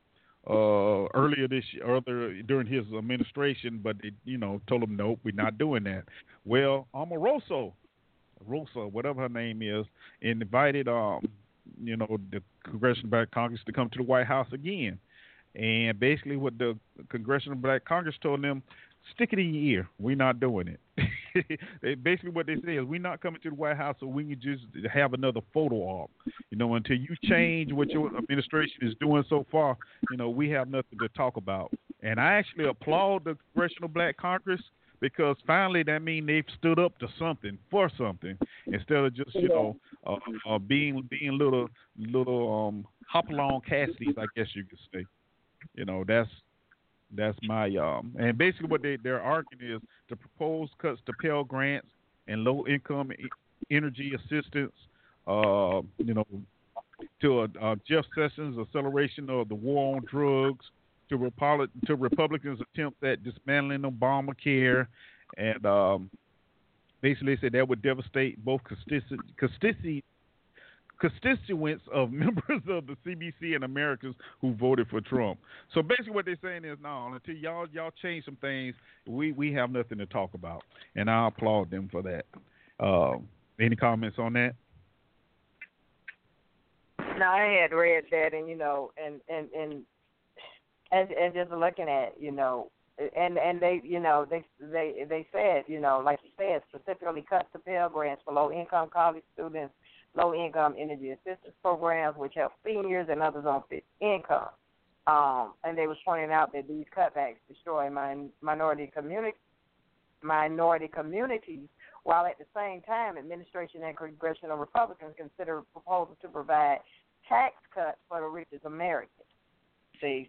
uh, earlier this year, earlier during his administration, but, they, you know, told him, nope, we're not doing that. Well, Omarosa, Rosa, whatever her name is, invited, um, you know, the Congressional Black Congress to come to the White House again. And basically what the Congressional Black Congress told them, stick it in your ear. We're not doing it. basically what they say is we're not coming to the White House so we can just have another photo op. You know, until you change what your administration is doing so far, you know, we have nothing to talk about. And I actually applaud the Congressional Black Congress, because finally that means they've stood up to something, for something, instead of just, you know, uh, uh, being being little little um, hop-along Casties, I guess you could say. You know, that's that's my um, and basically what they their argument is the proposed cuts to Pell Grants and low-income energy assistance. Uh, you know, to uh, uh, Jeff Sessions' acceleration of the war on drugs. To, Repol- to Republicans' attempts at dismantling Obamacare, and um, basically said that would devastate both constitu- constitu- constituents of members of the C B C and Americans who voted for Trump. So basically, what they're saying is, no, until y'all y'all change some things, we, we have nothing to talk about, and I applaud them for that. Uh, any comments on that? No, I had read that, and you know, and and and. And, and just looking at, you know, and, and they, you know, they they they said, you know, like you said, specifically cuts to Pell Grants for low-income college students, low-income energy assistance programs, which help seniors and others on fixed income. Um, and they was pointing out that these cutbacks destroy min- minority community minority communities, while at the same time, administration and congressional Republicans consider proposals to provide tax cuts for the richest Americans.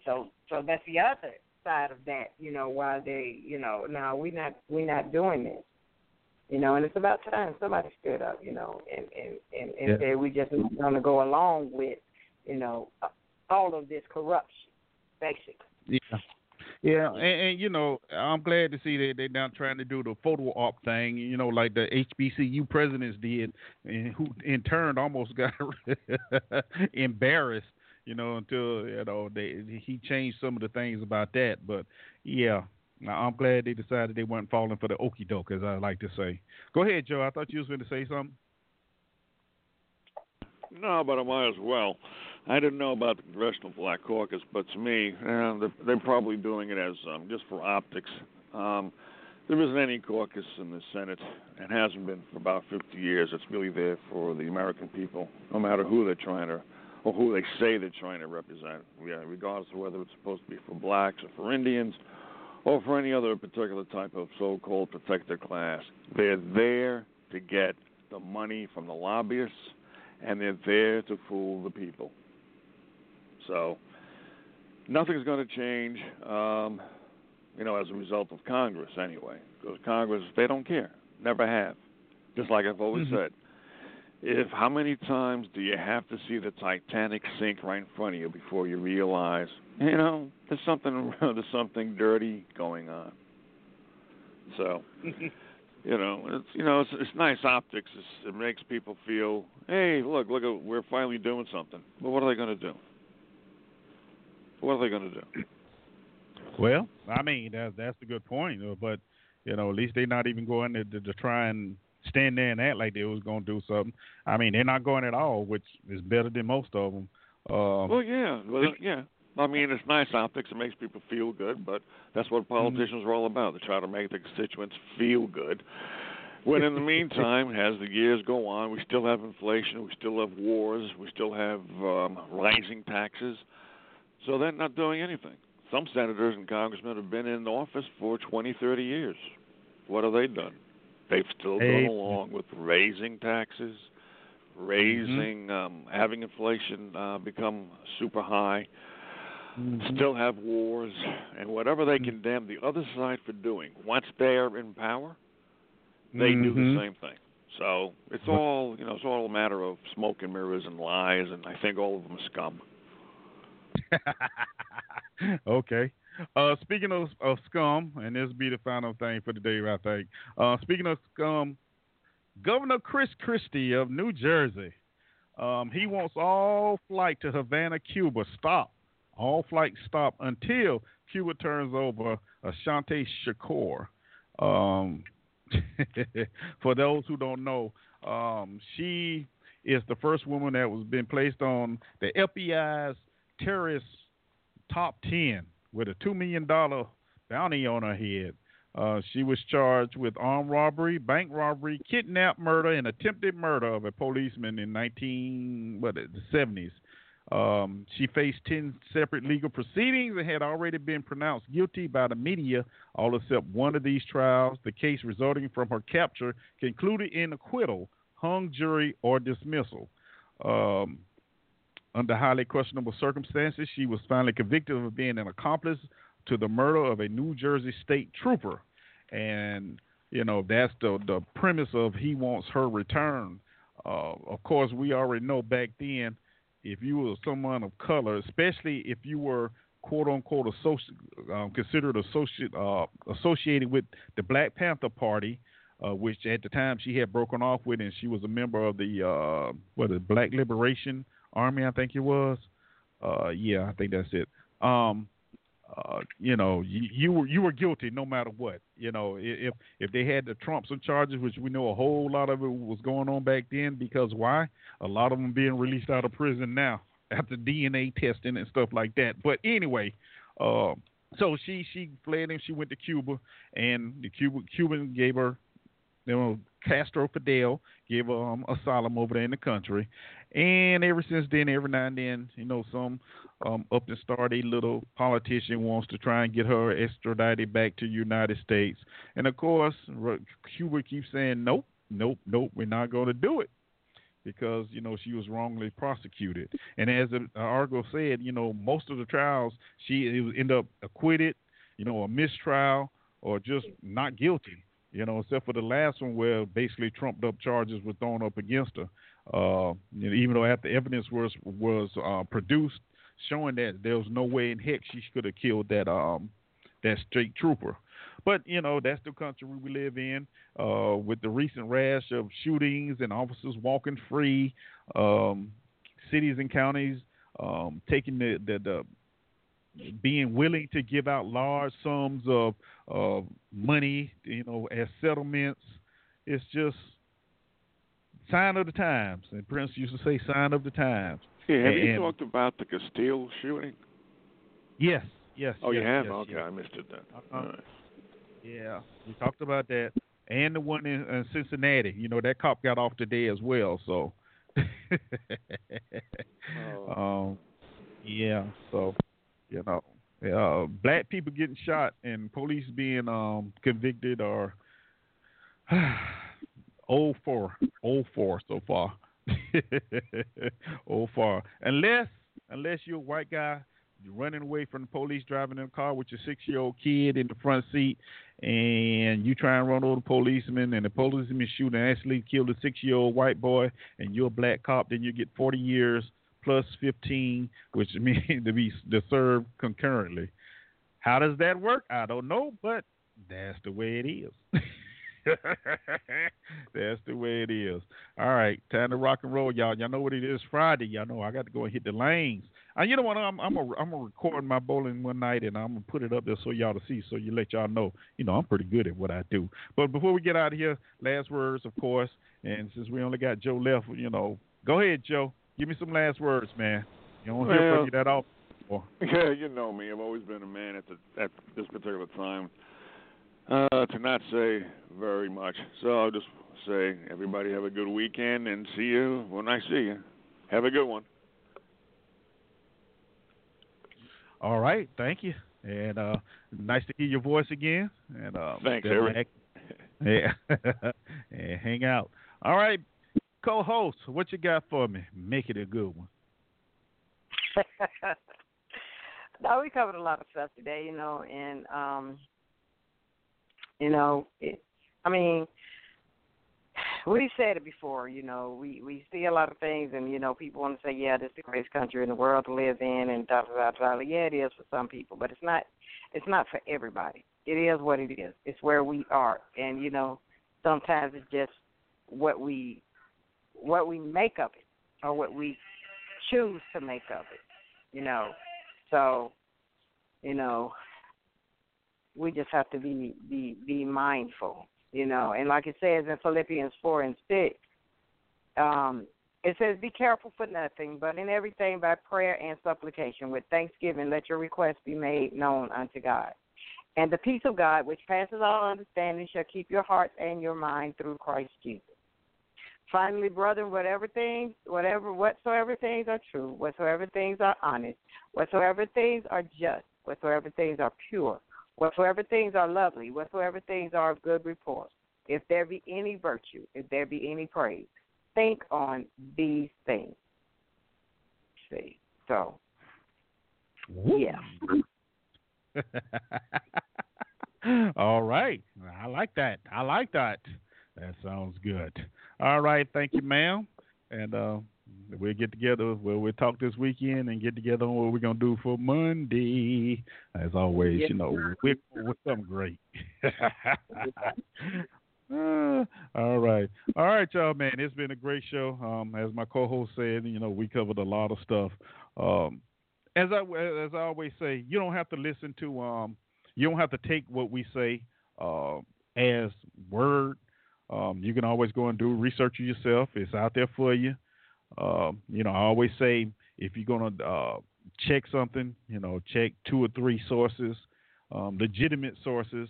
So, so that's the other side of that, you know, why they, you know, no, we're not, we're not doing this, you know, and it's about time somebody stood up, you know, and, and, and, and yeah. said we just going to go along with, you know, all of this corruption, basically. Yeah, yeah, and, and you know, I'm glad to see that they're now trying to do the photo op thing, you know, like the H B C U presidents did, and who in turn almost got embarrassed. You know, until, you know, they, he changed some of the things about that. But, yeah, I'm glad they decided they weren't falling for the okie doke, as I like to say. Go ahead, Joe. I thought you was going to say something. No, but I might as well. I didn't know about the Congressional Black Caucus, but to me, uh, they're probably doing it as um, just for optics. Um, there isn't any caucus in the Senate, and hasn't been for about fifty years. It's really there for the American people, no matter who they're trying to or who they say they're trying to represent, regardless of whether it's supposed to be for blacks or for Indians or for any other particular type of so-called protected class. They're there to get the money from the lobbyists, and they're there to fool the people. So nothing's going to change, um, you know, as a result of Congress anyway, because Congress, they don't care, never have, just like I've always mm-hmm. said. If how many times do you have to see the Titanic sink right in front of you before you realize, you know, there's something there's something dirty going on? So, you know, it's you know it's, it's nice optics. It's, it makes people feel, hey, look, look, we're finally doing something. But what are they going to do? What are they going to do? Well, I mean, that, that's a good point. But you know, at least they're not even going to, to, to try and stand there and act like they was going to do something. I mean, they're not going at all, which is better than most of them. Um, well, yeah. Well, yeah. I mean, it's nice optics. It makes people feel good, but that's what politicians mm-hmm. are all about. They try to make the constituents feel good. When in the meantime, as the years go on, we still have inflation. We still have wars. We still have um, rising taxes. So they're not doing anything. Some senators and congressmen have been in office for twenty, thirty years. What have they done? They've still gone along with raising taxes, raising, mm-hmm. um, having inflation uh, become super high, mm-hmm. still have wars, and whatever they mm-hmm. condemn the other side for doing, once they're in power, they mm-hmm. do the same thing. So it's all, you know, it's all a matter of smoke and mirrors and lies, and I think all of them are scum. Okay. Uh, speaking of, of scum, and this will be the final thing for today, I think. Uh, speaking of scum, Governor Chris Christie of New Jersey, um, he wants all flight to Havana, Cuba, stop. All flights stop until Cuba turns over Assata Shakur. Um, for those who don't know, um, she is the first woman that was been placed on the F B I's terrorist top ten. With a two million dollars bounty on her head. Uh, she was charged with armed robbery, bank robbery, kidnap, murder, and attempted murder of a policeman in nineteen what the seventies. Um, she faced ten separate legal proceedings and had already been pronounced guilty by the media, all except one of these trials. The case resulting from her capture concluded in acquittal, hung jury, or dismissal. Um, under highly questionable circumstances, she was finally convicted of being an accomplice to the murder of a New Jersey state trooper. And, you know, that's the, the premise of he wants her return. Uh, of course, we already know back then, if you were someone of color, especially if you were, quote unquote, associ- um, considered associate, uh, associated with the Black Panther Party, uh, which at the time she had broken off with, and she was a member of the, uh, what, the Black Liberation Army, I think it was. Uh, yeah, I think that's it. Um, Uh, you know, you, you were you were guilty no matter what. You know, if if they had the Trump some charges, which we know a whole lot of it was going on back then, because why? A lot of them being released out of prison now after D N A testing and stuff like that. But anyway, uh, so she she fled and she went to Cuba, and the Cuba, Cuban gave her, you know, Castro Fidel gave her um, asylum over there in the country. And ever since then, every now and then, you know, some um, up and starty little politician wants to try and get her extradited back to the United States. And, of course, Cuba keeps saying, nope, nope, nope, we're not going to do it because, you know, she was wrongly prosecuted. And as the article said, you know, most of the trials, she ended up acquitted, you know, a mistrial or just not guilty, you know, except for the last one where basically trumped-up charges were thrown up against her. Uh, you know, even though after evidence was was uh, produced showing that there was no way in heck she could have killed that um that state trooper. But, you know, that's the country we live in, uh, with the recent rash of shootings and officers walking free, um, cities and counties um, taking the, the the being willing to give out large sums of of money, you know, as settlements. It's just sign of the times. And Prince used to say sign of the times. Yeah, have and, you talked about the Castile shooting? Yes, yes. Oh, yes, you have? Yes, okay, yes. I missed it then. Uh-huh. All right. Yeah, we talked about that. And the one in, in Cincinnati. You know, that cop got off today as well, so. oh. um, yeah, so, you know. Uh, black people getting shot and police being um, convicted are Oh four, oh four so far, oh four. Unless, unless you're a white guy, you're running away from the police, driving in a car with your six-year-old kid in the front seat, and you try and run over the policeman, and the policeman shoot and actually kill the six-year-old white boy, and you're a black cop, then you get forty years plus fifteen, which means to be to serve concurrently. How does that work? I don't know, but that's the way it is. That's the way it is. All right, time to rock and roll, y'all. Y'all know what it is. Friday, y'all know I got to go and hit the lanes. And you know what? I'm I'm a, I'm a recording my bowling one night, and I'm gonna put it up there so y'all to see, so you let y'all know. You know, I'm pretty good at what I do. But before we get out of here, last words, of course. And since we only got Joe left, you know, go ahead, Joe. Give me some last words, man. You don't well, hear from you that often. Yeah, you know me. I've always been a man at the at this particular time. Uh, to not say very much. So I'll just say everybody have a good weekend and see you when I see you. Have a good one. All right. Thank you. And uh, nice to hear your voice again. And uh, thanks, Eric. Yeah. And hang out. All right, co-host, what you got for me? Make it a good one. No, we covered a lot of stuff today, you know, and um You know, it, I mean, we said it before, you know, we, we see a lot of things and, you know, people want to say, yeah, this is the greatest country in the world to live in and da da da da. Yeah, it is for some people, but it's not, it's not for everybody. It is what it is. It's where we are. And, you know, sometimes it's just what we, what we make of it or what we choose to make of it, you know. So, you know, we just have to be, be be mindful, you know. And like it says in Philippians four and six, um, it says, be careful for nothing, but in everything by prayer and supplication. With thanksgiving, let your requests be made known unto God. And the peace of God, which passes all understanding, shall keep your hearts and your mind through Christ Jesus. Finally, brethren, whatever things, whatever, whatsoever things are true, whatsoever things are honest, whatsoever things are just, whatsoever things are pure, whatsoever things are lovely, whatsoever things are of good report, if there be any virtue, if there be any praise, think on these things. See, so, yeah. All right. I like that. I like that. That sounds good. All right. Thank you, ma'am. And uh, we'll get together. We'll, we'll talk this weekend and get together on what we're going to do for Monday. As always, yes, you know, we're, we're something great. uh, all right. All right, y'all, man. It's been a great show. Um, as my co-host said, you know, we covered a lot of stuff. Um, as I, as I always say, you don't have to listen to, um, you don't have to take what we say uh, as word. Um, you can always go and do research yourself. It's out there for you. Uh, you know, I always say if you're going to uh, check something, you know, check two or three sources, um, legitimate sources,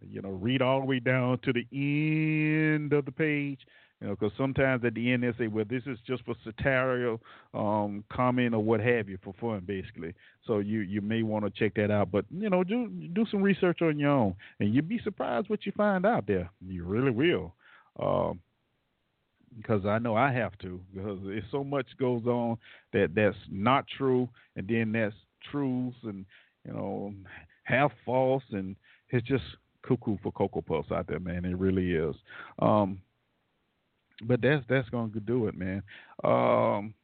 you know, read all the way down to the end of the page, you know, because sometimes at the end they say, well, this is just for satirical um, comment or what have you for fun, basically. So you, you may want to check that out. But, you know, do do some research on your own, and you'd be surprised what you find out there. You really will. Um, because I know I have to, because it's so much goes on that that's not true, and then that's truths and, you know, half false, and it's just cuckoo for Cocoa Puffs out there, man. It really is. Um, but that's that's going to do it, man. Um,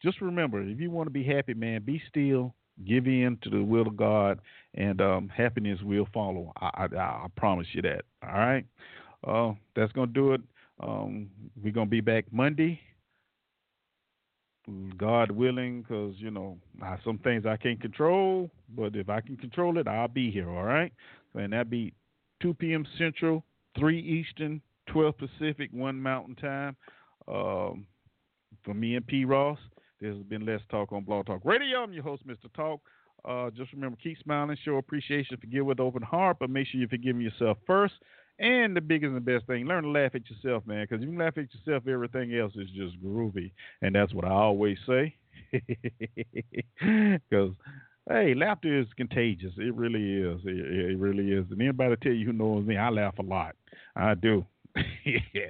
just remember, if you want to be happy, man, be still, give in to the will of God, and um, happiness will follow. I, I, I promise you that, all right? Uh, that's going to do it. Um, we're going to be back Monday, God willing, because, you know, I, some things I can't control, but if I can control it, I'll be here, all right? And that'd be two p.m. Central, three Eastern, twelve Pacific, one Mountain Time. Um, for me and P. Ross, this has been Let's Talk on Blog Talk Radio. I'm your host, Mister Talk. Uh, just remember, keep smiling, show appreciation, forgive with open heart, but make sure you're forgiving yourself first. And the biggest and best thing, learn to laugh at yourself, man, because if you laugh at yourself, everything else is just groovy. And that's what I always say. Because, hey, laughter is contagious. It really is. It, it really is. And anybody tell you who knows me, I laugh a lot. I do.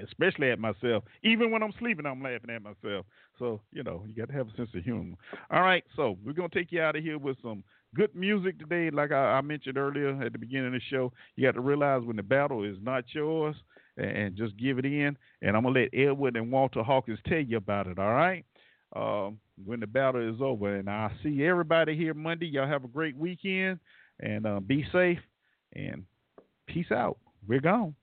Especially at myself. Even when I'm sleeping, I'm laughing at myself. So, you know, you got to have a sense of humor. All right, so we're going to take you out of here with some good music today. Like I, I mentioned earlier at the beginning of the show, you got to realize when the battle is not yours and, and just give it in. And I'm going to let Edward and Walter Hawkins tell you about it, all right? Um, when the battle is over. And I'll see everybody here Monday. Y'all have a great weekend and uh, be safe and peace out. We're gone.